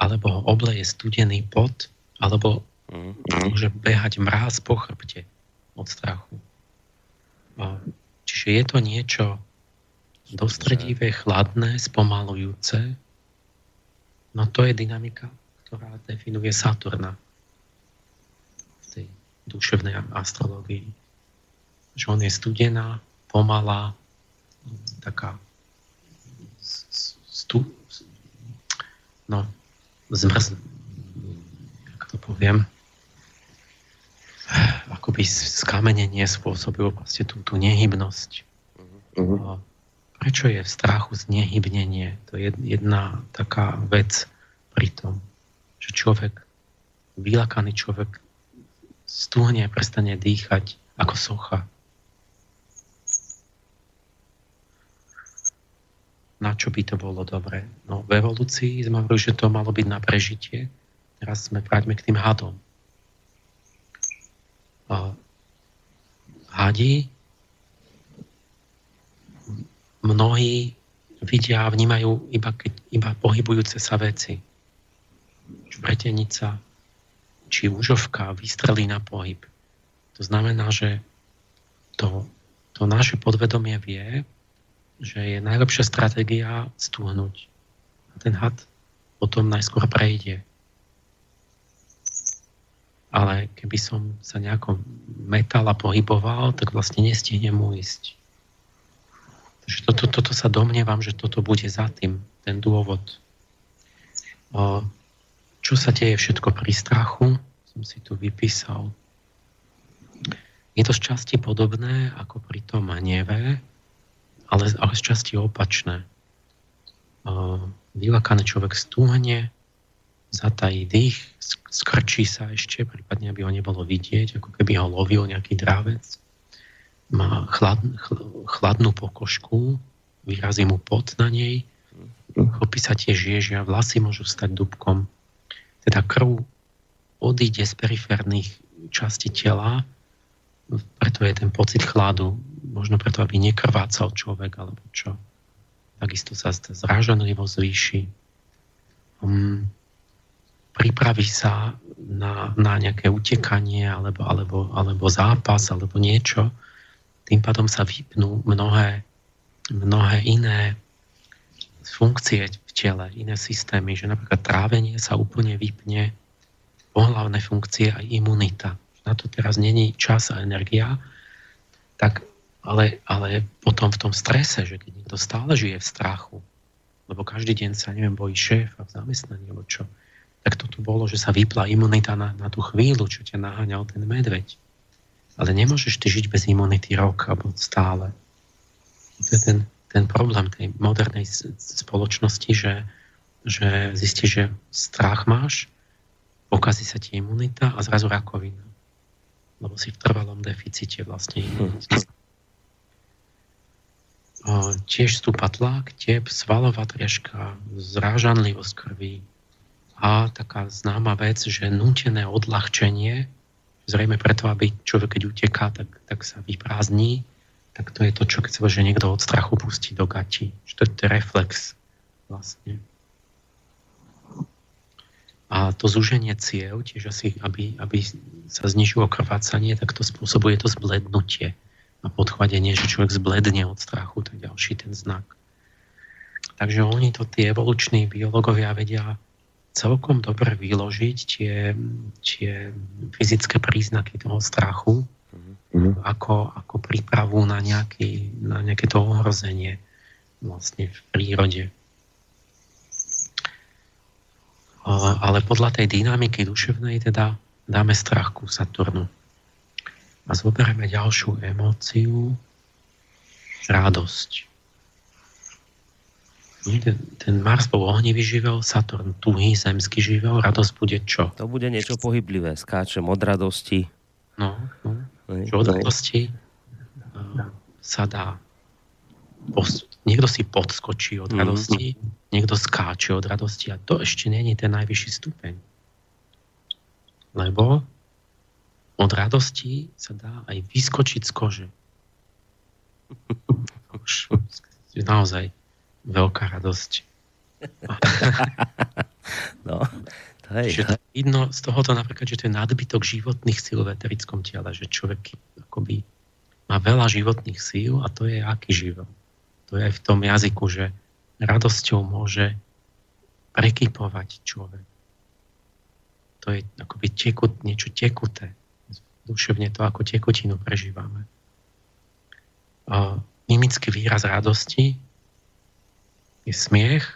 alebo ho obleje studený pot, alebo mm-hmm. môže behať mráz po chrbte od strachu. Čiže je to niečo dostredivé, chladné, spomalujúce. No to je dynamika, ktorá definuje Saturna v tej duševnej astrológii. Že on je studená, pomalá, taká stu, no, zmrzná, jak to poviem, akoby skamenenie spôsobilo vlastne tú, tú nehybnosť. Uh-huh. Prečo je v strachu znehybnenie? To je jedna taká vec pri tom, že človek, vylakaný človek stúhne, prestane dýchať ako socha. Na čo by to bolo dobre? No, v evolúcii sme hovorili, že to malo byť na prežitie. Teraz sme práďme k tým hadom. A hadi mnohí vidia a vnímajú iba, keď, iba pohybujúce sa veci. Špretenica či úžovka vystrelí na pohyb. To znamená, že to, to naše podvedomie vie, že je najlepšia stratégia stúhnuť. A ten had potom najskôr prejde. Ale keby som sa nejako metal a pohyboval, tak vlastne nestihnem ísť. Takže toto, toto sa domnievam, že toto bude za tým, ten dôvod. O, čo sa deje všetko pri strachu, som si tu vypísal. Je to zčasti podobné ako pri tom hnieve, ale, ale z časti opačné. Vylakaný človek stúhne, zatají dých, skrčí sa ešte, prípadne aby ho nebolo vidieť, ako keby ho lovil nejaký drávec. Má chlad, chl, chladnú pokožku, vyrazí mu pot na nej, chopí sa tie žiežia, vlasy môžu stať dúbkom. Teda krv odíde z periférnych častí tela, preto je ten pocit chladu, možno preto, aby nekrvácal človek, alebo čo. Takisto sa zrážanlivo zvýši. Um, pripraví sa na, na nejaké utekanie, alebo, alebo, alebo zápas, alebo niečo. Tým pádom sa vypnú mnohé, mnohé iné funkcie v tele, iné systémy, že napríklad trávenie sa úplne vypne, pohlavné funkcie aj imunita. Na to teraz není čas a energia, tak, ale, ale potom v tom strese, že keď niekto stále žije v strachu, lebo každý deň sa, neviem, bojí šéfa v zamestnaní, alebo čo, tak to tu bolo, že sa vypla imunita na, na tú chvíľu, čo ťa naháňal ten medveď. Ale nemôžeš ty žiť bez imunity rok, alebo stále. To je ten, ten problém tej modernej spoločnosti, že, že zistíš, že strach máš, pokazí sa ti imunita a zrazu rakovina. Lebo si v trvalom deficite vlastne. O, tiež stúpa tlak, tep, svalová trieška, zrážanlivosť krvi a taká známa vec, že nútené odľahčenie, zrejme preto, aby človek keď uteká, tak, tak sa vyprázdní, tak to je to, čo chcel, že niekto od strachu pustí do gati. Že to je reflex vlastne. A to zúženie ciev, tiež asi, aby, aby sa znižilo krvácanie, tak to spôsobuje to zblednutie a podchvadenie, že človek zbledne od strachu, to je ďalší ten znak. Takže oni to, tie evoluční biológovia vedia celkom dobre vyložiť tie, tie fyzické príznaky toho strachu, mm-hmm. ako, ako prípravu na, nejaký, na nejaké to ohrozenie vlastne v prírode. Ale podľa tej dynamiky duševnej teda dáme strach ku Saturnu. A zoberieme ďalšiu emóciu, radosť. Ten, ten Mars bol ohnivý živel, Saturn tuhý zemský živel, radosť bude čo? To bude niečo pohyblivé, skáčem od radosti. No, no. Čo od radosti uh, sa dá. Post- niekto si podskočí od radosti, mm. niekto skáče od radosti a to ešte nie je ten najvyšší stupeň. Lebo od radosti sa dá aj vyskočiť z kože. Už naozaj veľká radosť. No, to je... Čiže to vidno z tohoto napríklad, že to je nadbytok životných síl v eterickom tele, že človek akoby má veľa životných síl a to je aký živel. To je aj v tom jazyku, že radosťou môže prekypovať človek. To je akoby tekut, niečo tekuté. Duševne to ako tekutinu prežívame. A mimický výraz radosti je smiech.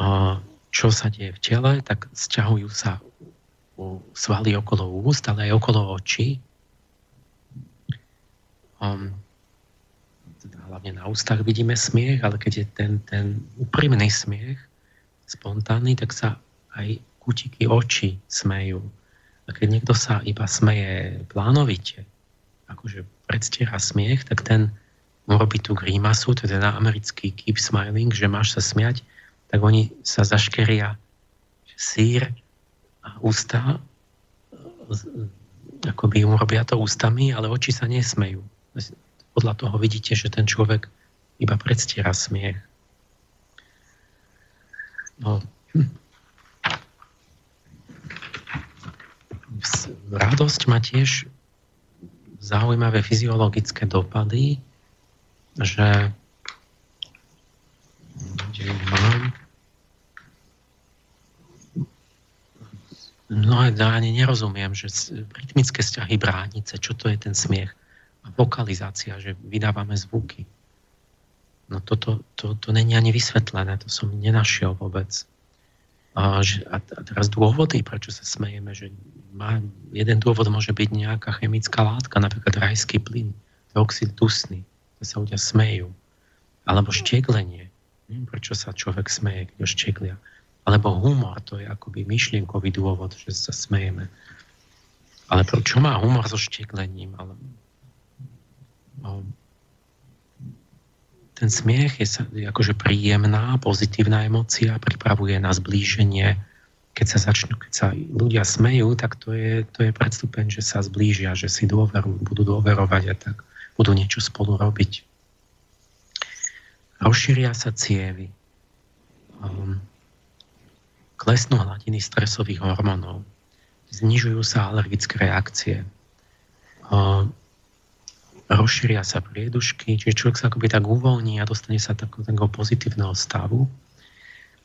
A čo sa deje v tele, tak sťahujú sa svaly okolo úst, ale aj okolo očí. Um, teda hlavne na ústach vidíme smiech, ale keď je ten, ten úprimný smiech, spontánny, tak sa aj kútiky očí smejú. A keď niekto sa iba smeje plánovite, akože predstiera smiech, tak ten mu robí tú grimasu, to je na americký keep smiling, že máš sa smiať, tak oni sa zaškeria sír a ústa, akoby mu robia to ústami, ale oči sa nesmejú. Podľa toho vidíte, že ten človek iba predstiera smiech. No. Radosť má tiež zaujímavé fyziologické dopady, že mám mnohé ani nerozumiem, že rytmické sťahy bránice, čo to je ten smiech? A vokalizácia, že vydávame zvuky. No toto to, to není ani vysvetlené, to som nenašiel vôbec. A, a teraz dôvody, prečo sa smejeme, že má, jeden dôvod môže byť nejaká chemická látka, napríklad rajský plyn, oxid dusný, to sa ľudia smejú. Alebo štieglenie, neviem prečo sa človek smeje, keď ho štieglia. Alebo humor, to je akoby myšlienkový dôvod, že sa smejeme. Ale prečo má humor so štieglením, ale... Ten smiech je, je akože príjemná, pozitívna emócia, pripravuje na zblíženie. Keď sa začnú, keď sa ľudia smejú, tak to je, to je predstupeň, že sa zblížia, že si dôverujú, budú dôverovať a tak budú niečo spolu robiť. Rozšíria sa cievy. Um, klesnú hladiny stresových hormónov. Znižujú sa alergické reakcie. Um, rozšíria sa priedušky, čiže človek sa akoby tak uvoľní a dostane sa tak, takého pozitívneho stavu.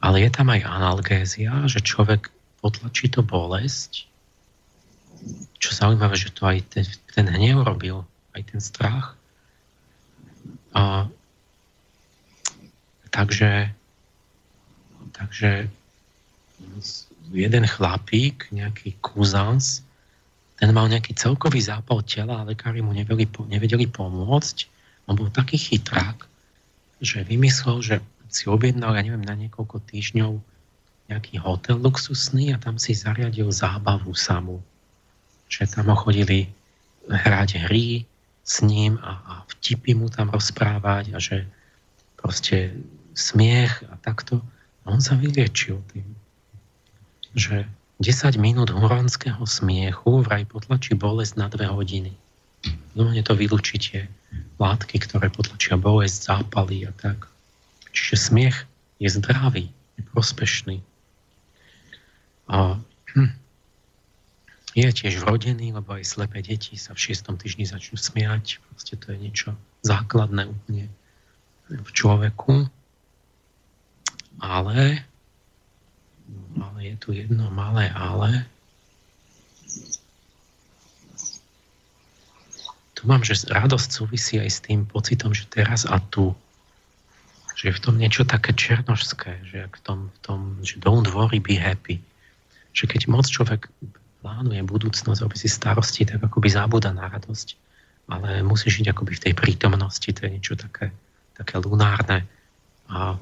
Ale je tam aj analgézia, že človek potlačí to bolesť, čo zaujímavé, že to aj ten, ten hnev robil, aj ten strach. A, takže, takže jeden chlapík, nejaký kúzans, ten mal nejaký celkový zápal tela a lekári mu nevedeli, nevedeli pomôcť. On bol taký chytrák, že vymyslel, že si objednal, ja neviem, na niekoľko týždňov nejaký hotel luxusný a tam si zariadil zábavu samú. Že tam ho chodili hrať hry s ním a, a vtipy mu tam rozprávať a že proste smiech a takto. A on sa vyliečil tým, že desať minút huronského smiechu vraj potlačí bolesť na dve hodiny. Znamená to vylúčite látky, ktoré potlačia bolesť, zápaly a tak. Čiže smiech je zdravý, prospešný. A je tiež vrodený, lebo aj slepé deti sa v šiestom týždni začnú smiať. Proste to je niečo základné úplne v človeku. Ale, ale je tu jedno malé ale. Tu mám, že radosť súvisí aj s tým pocitom, že teraz a tu. Že je v tom niečo také černošské, že v tom, v tom, že don't worry, be happy. Že keď moc človek plánuje budúcnosť, robí si starosti, tak akoby zabúda na radosť, ale musí žiť akoby v tej prítomnosti, to je niečo také, také lunárne. A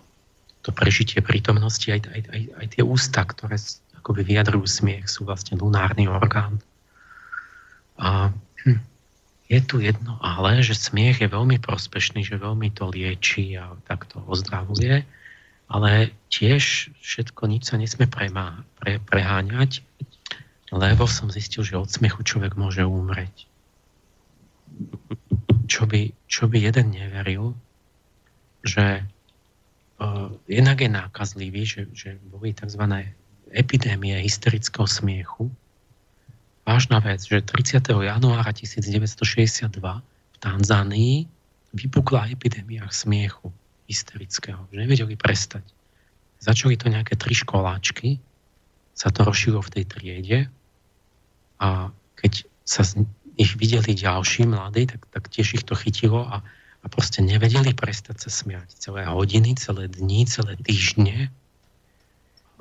to prežitie prítomnosti, aj, aj, aj, aj tie ústa, ktoré akoby vyjadrujú smiech, sú vlastne lunárny orgán. A hm, je tu jedno ale, že smiech je veľmi prospešný, že veľmi to lieči a takto ozdravuje, ale tiež všetko, nič sa nesmie premá, pre, preháňať, lebo som zistil, že od smiechu človek môže umrieť. Čo by, čo by jeden neveril, že uh, jednak je nákazlivý, že, že boli tzv. Epidémie hysterického smiechu. Vážna vec, že tridsiateho januára tisícdeväťstošesťdesiatdva v Tanzánii vypukla epidémia smiechu hysterického, že nevedeli prestať. Začali to nejaké tri školáčky, sa to rozšilo v tej triede. A keď sa ich videli ďalší mladí, tak, tak tiež ich to chytilo a, a proste nevedeli prestať sa smiať. Celé hodiny, celé dni, celé týždne.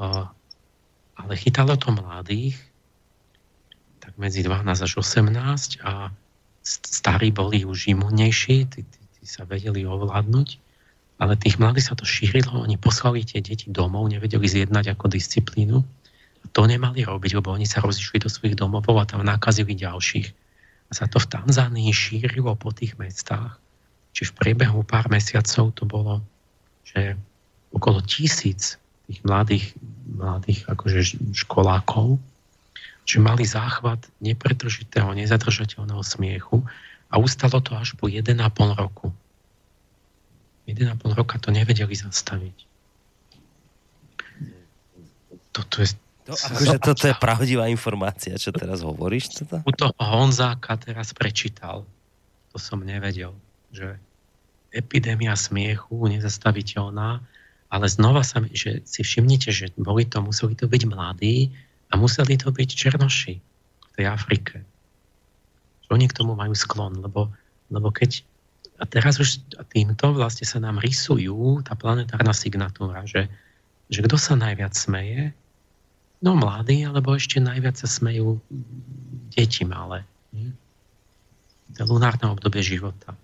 A, ale chytalo to mladých, tak medzi dvanásť až osemnásť a starí boli už imunnejší, tí, tí, tí sa vedeli ovládnuť. Ale tých mladých sa to šírilo, oni poslali tie deti domov, nevedeli zjednať ako disciplínu. To nemali robiť, lebo oni sa rozišli do svojich domovov a tam nakazili ďalších. A sa to v Tanzánii šírilo po tých mestách. Či v priebehu pár mesiacov to bolo, že okolo tisíc tých mladých, mladých akože školákov, že mali záchvat nepretržitého, nezadržateľného smiechu a ustalo to až po jeden a pol roku. jeden a pol roka to nevedeli zastaviť. Toto je To, akože toto je pravdivá informácia, čo teraz hovoríš? Toto? U toho Honzáka teraz prečítal. To som nevedel, že epidémia smiechu nezastaviteľná, ale znova sa, že si všimnite, že boli to, museli to byť mladí a museli to byť černoši v tej Afrike. Že oni k tomu majú sklon, lebo, lebo keď a teraz už týmto vlastne sa nám rysujú tá planetárna signatúra, že, že kto sa najviac smeje. No mladí, alebo ešte najviac sa smejú deti malé. To lunárne obdobie života.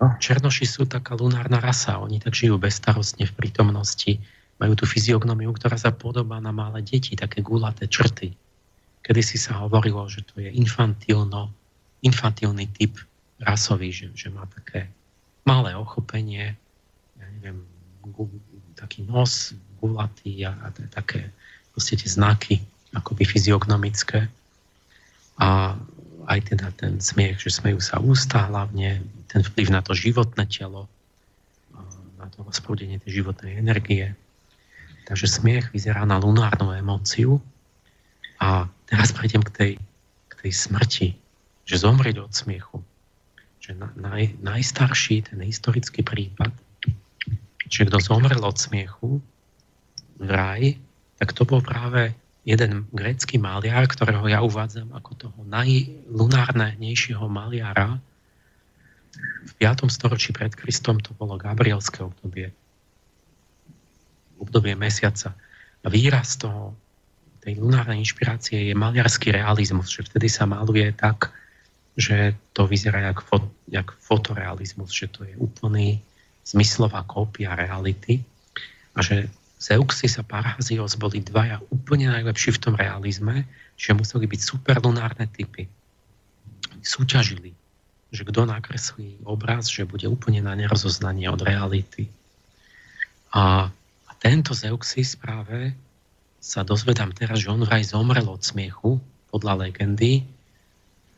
Černoši sú taká lunárna rasa. Oni tak žijú bezstarostne v prítomnosti. Majú tú fyziognomiu, ktorá sa podobá na malé deti, také gulaté črty. Kedysi sa hovorilo, že to je infantilno, infantilný typ rasový, že, že má také malé ochopenie, ja neviem, gu, taký nos gulatý a, a také proste tie znaky, akoby fyziognomické. A aj teda ten smiech, že smejú sa ústa hlavne, ten vplyv na to životné telo, na to rozprúdenie tej životnej energie. Takže smiech vyzerá na lunárnu emóciu. A teraz prejdem k tej, k tej smrti, že zomrieť od smiechu. Že naj, najstarší, ten historický prípad, že kto zomrel od smiechu v ráji, tak to bol práve jeden grécky maliar, ktorého ja uvádzam ako toho najlunárnejšieho maliara. V piatom storočí pred Kristom to bolo gabrielské obdobie. Obdobie mesiaca. A výraz toho, tej lunárnej inšpirácie je maliarský realizmus, že vtedy sa maluje tak, že to vyzerá jak, fot, jak fotorealizmus, že to je úplný zmyslová kópia reality a že Zeuxis a Parhazios boli dvaja úplne najlepší v tom realizme, že museli byť superlunárne typy. Súťažili, že kto nakreslí obraz, že bude úplne na nerozoznanie od reality. A, a tento Zeuxis práve sa dozvedám teraz, že on vraj zomrel od smiechu, podľa legendy.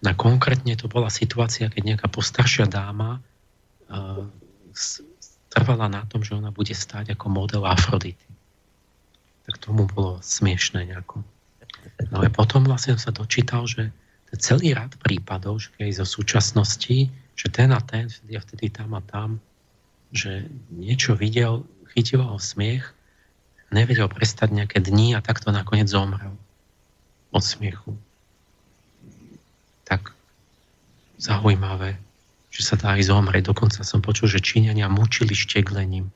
Na konkrétne to bola situácia, keď nejaká postaršia dáma uh, s, trvala na tom, že ona bude stáť ako model Afrodity. tomu bolo smiešné nejako. No a potom vlastne sa dočítal, že celý rad prípadov, že aj zo súčasnosti, že ten a ten, ja vtedy tam a tam, že niečo videl, chytil ho smiech, nevedel prestať nejaké dni a takto nakoniec zomrel od smiechu. Tak zaujímavé, že sa dá aj zomrieť. Dokonca som počul, že Číňania mučili šteglením.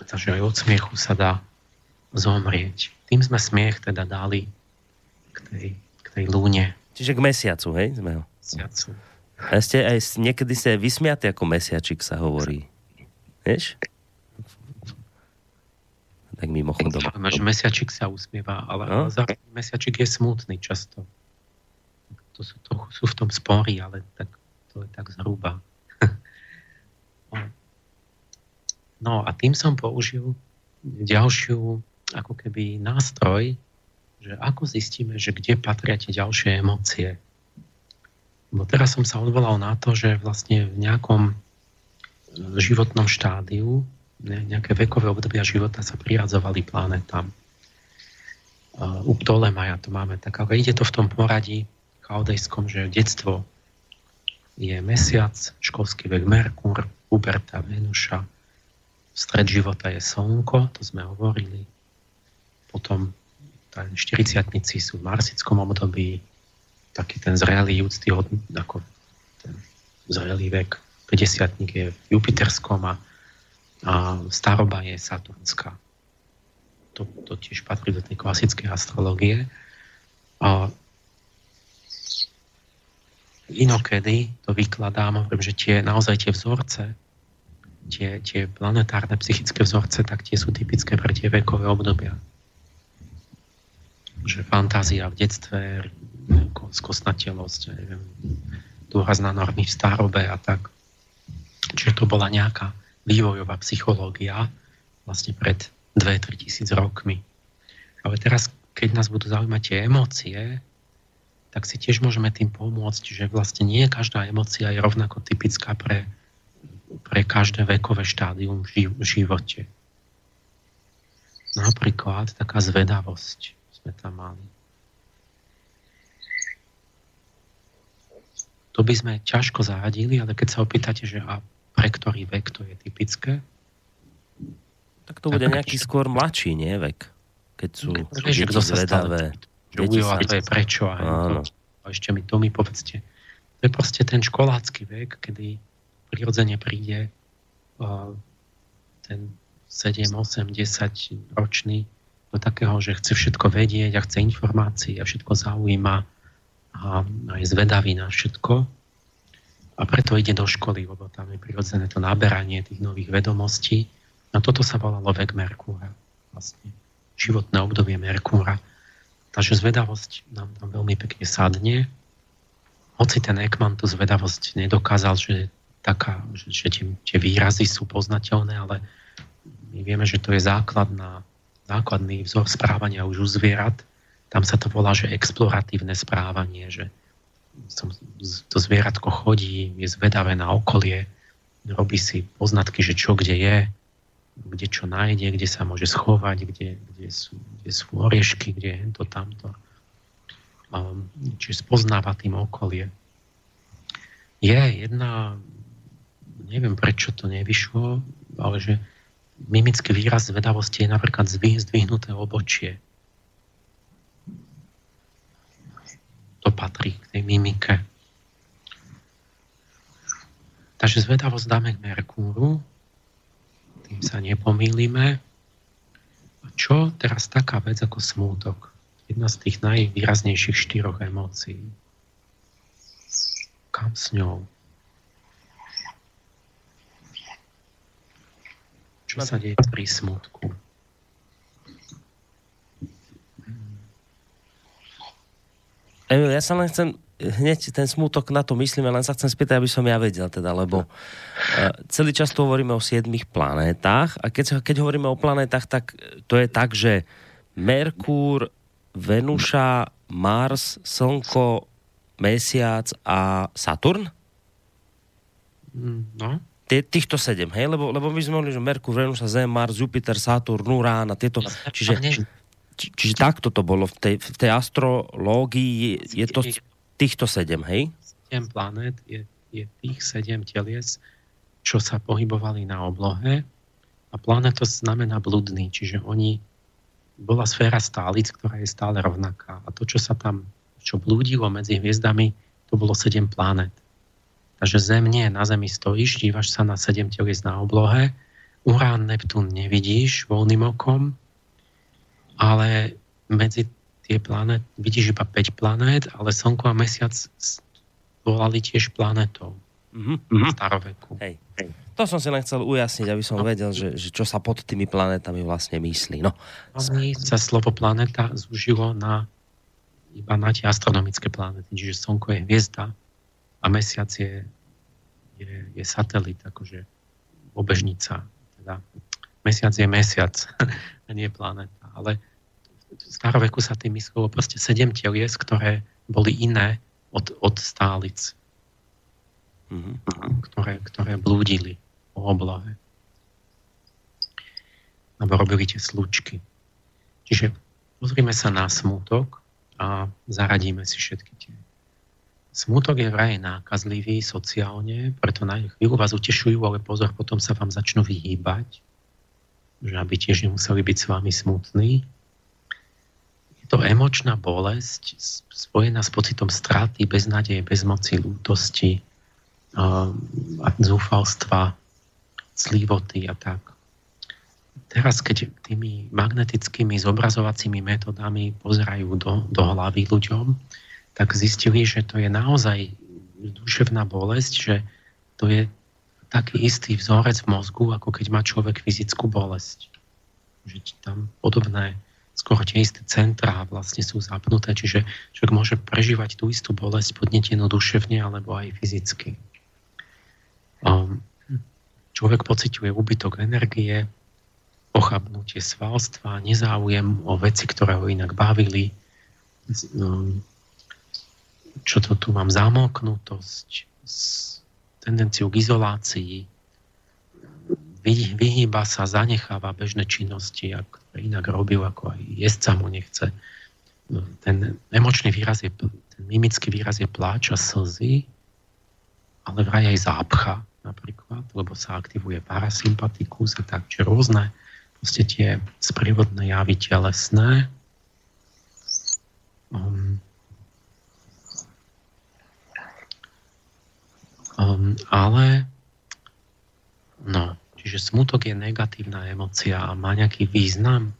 Takže aj od smiechu sa dá zomrieť. Tým sme smiech teda dali k tej, k tej lúne. Čiže k mesiacu, hej? Sme ho. Mesiacu. A ste aj, niekedy ste aj vysmiatí, ako mesiačik sa hovorí. Vieš? Tak mimochodom. Máš, mesiačik sa usmieva, ale no? Zároveň mesiačik je smutný často. To sú, to sú v tom spory, ale tak, to je tak zhruba. No a tým som použil ďalšiu ako keby nástroj, že ako zistíme, že kde patria tie ďalšie emócie. Bo teraz som sa odvolal na to, že vlastne v nejakom životnom štádiu, nejaké vekové obdobia života sa priradzovali planetám. U Ptolemaja to máme tak, ale ide to v tom poradí chaldejskom, že detstvo je mesiac, školský vek Merkúr, puberta Venuša, stred života je Slnko, to sme hovorili, potom štyridsiatnici sú v marsickom období, taký ten zrelý úctyhodný, ako ten zrelý vek. päťdesiatnik je v jupiterskom a, a staroba je saturnská. To, to tiež patrí do tej klasickej astrológie. A inokedy to vykladám, hovorím, že tie, naozaj tie vzorce, tie, tie planetárne psychické vzorce, tak tie sú typické pre tie vekové obdobia. Že fantázia v detstve, skosnatelosť, neviem, dôraz na normy v starobe a tak. Čiže to bola nejaká vývojová psychológia vlastne pred dva až tri tisíc rokmi. Ale teraz, keď nás budú zaujímať tie emócie, tak si tiež môžeme tým pomôcť, že vlastne nie každá emócia je rovnako typická pre, pre každé vekové štádium v živote. Napríklad taká zvedavosť sme tam mali. To by sme ťažko zaradili, ale keď sa opýtate, že a pre ktorý vek to je typické? Tak to bude tak, nejaký čo? Skôr mladší, nie vek? Keď sú deti zvedavé. Ujo, a to je prečo? A ešte mi to mi povedzte. To je proste ten školácky vek, kedy prirodzene príde uh, ten sedem, osem, desať ročný do takého, že chce všetko vedieť a chce informácie a všetko zaujíma a je zvedavý na všetko a preto ide do školy, lebo tam je prirodzené to naberanie tých nových vedomostí. A toto sa volalo vek Merkúra, vlastne životné obdobie Merkúra. Takže zvedavosť nám tam veľmi pekne sadne. Hoci ten Ekman tú zvedavosť nedokázal, že, taká, že, že tie, tie výrazy sú poznateľné, ale my vieme, že to je základná základný vzor správania už u zvierat. Tam sa to volá, že exploratívne správanie, že to zvieratko chodí, je zvedavé na okolie, robí si poznatky, že čo kde je, kde čo nájde, kde sa môže schovať, kde, kde, sú, kde sú oriešky, kde je to tamto. Čiže spoznáva tým okolie. Je jedna, neviem prečo to nevyšlo, ale že mimický výraz zvedavosti je napríklad zdvihnuté obočie. To patrí k tej mimike. Takže zvedavosť dáme k Merkúru. Tým sa nepomýlime. A čo teraz taká vec ako smútok? Jedna z tých najvýraznejších štyroch emócií. Kam s ňou? Čo sa deje pri smutku? Emil, ja sa len chcem, hneď ten smutok na to myslím, len sa chcem spýtať, aby som ja vedel teda, lebo celý čas tu hovoríme o siedmich planétach a keď, keď hovoríme o planétach, tak to je tak, že Merkúr, Venuša, Mars, Slnko, Mesiac a Saturn? No. týchto sedem, hej? Lebo, lebo my sme mohli, že Merkur, Venus, Zem, Mars, Jupiter, Saturn, Urán a tieto. Čiže, či, čiže takto to bolo. V tej, v tej astrológii je, je to týchto sedem, hej? Sedem planét je, je tých sedem telies, čo sa pohybovali na oblohe. A planetos znamená bludný, čiže oni... Bola sféra stálic, ktorá je stále rovnaká. A to, čo sa tam, čo blúdilo medzi hviezdami, to bolo sedem planét. Takže Zem nie, na Zemi stojíš, dívaš sa na sedem telies na oblohe, Urán, Neptún nevidíš voľným okom, ale medzi tie planét, vidíš iba päť planét, ale Slnko a Mesiac volali tiež planétou mm-hmm. v staroveku. Hej, hej. To som si len chcel ujasniť, aby som no. vedel, že, že čo sa pod tými planetami vlastne myslí. No. Sa slovo planéta zúžilo na, iba na tie astronomické planety, čiže Slnko je hviezda, a Mesiac je, je, je satelit, akože obežnica. Teda Mesiac je Mesiac, a nie planéta. Ale v staroveku sa tým myslelo proste sedem telies, ktoré boli iné od, od stálic, mm-hmm. ktoré, ktoré blúdili po oblohe. Lebo robili tie slučky. Čiže pozrime sa na smútok a zaradíme si všetky tie. Smútok je vraj nákazlivý sociálne, preto na chvíľu vás utešujú, ale pozor, potom sa vám začnú vyhýbať, že aby tiež nemuseli byť s vami smutní. Je to emočná bolesť spojená s pocitom straty, beznádeje, bezmoci, lútosti a zúfalstva, slivoty a tak. Teraz, keď tými magnetickými zobrazovacími metodami pozerajú do, do hlavy ľuďom, tak zistili, že to je naozaj duševná bolesť, že to je taký istý vzorec v mozgu, ako keď má človek fyzickú bolesť. Že tam podobné, skoro tie isté centrá vlastne sú zapnuté, čiže človek môže prežívať tú istú bolesť podnetenú duševne alebo aj fyzicky. Um, človek pociťuje úbytok energie, ochabnutie svalstva, nezáujem o veci, ktoré ho inak bavili, um, čo to tu mám, zamlknutosť, tendenciu k izolácii, vyhýba sa, zanecháva bežné činnosti, ktoré inak robil, ako aj jesť sa mu nechce. Ten emočný výraz, je, ten mimický výraz je pláč a slzy, ale vraj aj zápcha napríklad, lebo sa aktivuje parasympatikus a tak, či rôzne proste tie sprievodné javy telesné. Um, Um, ale, no, čiže smútok je negatívna emócia a má nejaký význam.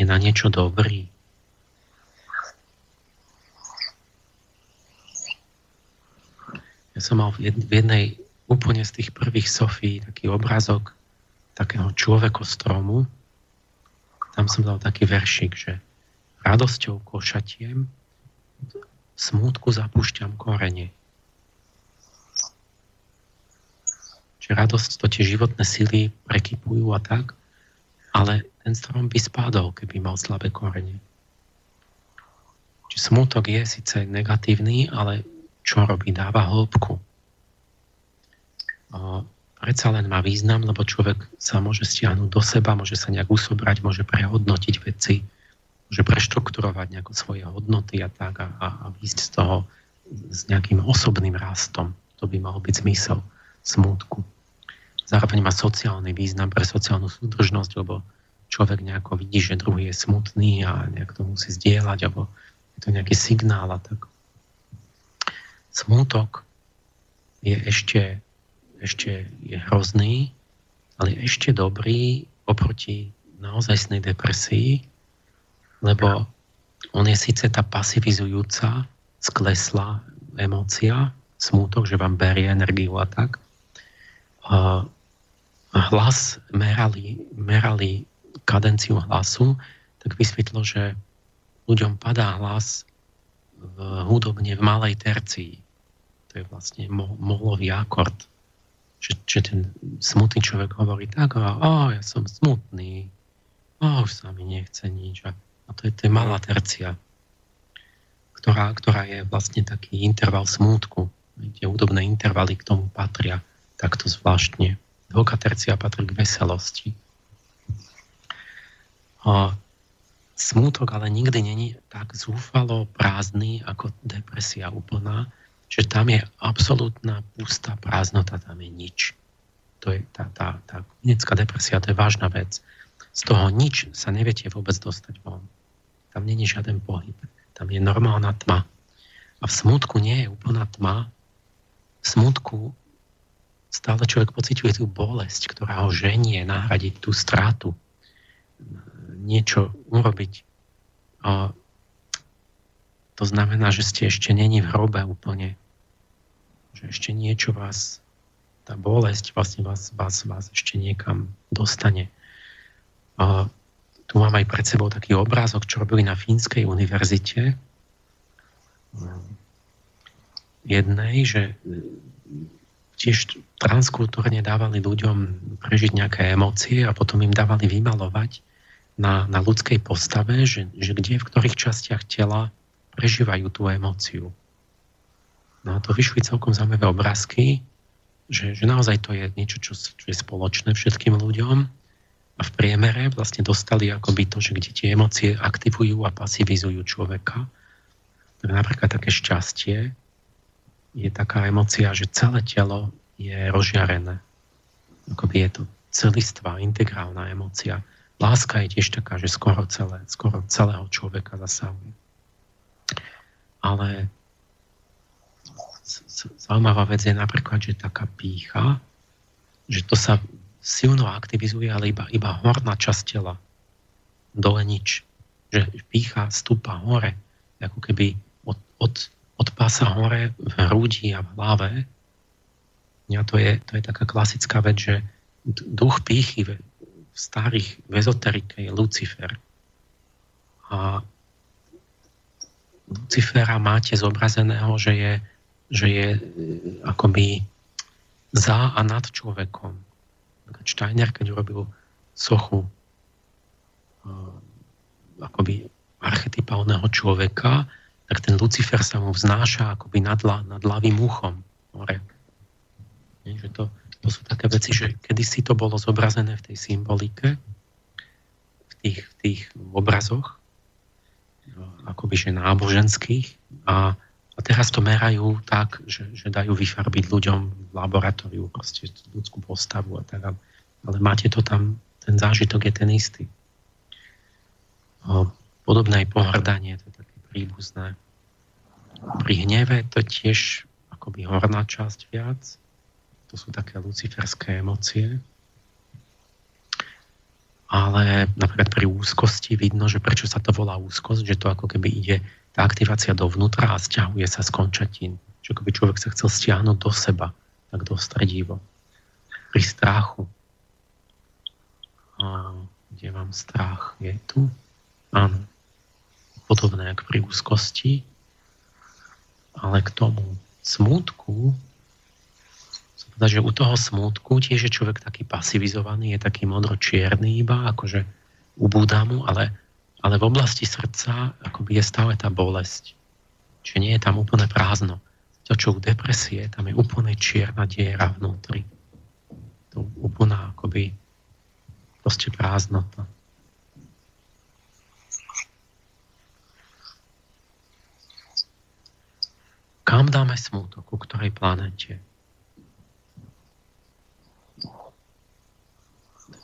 Je na niečo dobrý. Ja som mal v jednej úplne z tých prvých sofí taký obrázok takého človekostromu. Tam som dal taký veršik, že radosťou košatiem, smútku zapúšťam korene. Čiže radosť, to tie životné sily prekypujú a tak, ale ten strom by spadol, keby mal slabé korene. Čiže smútok je síce negatívny, ale čo robí? Dáva hĺbku. O, predsa len má význam, lebo človek sa môže stiahnuť do seba, môže sa nejak usobrať, môže prehodnotiť veci, môže preštrukturovať nejako svoje hodnoty a tak a, a, a výjsť z toho s nejakým osobným rastom. To by mal byť zmysel smútku. Zároveň má sociálny význam pre sociálnu súdržnosť, lebo človek nejako vidí, že druhý je smutný a nejak to musí zdieľať, alebo je to nejaký signál a tak. Smútok je ešte, ešte je hrozný, ale je ešte dobrý oproti naozajstnej depresii, lebo on je síce tá pasivizujúca, skleslá emócia, smútok, že vám berie energiu a tak, a hlas, merali, merali kadenciu hlasu, tak vysvetlo, že ľuďom padá hlas v hudobne v malej tercii. To je vlastne molový akord. Že, že ten smutný človek hovorí tak, a oh, ja som smutný, oh, už sa mi nechce nič. A to je, to je malá tercia, ktorá, ktorá je vlastne taký interval smútku. Tie údobné intervaly k tomu patria. takto zvláštne. Dvoká tercia patrí k veselosti. A smútok ale nikdy není tak zúfalo prázdny ako depresia úplná, že tam je absolútna pustá prázdnota, tam je nič. To je tá, tá, tá klinická depresia, to je vážna vec. Z toho nič sa neviete vôbec dostať von. Tam není žiaden pohyb, tam je normálna tma. A v smútku nie je úplná tma. V smútku stále človek pociťuje tú bolesť, ktorá ho ženie nahradiť tú stratu, niečo urobiť. A to znamená, že ste ešte není v hrobe úplne. Že ešte niečo vás, tá bolesť vlastne vás, vás, vás ešte niekam dostane. A tu mám aj pred sebou taký obrázok, čo robili na Fínskej univerzite. Jednej, že tiež transkultúrne dávali ľuďom prežiť nejaké emócie a potom im dávali vymalovať na, na ľudskej postave, že, že kde, v ktorých častiach tela prežívajú tú emóciu. No a to vyšli celkom zaujímavé obrázky, že, že naozaj to je niečo, čo, čo je spoločné všetkým ľuďom a v priemere vlastne dostali akoby to, že kde tie emócie aktivujú a pasivizujú človeka. Napríklad také šťastie je taká emócia, že celé telo je rozžiarené. Akoby je to celistvá, integrálna emócia. Láska je tiež taká, že skoro, celé, skoro celého človeka zasahuje. Ale zaujímavá vec je napríklad, že taká pýcha, že to sa silno aktivizuje, ale iba, iba horná časť tela. Dole nič. Že pýcha stúpa hore. Ako keby od, od, od pása hore v hrudi a v hlave. A to je, to je taká klasická vec, že duch pýchy v starých, v ezoterike je Lucifer. A Lucifera máte zobrazeného, že je, že je akoby za a nad človekom. Steiner, keď urobil sochu akoby archetypálneho človeka, tak ten Lucifer sa mu vznáša akoby nad, nad ľavým uchom. Že to To sú také veci, že kedysi to bolo zobrazené v tej symbolike, v tých, v tých obrazoch, akoby že náboženských. A, a teraz to merajú tak, že, že dajú vyfarbiť ľuďom v laboratóriu proste ľudskú postavu a tak. Ale máte to tam, ten zážitok je ten istý. Podobné aj pohrdanie, to je také príbuzné. Pri hneve to tiež akoby horná časť viac. To sú také luciferské emócie. Ale napríklad pri úzkosti vidno, že prečo sa to volá úzkosť, že to ako keby ide tá aktivácia dovnútra a stiahuje sa z končatín. Čiže ako by človek sa chcel stiahnuť do seba, tak dostredivo. Pri strachu. A kde mám strach? Je tu? Áno. Podobné ako pri úzkosti. Ale k tomu smútku, takže u toho smútku tiež je človek taký pasivizovaný, je taký modro-čierny iba, akože ubúda mu, ale, ale v oblasti srdca akoby je stále tá bolesť. Čiže nie je tam úplne prázdno. To, čo u depresie, tam je úplne čierna diera vnútri. To úplná akoby proste prázdnota. Kam dáme smútok? U ktorej planete?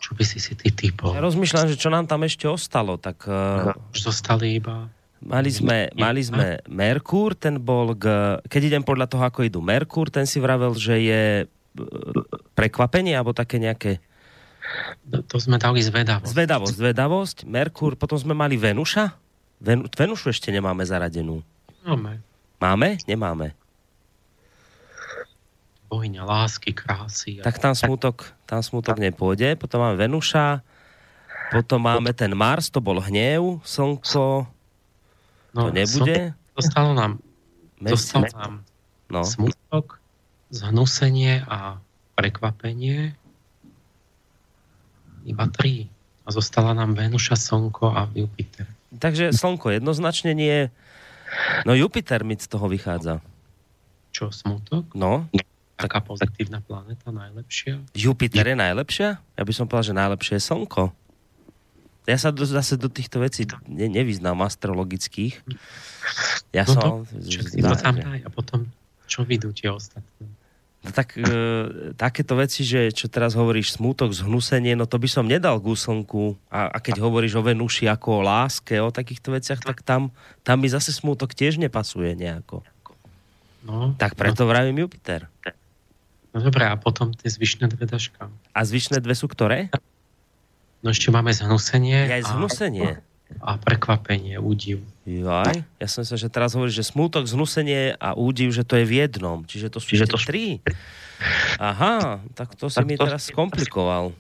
Čo by si si ty typol? Ja rozmýšľam, že čo nám tam ešte ostalo. Tak, no, už zostali iba... Mali sme, mali sme Merkúr, ten bol... K, keď idem podľa toho, ako idú Merkúr, ten si vravel, že je prekvapenie, alebo také nejaké... No, to sme dali zvedavosť. Zvedavosť, zvedavosť. Merkúr, potom sme mali Venuša. Venu, Venušu ešte nemáme zaradenú. Máme. Máme? Nemáme. Bohyňa lásky, krásy. Tak tam smútok, tam smútok nepôjde. Potom máme Venuša, potom máme ten Mars, to bol hnev, slnko, no, to nebude. Slnko, dostalo nám, dostalo nám no. Smútok, zhnusenie a prekvapenie. Iba tri. A zostala nám Venuša, slnko a Jupiter. Takže slnko jednoznačne nie. No Jupiter mi z toho vychádza. Čo, smútok? No. taká pozaktívna planéta najlepšia? Jupiter je najlepšia? Ja by som povedal, že najlepšie je Slnko. Ja sa do, zase do týchto vecí ne, nevyznám astrologických. Ja no som... To, čo si to tam daj a potom čo vidú tie ostatné? No tak e, takéto veci, že čo teraz hovoríš, smútok, zhnusenie, no to by som nedal k úslnku. A, a keď hovoríš o Venuši ako o láske, o takýchto veciach, tak tam, tam mi zase smútok tiež nepasuje nejako. No, tak preto no. vravím Jupiter. No dobré, a potom tie zvyšné dve dažka. A zvyšné dve sú ktoré? No ešte máme zhnusenie. Ja aj zhnusenie. A prekvapenie, údiv. Jaj, ja som sa, že teraz hovoríš, že smútok, zhnusenie a údiv, že to je v jednom. Čiže to sú Čiže to... tri. Aha, tak to si tak mi to teraz skomplikoval.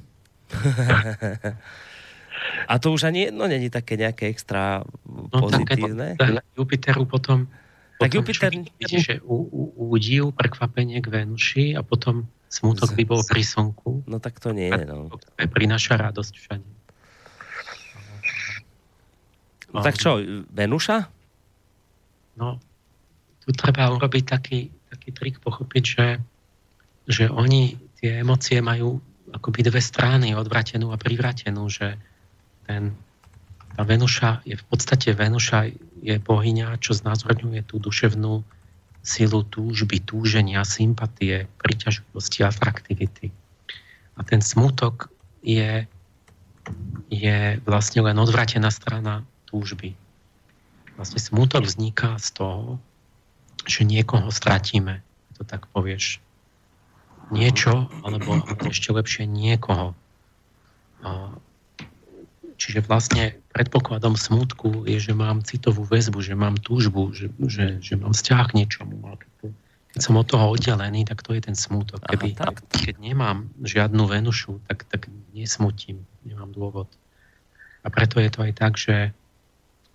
A to už ani jedno není také nejaké extra pozitívne. No, Jupiteru potom... Tak potom, Jupiter... Vidíš, že ú, ú, údiv, prekvapenie k Venuši a potom smútok by bol pri Slnku. No tak to nie je, no. Prináša radosť všade. No, no tak čo, Venuša? No, tu treba urobiť taký, taký trik, pochopiť, že, že oni tie emócie majú akoby dve strany, odvratenú a privratenú, že ten... A Venuša je v podstate Venuša je bohyňa, čo znázorňuje tú duševnú silu túžby, túženia, sympatie, príťažlivosti, atraktivity. A ten smútok je, je vlastne len odvratená strana túžby. Vlastne smútok vzniká z toho, že niekoho stratíme, to tak povieš. Niečo, alebo ešte lepšie niekoho. A čiže vlastne predpokladom smútku je, že mám citovú väzbu, že mám túžbu, že, že, že mám vzťah k niečomu. Keď som od toho oddelený, tak to je ten smútok. Keby, Aha, tak. Keď nemám žiadnu Venušu, tak, tak nesmutím, nemám dôvod. A preto je to aj tak, že,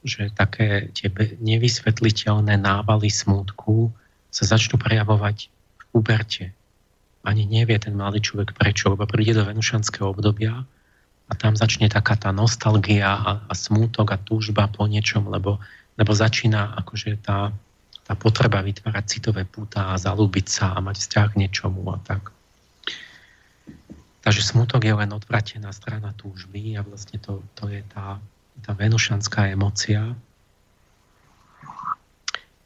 že také tie nevysvetliteľné návaly smútku sa začnú prejavovať v puberte. Ani nevie ten mladý človek prečo, lebo príde do venušanského obdobia, a tam začne taká tá nostalgia a, a smútok a túžba po niečom, lebo, lebo začína akože tá, tá potreba vytvárať citové púta a zalúbiť sa a mať vzťah k niečomu a tak. Takže smútok je len odvratená strana túžby a vlastne to, to je tá, tá venušanská emócia.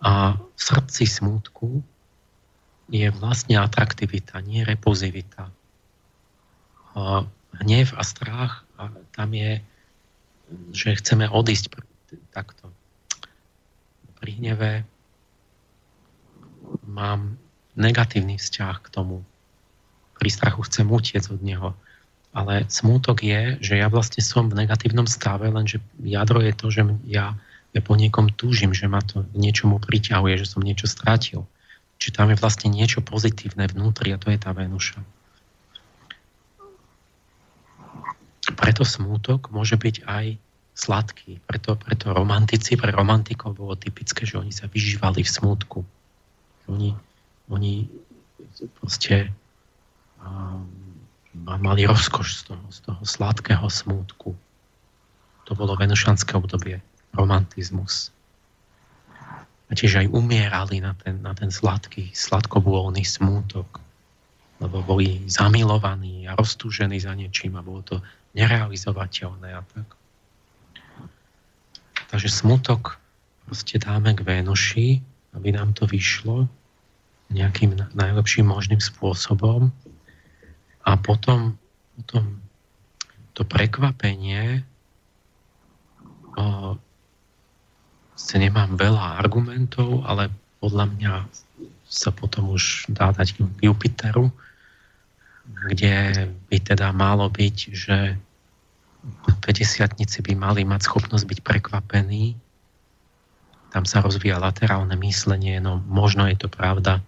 A v srdci smútku je vlastne atraktivita, nie repozivita. A hnev a strach, a tam je, že chceme odísť pr- takto. Pri hneve mám negatívny vzťah k tomu. Pri strachu chcem utiec od neho. Ale smútok je, že ja vlastne som v negatívnom stave, lenže jadro je to, že ja, ja po niekom túžim, že ma to niečomu priťahuje, že som niečo strátil. Čiže tam je vlastne niečo pozitívne vnútri a to je tá Venuša. Preto smútok môže byť aj sladký. Preto, preto romantici, pre romantikov bolo typické, že oni sa vyžívali v smútku. Oni, oni proste um, mali rozkoš z toho, z toho sladkého smútku. To bolo venušanské obdobie. Romantizmus. A tiež aj umierali na ten, na ten sladký, sladkobulónny smútok. Lebo boli zamilovaní a roztúžení za niečím a bolo to nerealizovateľné a tak. Takže smutok proste dáme k Venuši, aby nám to vyšlo nejakým najlepším možným spôsobom a potom, potom to prekvapenie o, se nemám veľa argumentov, ale podľa mňa sa potom už dá dať k Jupiteru, kde by teda malo byť, že päťdesiatnici by mali mať schopnosť byť prekvapení. Tam sa rozvíja laterálne myslenie, no možno je to pravda.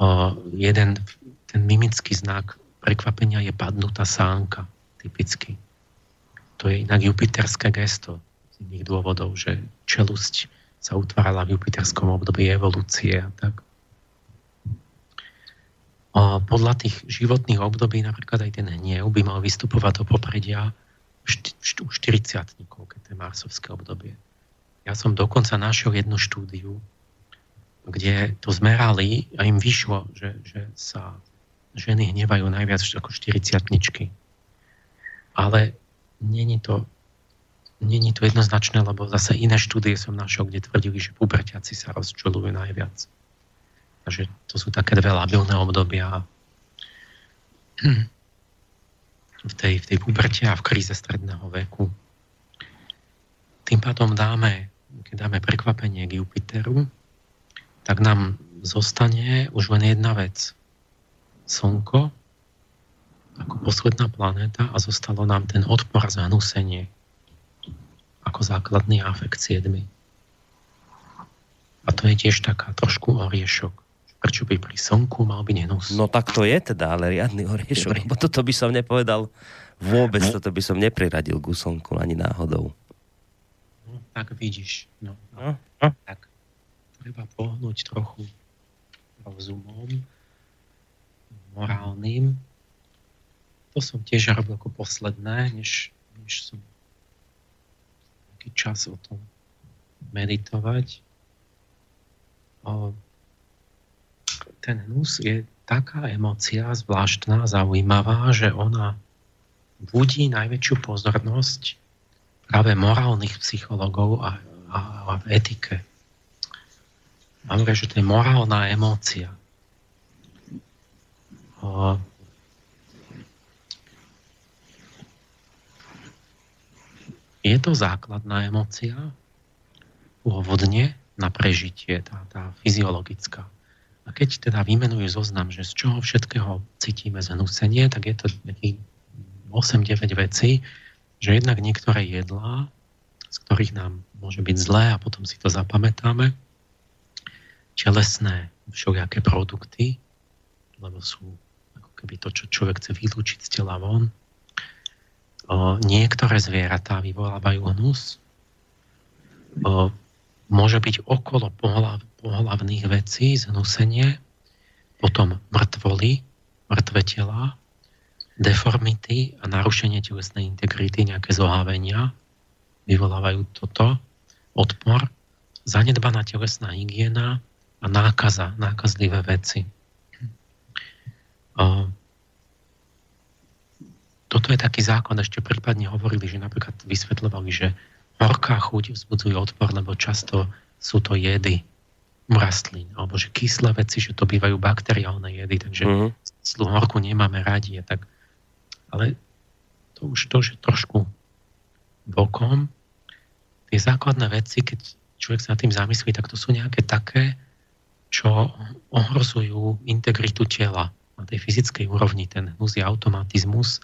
O, jeden, ten mimický znak prekvapenia je padnutá sánka, typicky. To je inak jupiterské gesto z iných dôvodov, že čelusť sa utvárala v jupiterskom období evolúcie a tak. Podľa tých životných období napríklad aj ten hniev by mal vystupovať do popredia u štyridsiatnikov, keď to je marsovské obdobie. Ja som dokonca našiel jednu štúdiu, kde to zmerali a im vyšlo, že, že sa ženy hnevajú najviac ako štyridsiatničky. Ale není to, není to jednoznačné, lebo zase iné štúdie som našiel, kde tvrdili, že puberťaci sa rozčuľujú najviac. Takže to sú také dve labilné obdobia v tej, v tej puberte a v kríze stredného veku. Tým pádom dáme, keď dáme prekvapenie k Jupiteru, tak nám zostane už len jedna vec. Slnko ako posledná planéta a zostalo nám ten odpor a hnusenie ako základný afekt siedmy. A to je tiež taká trošku oriešok. Prečo by pri slnku mal byť hnus? No tak to je teda, ale riadny oriešok. Lebo toto by som nepovedal vôbec, toto by som nepriradil k slnku ani náhodou. No, tak vidíš. No, no, no. Tak treba pohnúť trochu rozumom, morálnym. To som tiež robil ako posledné, než, než som taký čas o tom meditovať. O Ten hnus je taká emócia zvláštna, zaujímavá, že ona budí najväčšiu pozornosť práve morálnych psychologov a, a, a v etike. Mám reč, že to je morálna emócia. O... Je to základná emócia pôvodne na prežitie, tá, tá fyziologická. A keď teda vymenujú zoznam, že z čoho všetkého cítime zhnusenie, tak je to osem deväť vecí, že jednak niektoré jedlá, z ktorých nám môže byť zlé a potom si to zapamätáme, telesné všelijaké produkty, lebo sú ako keby to, čo človek chce vylúčiť z tela von. O, niektoré zvieratá vyvolávajú hnus. O, môže byť okolo pohľav, pohľavných vecí, zhnusenie, potom mŕtvoly, mŕtve tela, deformity a narušenie telesnej integrity, nejaké zohavenia, vyvolávajú toto, odpor, zanedbaná telesná hygiena a nákaza, nákazlivé veci. O, toto je taký zákon, ešte prípadne hovorili, že napríklad vysvetľovali, že horká chuť vzbudzuje odpor, lebo často sú to jedy rastlín, alebo že kyslé veci, že to bývajú bakteriálne jedy, takže uh-huh. Kyslú horku nemáme radi. Tak... Ale to už to, že trošku bokom, tie základné veci, keď človek sa nad tým zamyslí, tak to sú nejaké také, čo ohrozujú integritu tela. Na tej fyzickej úrovni ten hnus je automatizmus,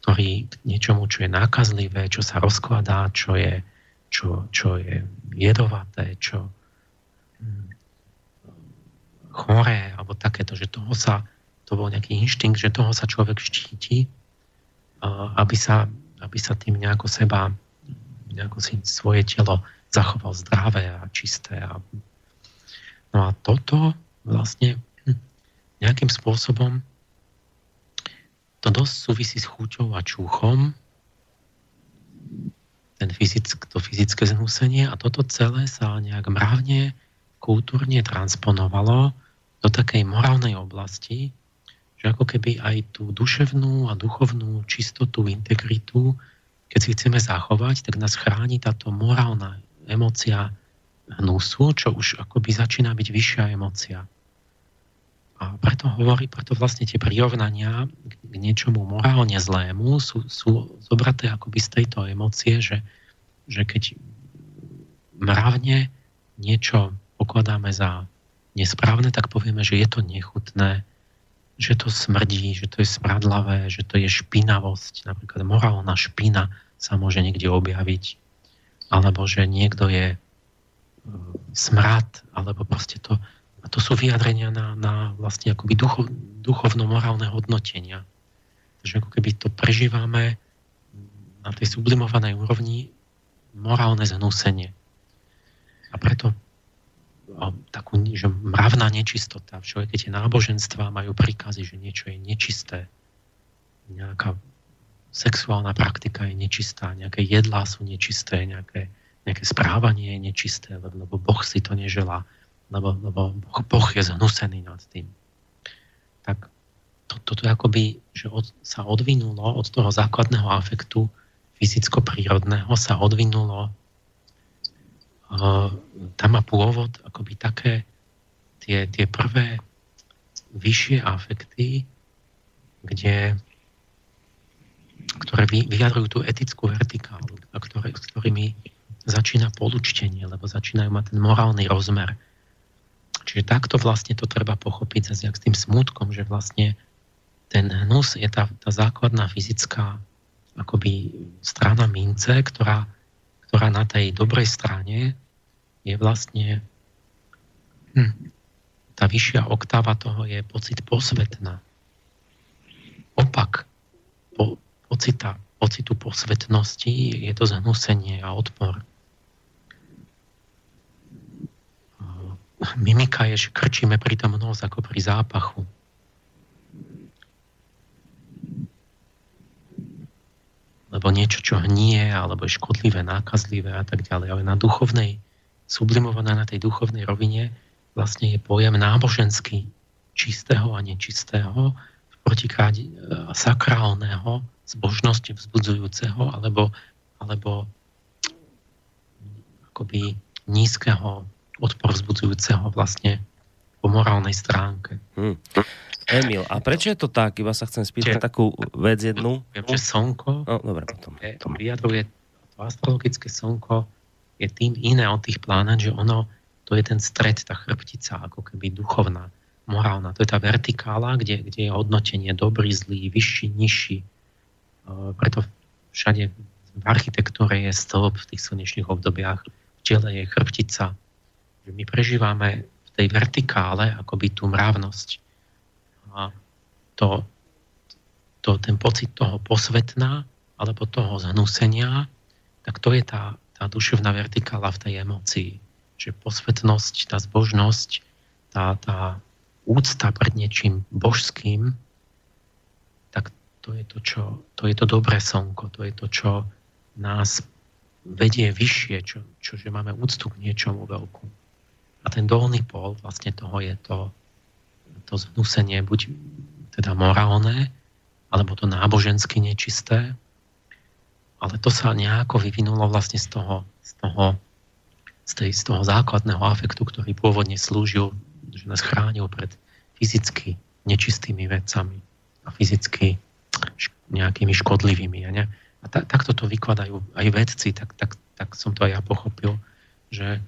ktorý k niečomu, čo je nákazlivé, čo sa rozkladá, čo je, čo, čo je jedovaté, čo hm, choré, alebo takéto, že toho sa, to bol nejaký inštinkt, že toho sa človek štíti, aby sa, aby sa tým nejako seba, nejako si svoje telo zachoval zdravé a čisté. A, no a toto vlastne hm, nejakým spôsobom to dosť súvisí s chuťou a čuchom, ten fyzick, to fyzické zhnusenie, a toto celé sa nejak mravne, kultúrne transponovalo do takej morálnej oblasti, že ako keby aj tú duševnú a duchovnú čistotu, integritu, keď si chceme zachovať, tak nás chráni táto morálna emócia hnusu, čo už akoby začína byť vyššia emócia. A preto hovorí, preto vlastne tie prirovnania k niečomu morálne zlému sú, sú zobraté akoby z tejto emócie, že, že keď mravne niečo pokladáme za nesprávne, tak povieme, že je to nechutné, že to smrdí, že to je smradlavé, že to je špinavosť. Napríklad morálna špina sa môže niekde objaviť. Alebo že niekto je smrad, alebo proste to... A to sú vyjadrenia na, na vlastne akoby duchov, duchovno-morálne hodnotenia. Takže ako keby to prežívame na tej sublimovanej úrovni morálne zhnusenie. A preto a takú, že mravná nečistota. Však tie náboženstvá majú príkazy, že niečo je nečisté. Nejaká sexuálna praktika je nečistá, nejaké jedlá sú nečisté, nejaké, nejaké správanie je nečisté, lebo Boh si to neželá. lebo, lebo Boh je zhnusený nad tým. Tak toto to, to akoby že od, sa odvinulo od toho základného afektu fyzicko-prírodného, sa odvinulo e, tam má pôvod akoby také tie, tie prvé vyššie afekty, kde ktoré vyjadrujú tú etickú vertikálu, a ktoré, s ktorými začína polúčtenie, lebo začínajú mať ten morálny rozmer. Čiže takto vlastne to treba pochopiť zase s tým smútkom, že vlastne ten hnus je tá, tá základná fyzická akoby strana mince, ktorá, ktorá na tej dobrej strane je vlastne hm, tá vyššia oktáva toho je pocit posvetná. Opak po, Pocita, pocitu posvetnosti je to zhnusenie a odpor. Mimika je, že krčíme pritom nos ako pri zápachu. Lebo niečo, čo hnie, alebo je škodlivé, nákazlivé a tak ďalej. Ale na duchovnej, sublimovaná na tej duchovnej rovine vlastne je pojem náboženský, čistého a nečistého, v protiklade sakrálneho, zbožnosti vzbudzujúceho alebo, alebo akoby nízkeho odpor vzbudzujúceho vlastne po morálnej stránke. Hmm. Emil, a prečo je to tak? Iba sa chcem spýtať Čiže, takú vec jednu. Viem, že slnko no, dobre, potom, je, potom. vyjadruje to astrologické slnko je tým iné od tých plánát, že ono to je ten stred, tá chrbtica ako keby duchovná, morálna. To je tá vertikála, kde, kde je hodnotenie dobrý, zlý, vyšší, nižší. Preto všade v architektúre je stĺp v tých slnečných obdobiach, v tele je chrbtica. My prežívame v tej vertikále akoby tú mravnosť. A to, to, ten pocit toho posvetná alebo toho zhnusenia, tak to je tá, tá duševná vertikála v tej emócii. Čiže posvetnosť, tá zbožnosť, tá, tá úcta pred niečím božským, To je to, čo, to je to dobré slnko, to je to, čo nás vedie vyššie, čo, čože máme úctu k niečomu veľkú. A ten dolný pól vlastne toho je to, to zhnusenie, buď teda morálne, alebo to nábožensky nečisté, ale to sa nejako vyvinulo vlastne z toho, z toho, z tej, z toho základného afektu, ktorý pôvodne slúžil, že nás chránil pred fyzicky nečistými vecami a fyzicky nejakými škodlivými. Ja ne? A ta, takto to vykladajú aj vedci, tak, tak, tak som to aj ja pochopil, že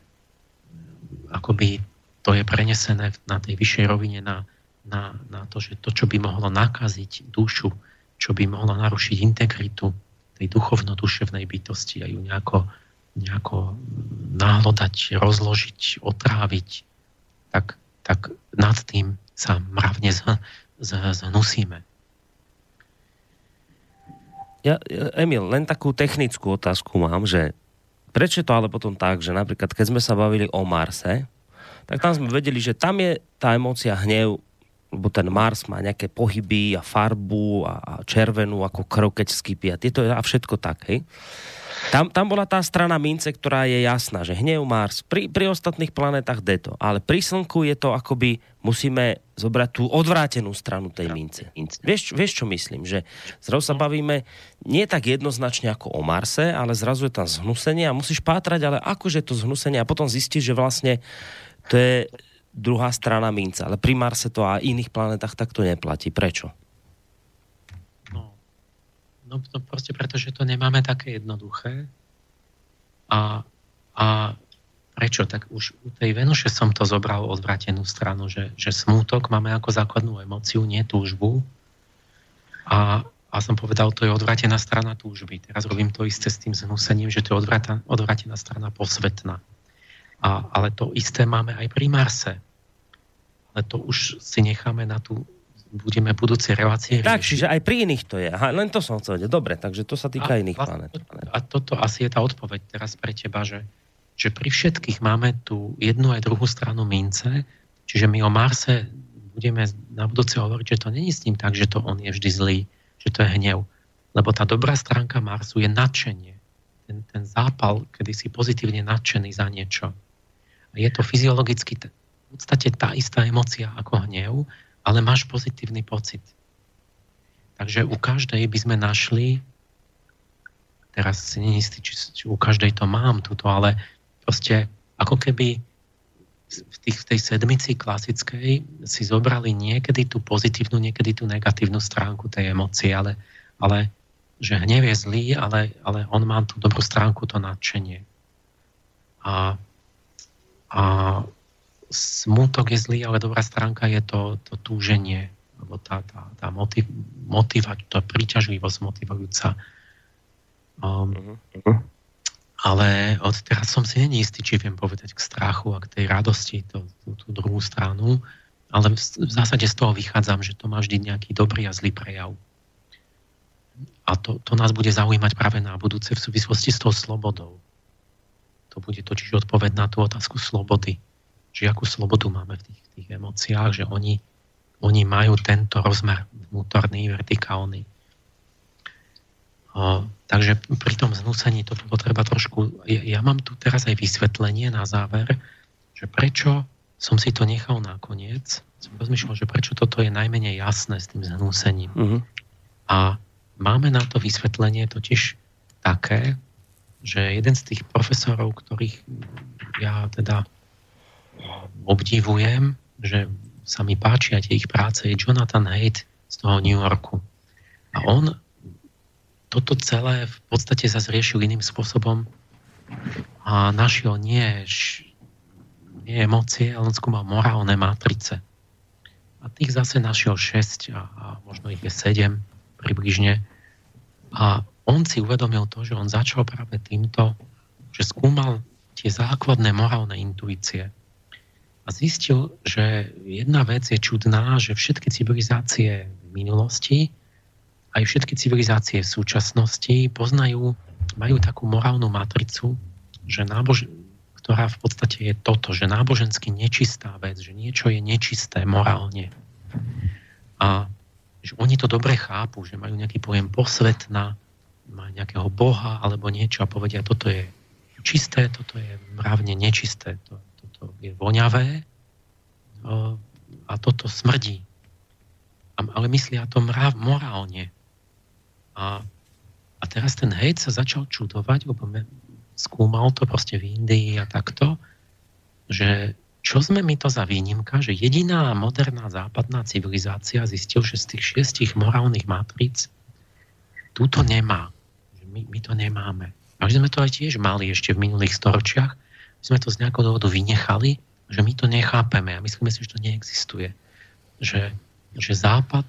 akoby to je prenesené na tej vyššej rovine na, na, na to, že to, čo by mohlo nakaziť dušu, čo by mohlo narušiť integritu tej duchovno-duševnej bytosti a ju nejako, nejako náhlodať, rozložiť, otráviť, tak, tak nad tým sa mravne z, z, znusíme. Ja, Emil, len takú technickú otázku mám, že prečo to ale potom tak, že napríklad keď sme sa bavili o Marse, tak tam sme vedeli, že tam je tá emócia hnev, lebo ten Mars má nejaké pohyby a farbu a, a červenú ako krv, keď skypí a tieto a všetko tak, hej. Tam, tam bola tá strana mince, ktorá je jasná, že hnev Mars, pri, pri ostatných planetách deto, ale pri Slnku je to akoby, musíme zobrať tú odvrátenú stranu tej mince. Vieš, vieš čo myslím, že zrazu sa bavíme nie tak jednoznačne ako o Marse, ale zrazu je tam zhnusenie a musíš pátrať, ale akože to zhnusenie a potom zistíš, že vlastne to je druhá strana mince, ale pri Marse to a iných planetách takto neplatí. Prečo? No to proste preto, že to nemáme také jednoduché. A, a prečo? Tak už u tej Venuše som to zobral odvrátenú stranu, že, že smútok máme ako základnú emóciu, nie túžbu. A, a som povedal, to je odvrátená strana túžby. Teraz robím to isté s tým zhnusením, že to je odvrátená, odvrátená strana posvetná. A, ale to isté máme aj pri Marse. Ale to už si necháme na tú budeme budúce relácie. Tak, čiže aj pri iných to je. Aha, len to som chcel vedieť. Dobre, takže to sa týka a iných planét. A toto asi je tá odpoveď teraz pre teba, že, že pri všetkých máme tú jednu aj druhú stranu mince, čiže my o Marse budeme na budúce hovoriť, že to není s ním tak, že to on je vždy zlý, že to je hnev. Lebo tá dobrá stránka Marsu je nadšenie. Ten, ten zápal, kedy si pozitívne nadšený za niečo. Je to fyziologicky t- v podstate tá istá emócia ako hnev, ale máš pozitívny pocit. Takže u každej by sme našli, teraz si nie istý, či, či u každej to mám tuto, ale proste ako keby v, tých, v tej sedmici klasickej si zobrali niekedy tú pozitívnu, niekedy tú negatívnu stránku tej emócie, ale, ale že hnev je zlý, ale, ale on má tú dobrú stránku, to nadšenie. A, a smutok je zlý, ale dobrá stránka je to, to túženie, alebo tá, tá, tá motiv, motiva, tá príťažlivosť motivujúca. Um, uh-huh. Ale od teraz som si není istý, či viem povedať k strachu a k tej radosti, to, tú, tú druhú stranu, ale v, v zásade z toho vychádzam, že to má vždy nejaký dobrý a zlý prejav. A to, to nás bude zaujímať práve na budúce v súvislosti s tou slobodou. To bude totiž odpoveď na tú otázku slobody. Že akú slobodu máme v tých, tých emóciách, že oni, oni majú tento rozmer vnútorný, vertikálny. O, takže pri tom znúcení to bolo treba trošku... Ja, ja mám tu teraz aj vysvetlenie na záver, že prečo som si to nechal nakoniec. Som rozmýšľal, že prečo toto je najmenej jasné s tým znúcením. Mm-hmm. A máme na to vysvetlenie totiž také, že jeden z tých profesorov, ktorých ja teda obdivujem, že sa mi páčia tie ich práce, je Jonathan Hyde z toho New Yorku. A on toto celé v podstate sa zriešil iným spôsobom a našiel nie, nie emócie, ale on skúmal morálne matrice. A tých zase našiel šesť a, a možno ich je sedem približne. A on si uvedomil to, že on začal práve týmto, že skúmal tie základné morálne intuície. A zistil, že jedna vec je čudná, že všetky civilizácie v minulosti, aj všetky civilizácie v súčasnosti poznajú, majú takú morálnu matricu, že nábož... ktorá v podstate je toto, že nábožensky nečistá vec, že niečo je nečisté morálne. A že oni to dobre chápu, že majú nejaký pojem posvetná, má nejakého boha alebo niečo a povedia, toto je čisté, toto je mravne nečisté, to, toto je voňavé o, a toto smrdí. A, ale myslia to mrav morálne. A, a teraz ten hejt sa začal čudovať, lebo skúmal to proste v Indii a takto, že čo sme mi to za výnimka, že jediná moderná západná civilizácia zistil, že z tých šiestich morálnych matric túto nemá. My, my to nemáme. A že sme to aj tiež mali ešte v minulých storočiach, sme to z nejakého dôvodu vynechali, že my to nechápeme a myslíme si, že to neexistuje. Že, že Západ,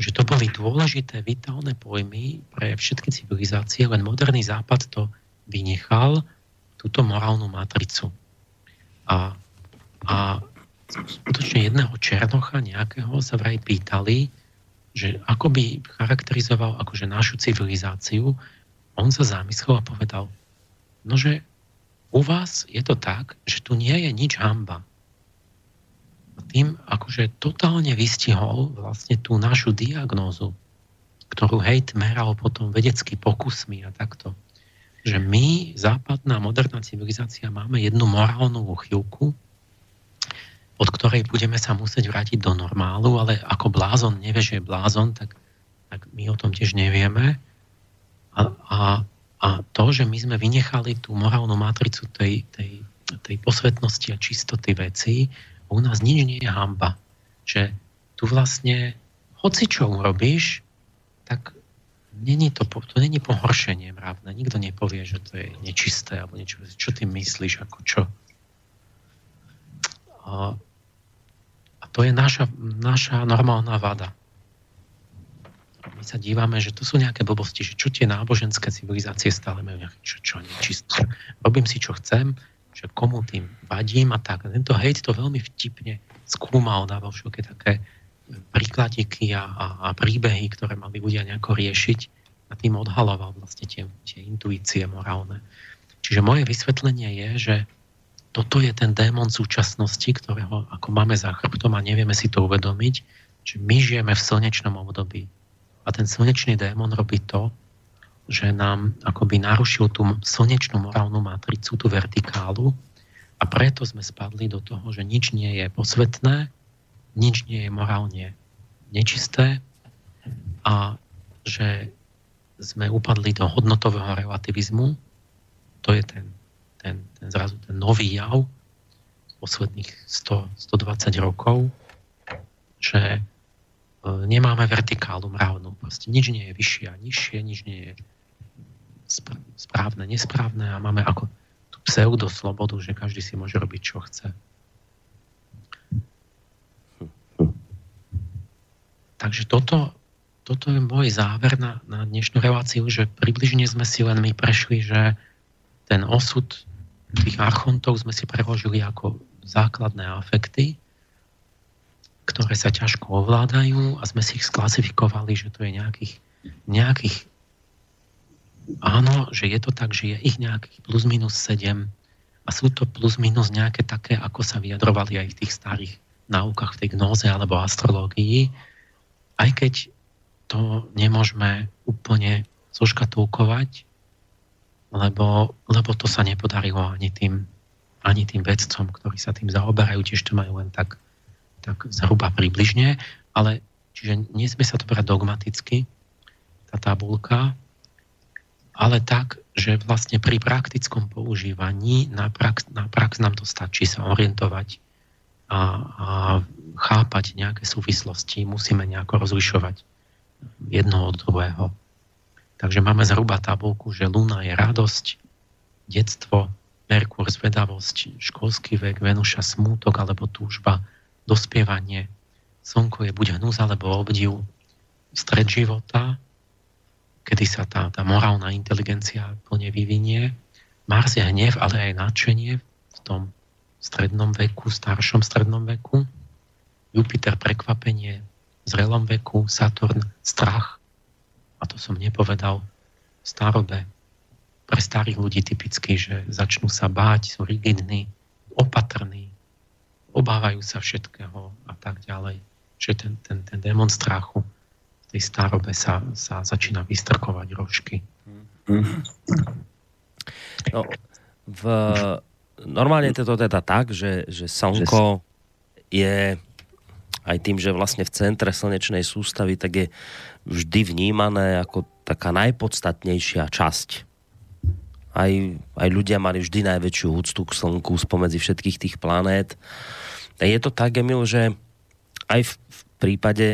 že to boli dôležité, vitálne pojmy pre všetky civilizácie, len moderný Západ to vynechal, túto morálnu matricu. A, a skutočne jedného Černocha nejakého sa vraj pýtali, že ako by charakterizoval akože našu civilizáciu, on sa zamyslel a povedal, no že u vás je to tak, že tu nie je nič hanba. A tým akože totálne vystihol vlastne tú našu diagnózu, ktorú Hejt meral potom vedecky pokusmi a takto. Že my, západná moderná civilizácia, máme jednu morálnu chýlku, od ktorej budeme sa musieť vrátiť do normálu, ale ako blázon nevie, že je blázon, tak, tak my o tom tiež nevieme. A, a, a to, že my sme vynechali tú morálnu matricu tej, tej, tej posvetnosti a čistoty vecí, u nás nič nie je hanba. Že tu vlastne, hoci čo urobíš, tak není to, to není pohoršenie mravné. Nikto nepovie, že to je nečisté, alebo niečo, čo ty myslíš, ako čo. A, a to je naša, naša normálna vada. My sa dívame, že to sú nejaké blbosti, že čo tie náboženské civilizácie stále majú nejaké čo, čo nečisté. Robím si, čo chcem, že komu tým vadím a tak. Tento hejt to veľmi vtipne skúmal, dával všetky také príkladiky a, a, a príbehy, ktoré mali ľudia nejako riešiť a tým odhaloval vlastne tie, tie intuície morálne. Čiže moje vysvetlenie je, že toto je ten démon súčasnosti, ktorého ako máme za chrbtom a nevieme si to uvedomiť, že my žijeme v slnečnom období. A ten slnečný démon robí to, že nám akoby narušil tú slnečnú morálnu matricu, tú vertikálu A preto sme spadli do toho, že nič nie je posvetné, nič nie je morálne nečisté a že sme upadli do hodnotového relativizmu. To je ten, ten, ten zrazu ten nový jav posledných sto až stodvadsať rokov, že nemáme vertikálu mravnú. Proste nič nie je vyššie a nižšie, nič nie je správne, nesprávne a máme ako tú pseudoslobodu, že každý si môže robiť, čo chce. Takže toto, toto je môj záver na, na dnešnú reláciu, že približne sme si len my prešli, že ten osud tých archontov sme si preložili ako základné afekty, ktoré sa ťažko ovládajú a sme si ich sklasifikovali, že to je nejakých, nejakých áno, že je to tak, že je ich nejakých plus minus sedem a sú to plus minus nejaké také, ako sa vyjadrovali aj v tých starých náukách, v tej gnóze alebo astrológii, aj keď to nemôžeme úplne zoškatulkovať, lebo, lebo to sa nepodarilo ani tým, ani tým vedcom, ktorí sa tým zaoberajú, tiež to majú len tak, tak zhruba približne, ale čiže nesmie sa to brať dogmaticky, tá tabulka, ale tak, že vlastne pri praktickom používaní na prax, na prax nám to stačí sa orientovať a, a chápať nejaké súvislosti, musíme nejako rozlišovať jedno od druhého. Takže máme zhruba tabulku, že Luna je radosť, detstvo, Merkúr zvedavosť, školský vek, Venuša smútok alebo túžba, dospievanie, Slnko je buď hnus alebo obdiv, stred života, kedy sa tá, tá morálna inteligencia plne vyvinie, Mars je hnev, ale aj nadšenie v tom strednom veku, staršom strednom veku, Jupiter prekvapenie v zrelom veku, Saturn strach, a to som nepovedal, v starobe. Pre starých ľudí typicky, že začnú sa báť, sú rigidní, opatrní, obávajú sa všetkého a tak ďalej. Čiže ten, ten, ten démon strachu v tej starobe sa, sa začína vystrkovať rožky. No, v, normálne je to teda tak, že, že slnko je... aj tým, že vlastne v centre slnečnej sústavy, tak je vždy vnímané ako taká najpodstatnejšia časť. Aj, aj ľudia mali vždy najväčšiu úctu k slnku spomedzi všetkých tých planét. A je to tak, Emil, že aj v, v prípade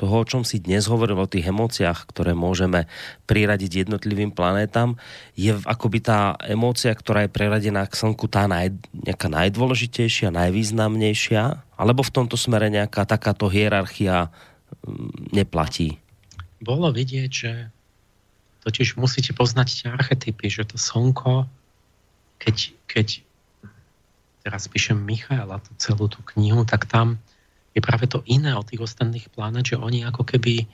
toho, o čom si dnes hovoril, o tých emóciách, ktoré môžeme priradiť jednotlivým planétam, je akoby tá emócia, ktorá je priradená k slnku, tá naj, nejaká najdôležitejšia, najvýznamnejšia, alebo v tomto smere nejaká takáto hierarchia neplatí? Bolo vidieť, že totiž musíte poznať tie archetypy, že to slnko, keď, keď teraz píšem Michaela tú celú tú knihu, tak tam je práve to iné od tých ostatných plánec, že oni ako keby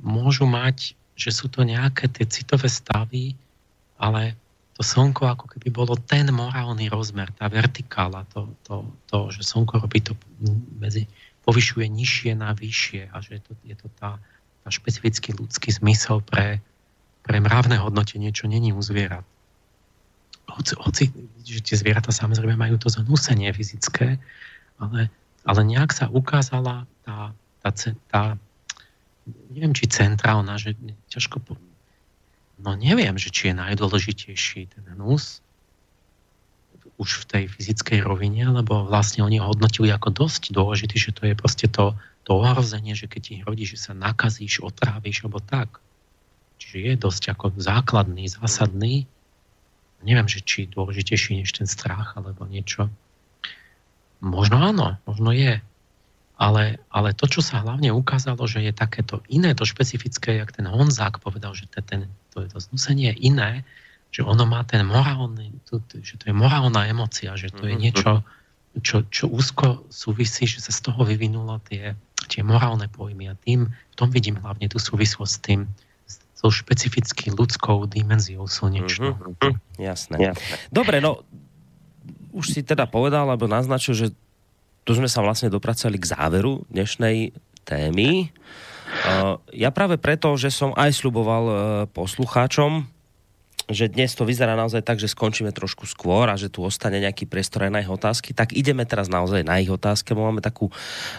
môžu mať, že sú to nejaké tie citové stavy, ale to slnko ako keby bolo ten morálny rozmer, tá vertikála, to, to, to že slnko robí to medzi, povyšuje nižšie na vyššie a že je to, je to tá, tá špecifický ľudský zmysel pre, pre mravné hodnotenie, čo není u zvierat. Hoci, hoci že tie zvieratá samozrejme majú to zanúsenie fyzické, ale Ale nejak sa ukázala tá, tá, tá neviem, či centrálna, že ťažko po... no neviem, že či je najdôležitejší ten hnus už v tej fyzickej rovine, lebo vlastne oni ho hodnotili ako dosť dôležitý, že to je proste to, to ohrozenie, že keď ti hrozí, že sa nakazíš, otráviš, alebo tak. Čiže je dosť ako základný, zásadný. Neviem, že či dôležitejší než ten strach, alebo niečo. Možno áno, možno je. Ale, ale to, čo sa hlavne ukázalo, že je takéto iné, to špecifické, jak ten Honzák povedal, že ten, to je to znúsenie iné, že ono má ten morálny, to, že to je morálna emócia, že to je niečo, čo, čo úzko súvisí, že sa z toho vyvinulo tie, tie morálne pojmy. A tým, v tom vidím hlavne tú súvislosť s tým, so špecificky ľudskou dimenziou slnečnou. Mm-hmm. Jasné. Jasné. Dobre, no... Už si teda povedal, alebo naznačil, že tu sme sa vlastne dopracovali k záveru dnešnej témy. Ja práve preto, že som aj sľuboval poslucháčom, že dnes to vyzerá naozaj tak, že skončíme trošku skôr a že tu ostane nejaký priestor aj na ich otázky, tak ideme teraz naozaj na ich otázky. Máme takú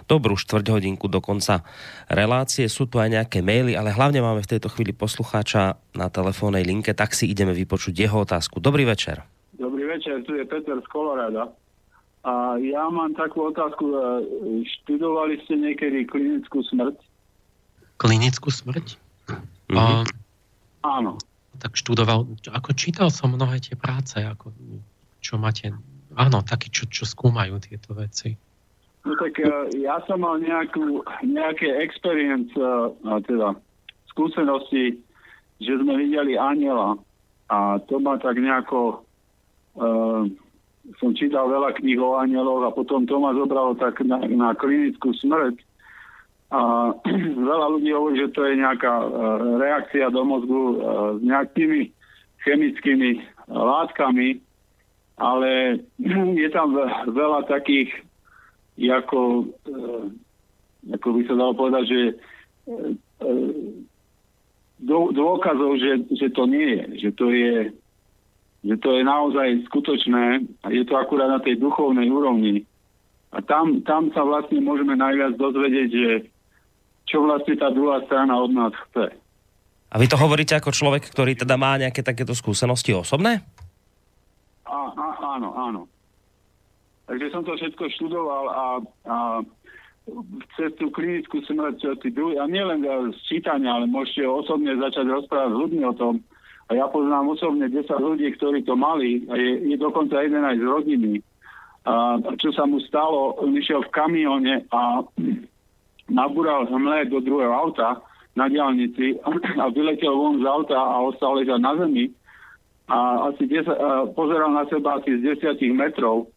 dobrú štvrťhodinku do konca relácie. Sú tu aj nejaké maily, ale hlavne máme v tejto chvíli poslucháča na telefónnej linke, tak si ideme vypočuť jeho otázku. Dobrý večer. Dobrý večer, tu je Peter z Colorada. A ja mám takú otázku. Študovali ste niekedy klinickú smrť? Klinickú smrť? Mhm. A... Áno. Tak študoval, ako čítal som mnohé tie práce, ako čo máte, áno, takí, čo, čo skúmajú tieto veci. No tak ja som mal nejakú, nejaké experience, teda skúsenosti, že sme videli anjela a to ma tak nejako, uh, som čítal veľa kníh o anjeloch a potom to ma zobralo tak na, na klinickú smrť. A veľa ľudí hovorí, že to je nejaká reakcia do mozgu s nejakými chemickými látkami, ale je tam veľa takých, ako, ako by sa dalo povedať, že dôkazov, že, že to nie je, že to je, že to je naozaj skutočné a je to akurát na tej duchovnej úrovni. A tam, tam sa vlastne môžeme najviac dozvedieť, že čo vlastne tá druhá strana od nás chce. A vy to hovoríte ako človek, ktorý teda má nejaké takéto skúsenosti osobné? Á, á, áno, áno. Takže som to všetko študoval a, a cez tú klinickú smrť, a nielen z čítania, ale môžete osobne začať rozprávať s ľuďmi o tom. A ja poznám osobne desať ľudí, ktorí to mali a je, je dokonca jeden aj z rodiny. A čo sa mu stalo, on išiel v kamióne a nabúral hmle do druhého auta na diaľnici a vyletel von z auta a ostal ležať na zemi a asi desať, a pozeral na seba asi z desať metrov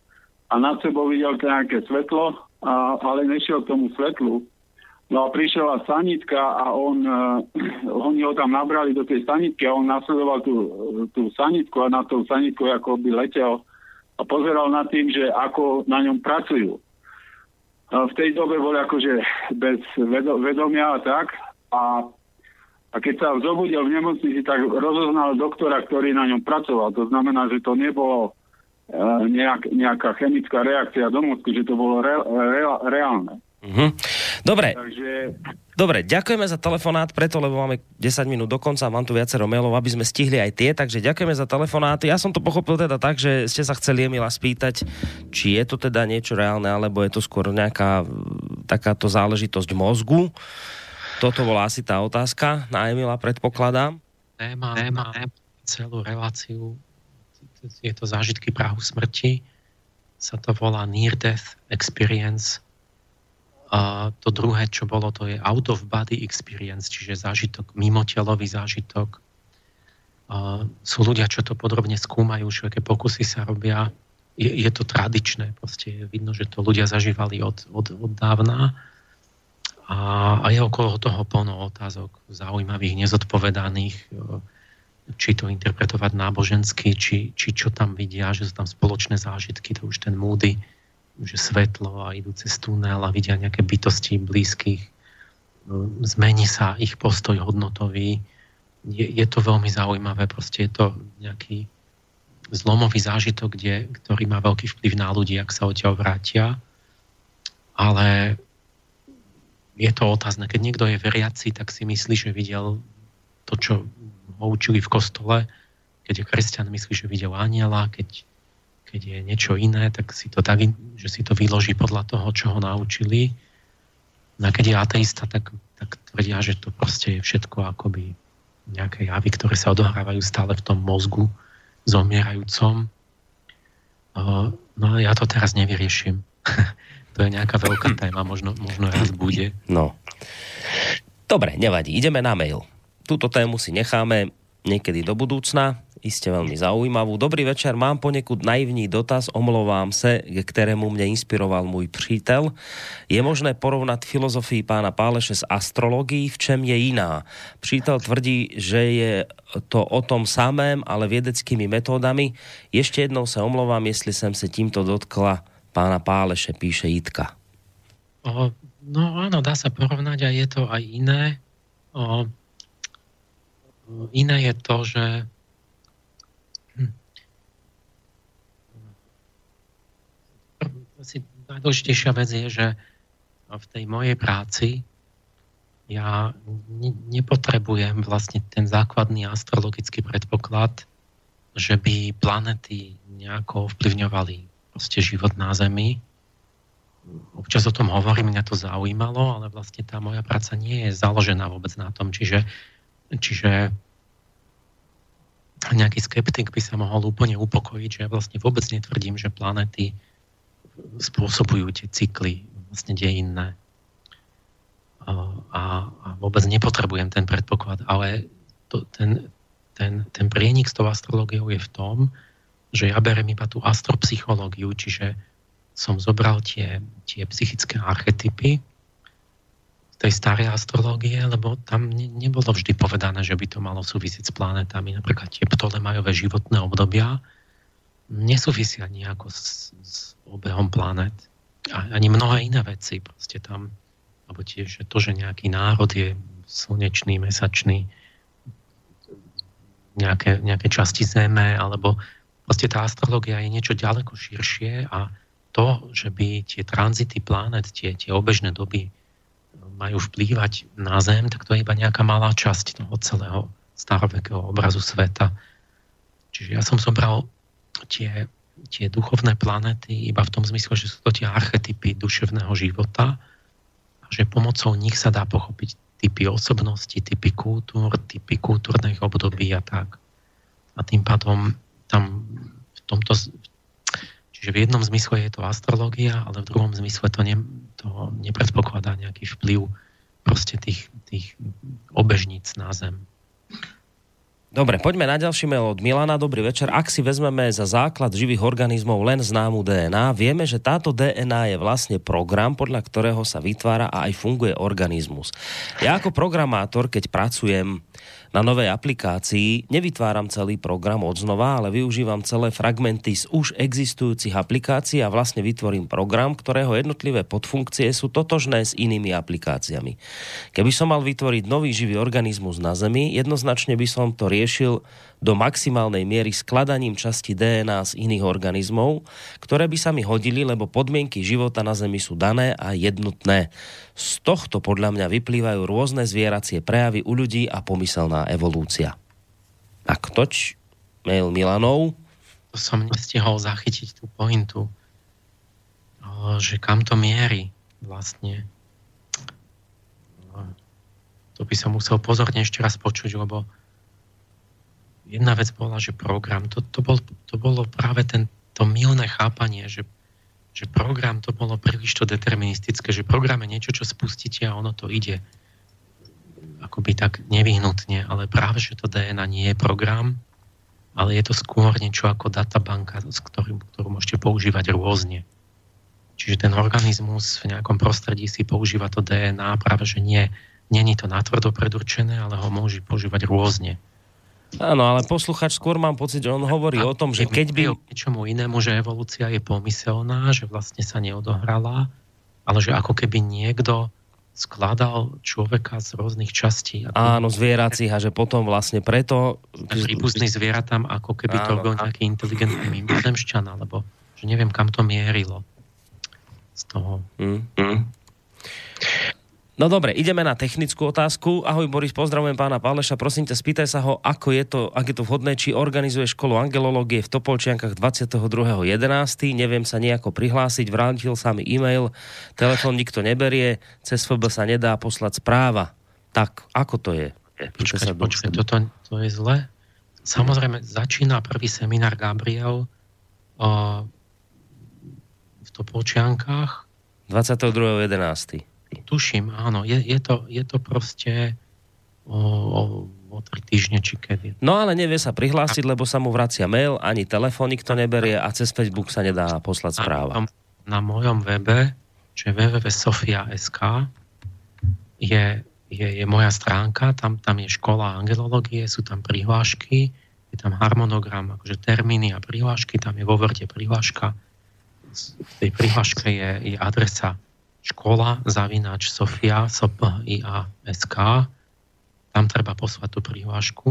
a nad sebou videl nejaké svetlo, a, ale nešiel k tomu svetlu. No a prišla sanitka a on, oni ho tam nabrali do tej sanitky a on nasledoval tú, tú sanitku a na tú sanitku ako by letel a pozeral nad tým, že ako na ňom pracujú. V tej dobe boli akože bez vedomia a tak. A, a keď sa zobudil v nemocnici, tak rozoznal doktora, ktorý na ňom pracoval. To znamená, že to nebolo nejak, nejaká chemická reakcia do mozku, že to bolo re, re, reálne. Mhm. Dobre. Takže... Dobre, ďakujeme za telefonát, preto, lebo máme desať minút do konca, mám tu viacero mailov, aby sme stihli aj tie, takže ďakujeme za telefonát. Ja som to pochopil teda tak, že ste sa chceli Emila spýtať, či je to teda niečo reálne, alebo je to skôr nejaká takáto záležitosť mozgu. Toto bola asi tá otázka na Emila, predpokladám. Téma, téma, celú reláciu, je to zážitky prahu smrti, sa to volá Near Death Experience. A to druhé, čo bolo, to je out of body experience, čiže zážitok, mimotelový zážitok. A sú ľudia, čo to podrobne skúmajú, čo aké pokusy sa robia. Je, je to tradičné, proste je vidno, že to ľudia zažívali od, od, od dávna. A, a je okolo toho plno otázok zaujímavých, nezodpovedaných, či to interpretovať nábožensky, či, či čo tam vidia, že sú tam spoločné zážitky, to už ten Moody, že svetlo a idú cez tunel a vidia nejaké bytosti blízkych, zmení sa ich postoj hodnotový. Je, je to veľmi zaujímavé, proste je to nejaký zlomový zážitok, kde, ktorý má veľký vplyv na ľudí, ak sa odtiaľ vrátia. Ale je to otázne. Keď niekto je veriaci, tak si myslí, že videl to, čo ho učili v kostole. Keď je kresťan, myslí, že videl anjela, keď keď je niečo iné, tak si to tak, že si to vyloží podľa toho, čo ho naučili. No a keď je ateista, tak, tak tvrdia, že to proste je všetko akoby nejaké javy, ktoré sa odohrávajú stále v tom mozgu zomierajúcom. No a ja to teraz nevyrieším. To je nejaká veľká téma, možno, možno raz bude. No. Dobre, nevadí, ideme na mail. Túto tému si necháme niekedy do budúcna. Iste veľmi zaujímavú. Dobrý večer, mám poniekud naivní dotaz, omlouvám se, ktorému mne inspiroval môj přítel. Je možné porovnať filozofii pána Páleše s astrologií, v čem je iná? Přítel tvrdí, že je to o tom samém, ale vedeckými metódami. Ešte jednou sa omlouvám, jestli som sa týmto dotkla pána Páleše, píše Jitka. O, no áno, dá sa porovnať a je to aj iné. O, iné je to, že asi najdôležitejšia vec je, že v tej mojej práci ja nepotrebujem vlastne ten základný astrologický predpoklad, že by planety nejako ovplyvňovali proste život na Zemi. Občas o tom hovorím, mňa to zaujímalo, ale vlastne tá moja práca nie je založená vôbec na tom. Čiže, čiže nejaký skeptik by sa mohol úplne upokojiť, že ja vlastne vôbec netvrdím, že planety spôsobujú tie cykly vlastne dejinné. A, a vôbec nepotrebujem ten predpoklad, ale to, ten, ten, ten prienik s tou astrológiou je v tom, že ja berem iba tú astropsychológiu, čiže som zobral tie, tie psychické archetypy z tej starej astrológie, lebo tam ne, nebolo vždy povedané, že by to malo súvisieť s planetami. Napríklad tie Ptolemajové životné obdobia nesúvisia nejako s, s obehom planet. A, ani mnohé iné veci proste tam, alebo tiež to, že nejaký národ je slnečný, mesačný, nejaké, nejaké časti Zeme, alebo vlastne tá astrológia je niečo ďaleko širšie a to, že by tie tranzity planet, tie, tie obežné doby majú vplývať na Zem, tak to je iba nejaká malá časť toho celého starovekého obrazu sveta. Čiže ja som zobral tie, tie duchovné planety iba v tom zmysle, že sú to tie archetypy duševného života, že pomocou nich sa dá pochopiť typy osobnosti, typy kultúr, typy kultúrnych období a tak. A tým pádom tam v tomto... Čiže v jednom zmysle je to astrológia, ale v druhom zmysle to, ne, to nepredpokladá nejaký vplyv proste tých, tých obežníc na Zem. Dobre, poďme na ďalší mail od Milana. Dobrý večer. Ak si vezmeme za základ živých organizmov len známu dé en á, vieme, že táto dé en á je vlastne program, podľa ktorého sa vytvára a aj funguje organizmus. Ja ako programátor, keď pracujem na novej aplikácii, nevytváram celý program odznova, ale využívam celé fragmenty z už existujúcich aplikácií a vlastne vytvorím program, ktorého jednotlivé podfunkcie sú totožné s inými aplikáciami. Keby som mal vytvoriť nový živý organizmus na Zemi, jednoznačne by som to riešil do maximálnej miery skladaním časti dé en á z iných organizmov, ktoré by sa mi hodili, lebo podmienky života na Zemi sú dané a jednotné. Z tohto podľa mňa vyplývajú rôzne zvieracie prejavy u ľudí a pomyselná evolúcia. Tak toč, mail Milanov. To som nestihol zachytiť tú pointu, že kam to mierí vlastne. To by som musel pozorne ešte raz počuť, lebo jedna vec bola, že program, to, to, bol, to bolo práve ten, to mylné chápanie, že, že program to bolo príliš to deterministické, že program je niečo, čo spustíte a ono to ide akoby tak nevyhnutne, ale práve, že to dé en á nie je program, ale je to skôr niečo ako databanka, ktorú, ktorú môžete používať rôzne. Čiže ten organizmus v nejakom prostredí si používa to dé en á, práve, že nie, nie je to natvrdo predurčené, ale ho môže používať rôzne. Áno, ale posluchač skôr mám pocit, že on hovorí a o tom, že keď by... Niečomu inému, že evolúcia je pomyselná, že vlastne sa neodohrala, ale že ako keby niekto skladal človeka z rôznych častí. Áno, zvieracích a že potom vlastne preto... Príbuzný zvieratám, ako keby to bol nejaký inteligentný mimozemšťan, alebo že neviem, kam to mierilo z toho... Mm, mm. No dobre, ideme na technickú otázku. Ahoj Boris, pozdravujem pána Páleša. Prosím ťa, spýtaj sa ho, ako je to, ak je to vhodné, či organizuje školu angelológie v Topolčiankach dvadsiateho druhého jedenásteho Neviem sa nejako prihlásiť, vrátil sa mi e-mail, telefón nikto neberie, cez ef bé sa nedá poslať správa. Tak, ako to je? Počkaj, počkaj, toto to je zle. Samozrejme, začína prvý seminár Gabriel o, v Topolčiankach. dvadsiateho druhého jedenásteho Tuším, áno. Je, je, to, je to proste o, o, o tri týždne, či kedy. No ale nevie sa prihlásiť, a... lebo sa mu vracia mail, ani telefón nikto neberie a cez Facebook sa nedá poslať správa. Na, na mojom webe, čo je w w w bodka sofia bodka es ka, je, je, je moja stránka, tam, tam je škola angelológie, sú tam prihlášky, je tam harmonogram, akože termíny a prihlášky, tam je vo Worde prihláška. V tej prihláške je, je adresa škola zavináč Sofia sop.ia.sk. Tam treba poslať tú prihlášku.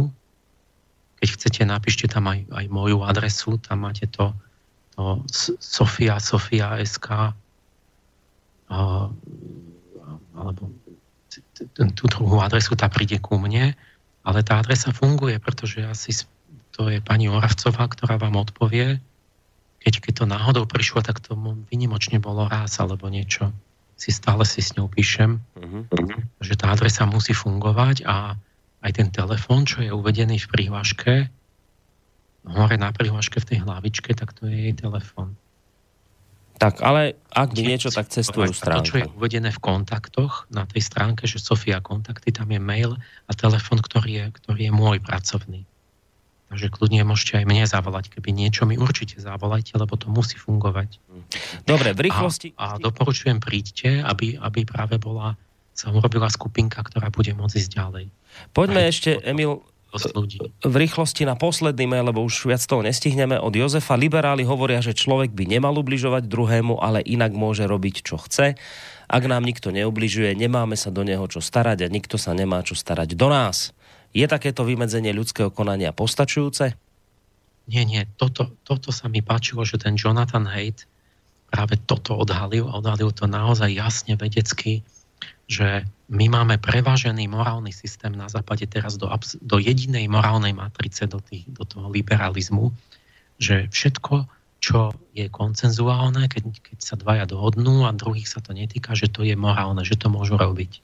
Keď chcete, napíšte tam aj, aj moju adresu, tam máte to, to to Sofia, Sofia es ká, alebo tú druhú adresu, tá príde ku mne, ale tá adresa funguje, pretože asi to je pani Oravcová, ktorá vám odpovie. Keď, keď to náhodou prišlo, tak to vynimočne bolo raz alebo niečo. Si stále si s ňou píšem. Uh-huh. Že tá adresa musí fungovať a aj ten telefon, čo je uvedený v prihláške, hore na prihláške v tej hlavičke, tak to je jej telefon. Tak, ale ak je niečo, tak cez tvoju stránku. To, čo je uvedené v kontaktoch, na tej stránke, že Sofia kontakty, tam je mail a telefon, ktorý je, ktorý je môj pracovný. Takže kľudne môžete aj mne zavolať, keby niečo mi určite zavolajte, lebo to musí fungovať. Dobre, v rýchlosti... A, a doporučujem, príďte, aby, aby práve bola, sa urobila skupinka, ktorá bude môcť ísť ďalej. Poďme aj ešte, potom, Emil, v rýchlosti na posledný mail, lebo už viac toho nestihneme. Od Jozefa: liberáli hovoria, že človek by nemal ubližovať druhému, ale inak môže robiť, čo chce. Ak nám nikto neubližuje, nemáme sa do neho čo starať a nikto sa nemá čo starať do nás. Je takéto vymedzenie ľudského konania postačujúce? Nie, nie. Toto, toto sa mi páčilo, že ten Jonathan Hyde práve toto odhalil a odhalil to naozaj jasne vedecky, že my máme prevážený morálny systém na západe teraz do, do jedinej morálnej matrice, do, tých, do toho liberalizmu, že všetko, čo je koncenzuálne, keď, keď sa dvaja dohodnú a druhých sa to netýka, že to je morálne, že to môžu robiť.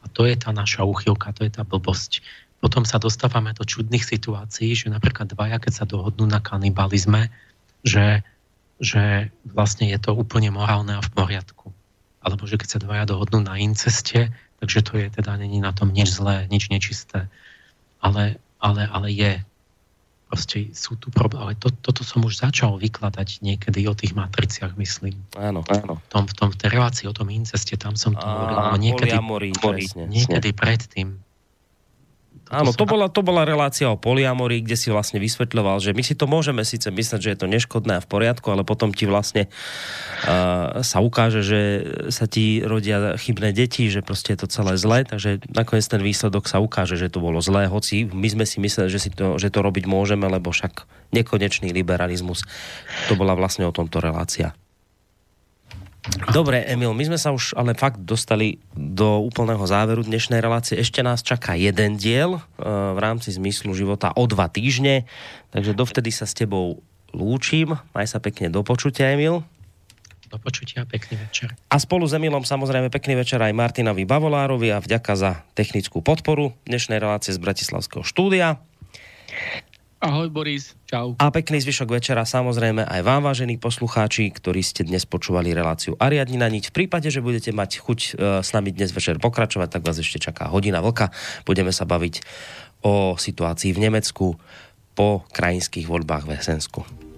A to je tá naša úchylka, to je tá blbosť. Potom sa dostávame do čudných situácií, že napríklad dvaja, keď sa dohodnú na kanibalizme, že, že vlastne je to úplne morálne a v poriadku. Alebo že keď sa dvaja dohodnú na inceste, takže to je teda, není na tom nič zlé, nič nečisté. Ale, ale, ale je. Proste sú tu problémy. Ale to, toto som už začal vykladať niekedy o tých matriciach, myslím. Áno, áno. V, tom, v, tom, v tej relácii o tom inceste, tam som to hovoril. Niekedy, poliamorii, presne. Niekedy predtým. Áno, to bola, to bola relácia o polyamorii, kde si vlastne vysvetľoval, že my si to môžeme síce myslieť, že je to neškodné a v poriadku, ale potom ti vlastne uh, sa ukáže, že sa ti rodia chybné deti, že proste je to celé zlé, takže nakoniec ten výsledok sa ukáže, že to bolo zlé, hoci my sme si mysleli, že, si to, že to robiť môžeme, lebo však nekonečný liberalizmus. To bola vlastne o tomto relácia. Dobre, Emil, my sme sa už ale fakt dostali do úplného záveru dnešnej relácie. Ešte nás čaká jeden diel e, v rámci Zmyslu života o dva týždne, takže dovtedy sa s tebou lúčim. Maj sa pekne, do počutia, Emil. Do počutia, pekný večer. A spolu s Emilom samozrejme pekný večer aj Martinovi Bavolárovi a vďaka za technickú podporu dnešnej relácie z Bratislavského štúdia. Ahoj, Boris. Čau. A pekný zvyšok večera samozrejme aj vám, vážení poslucháči, ktorí ste dnes počúvali reláciu Ariadnina niť. V prípade, že budete mať chuť s nami dnes večer pokračovať, tak vás ešte čaká hodina vlka. Budeme sa baviť o situácii v Nemecku po krajinských voľbách v Hesensku.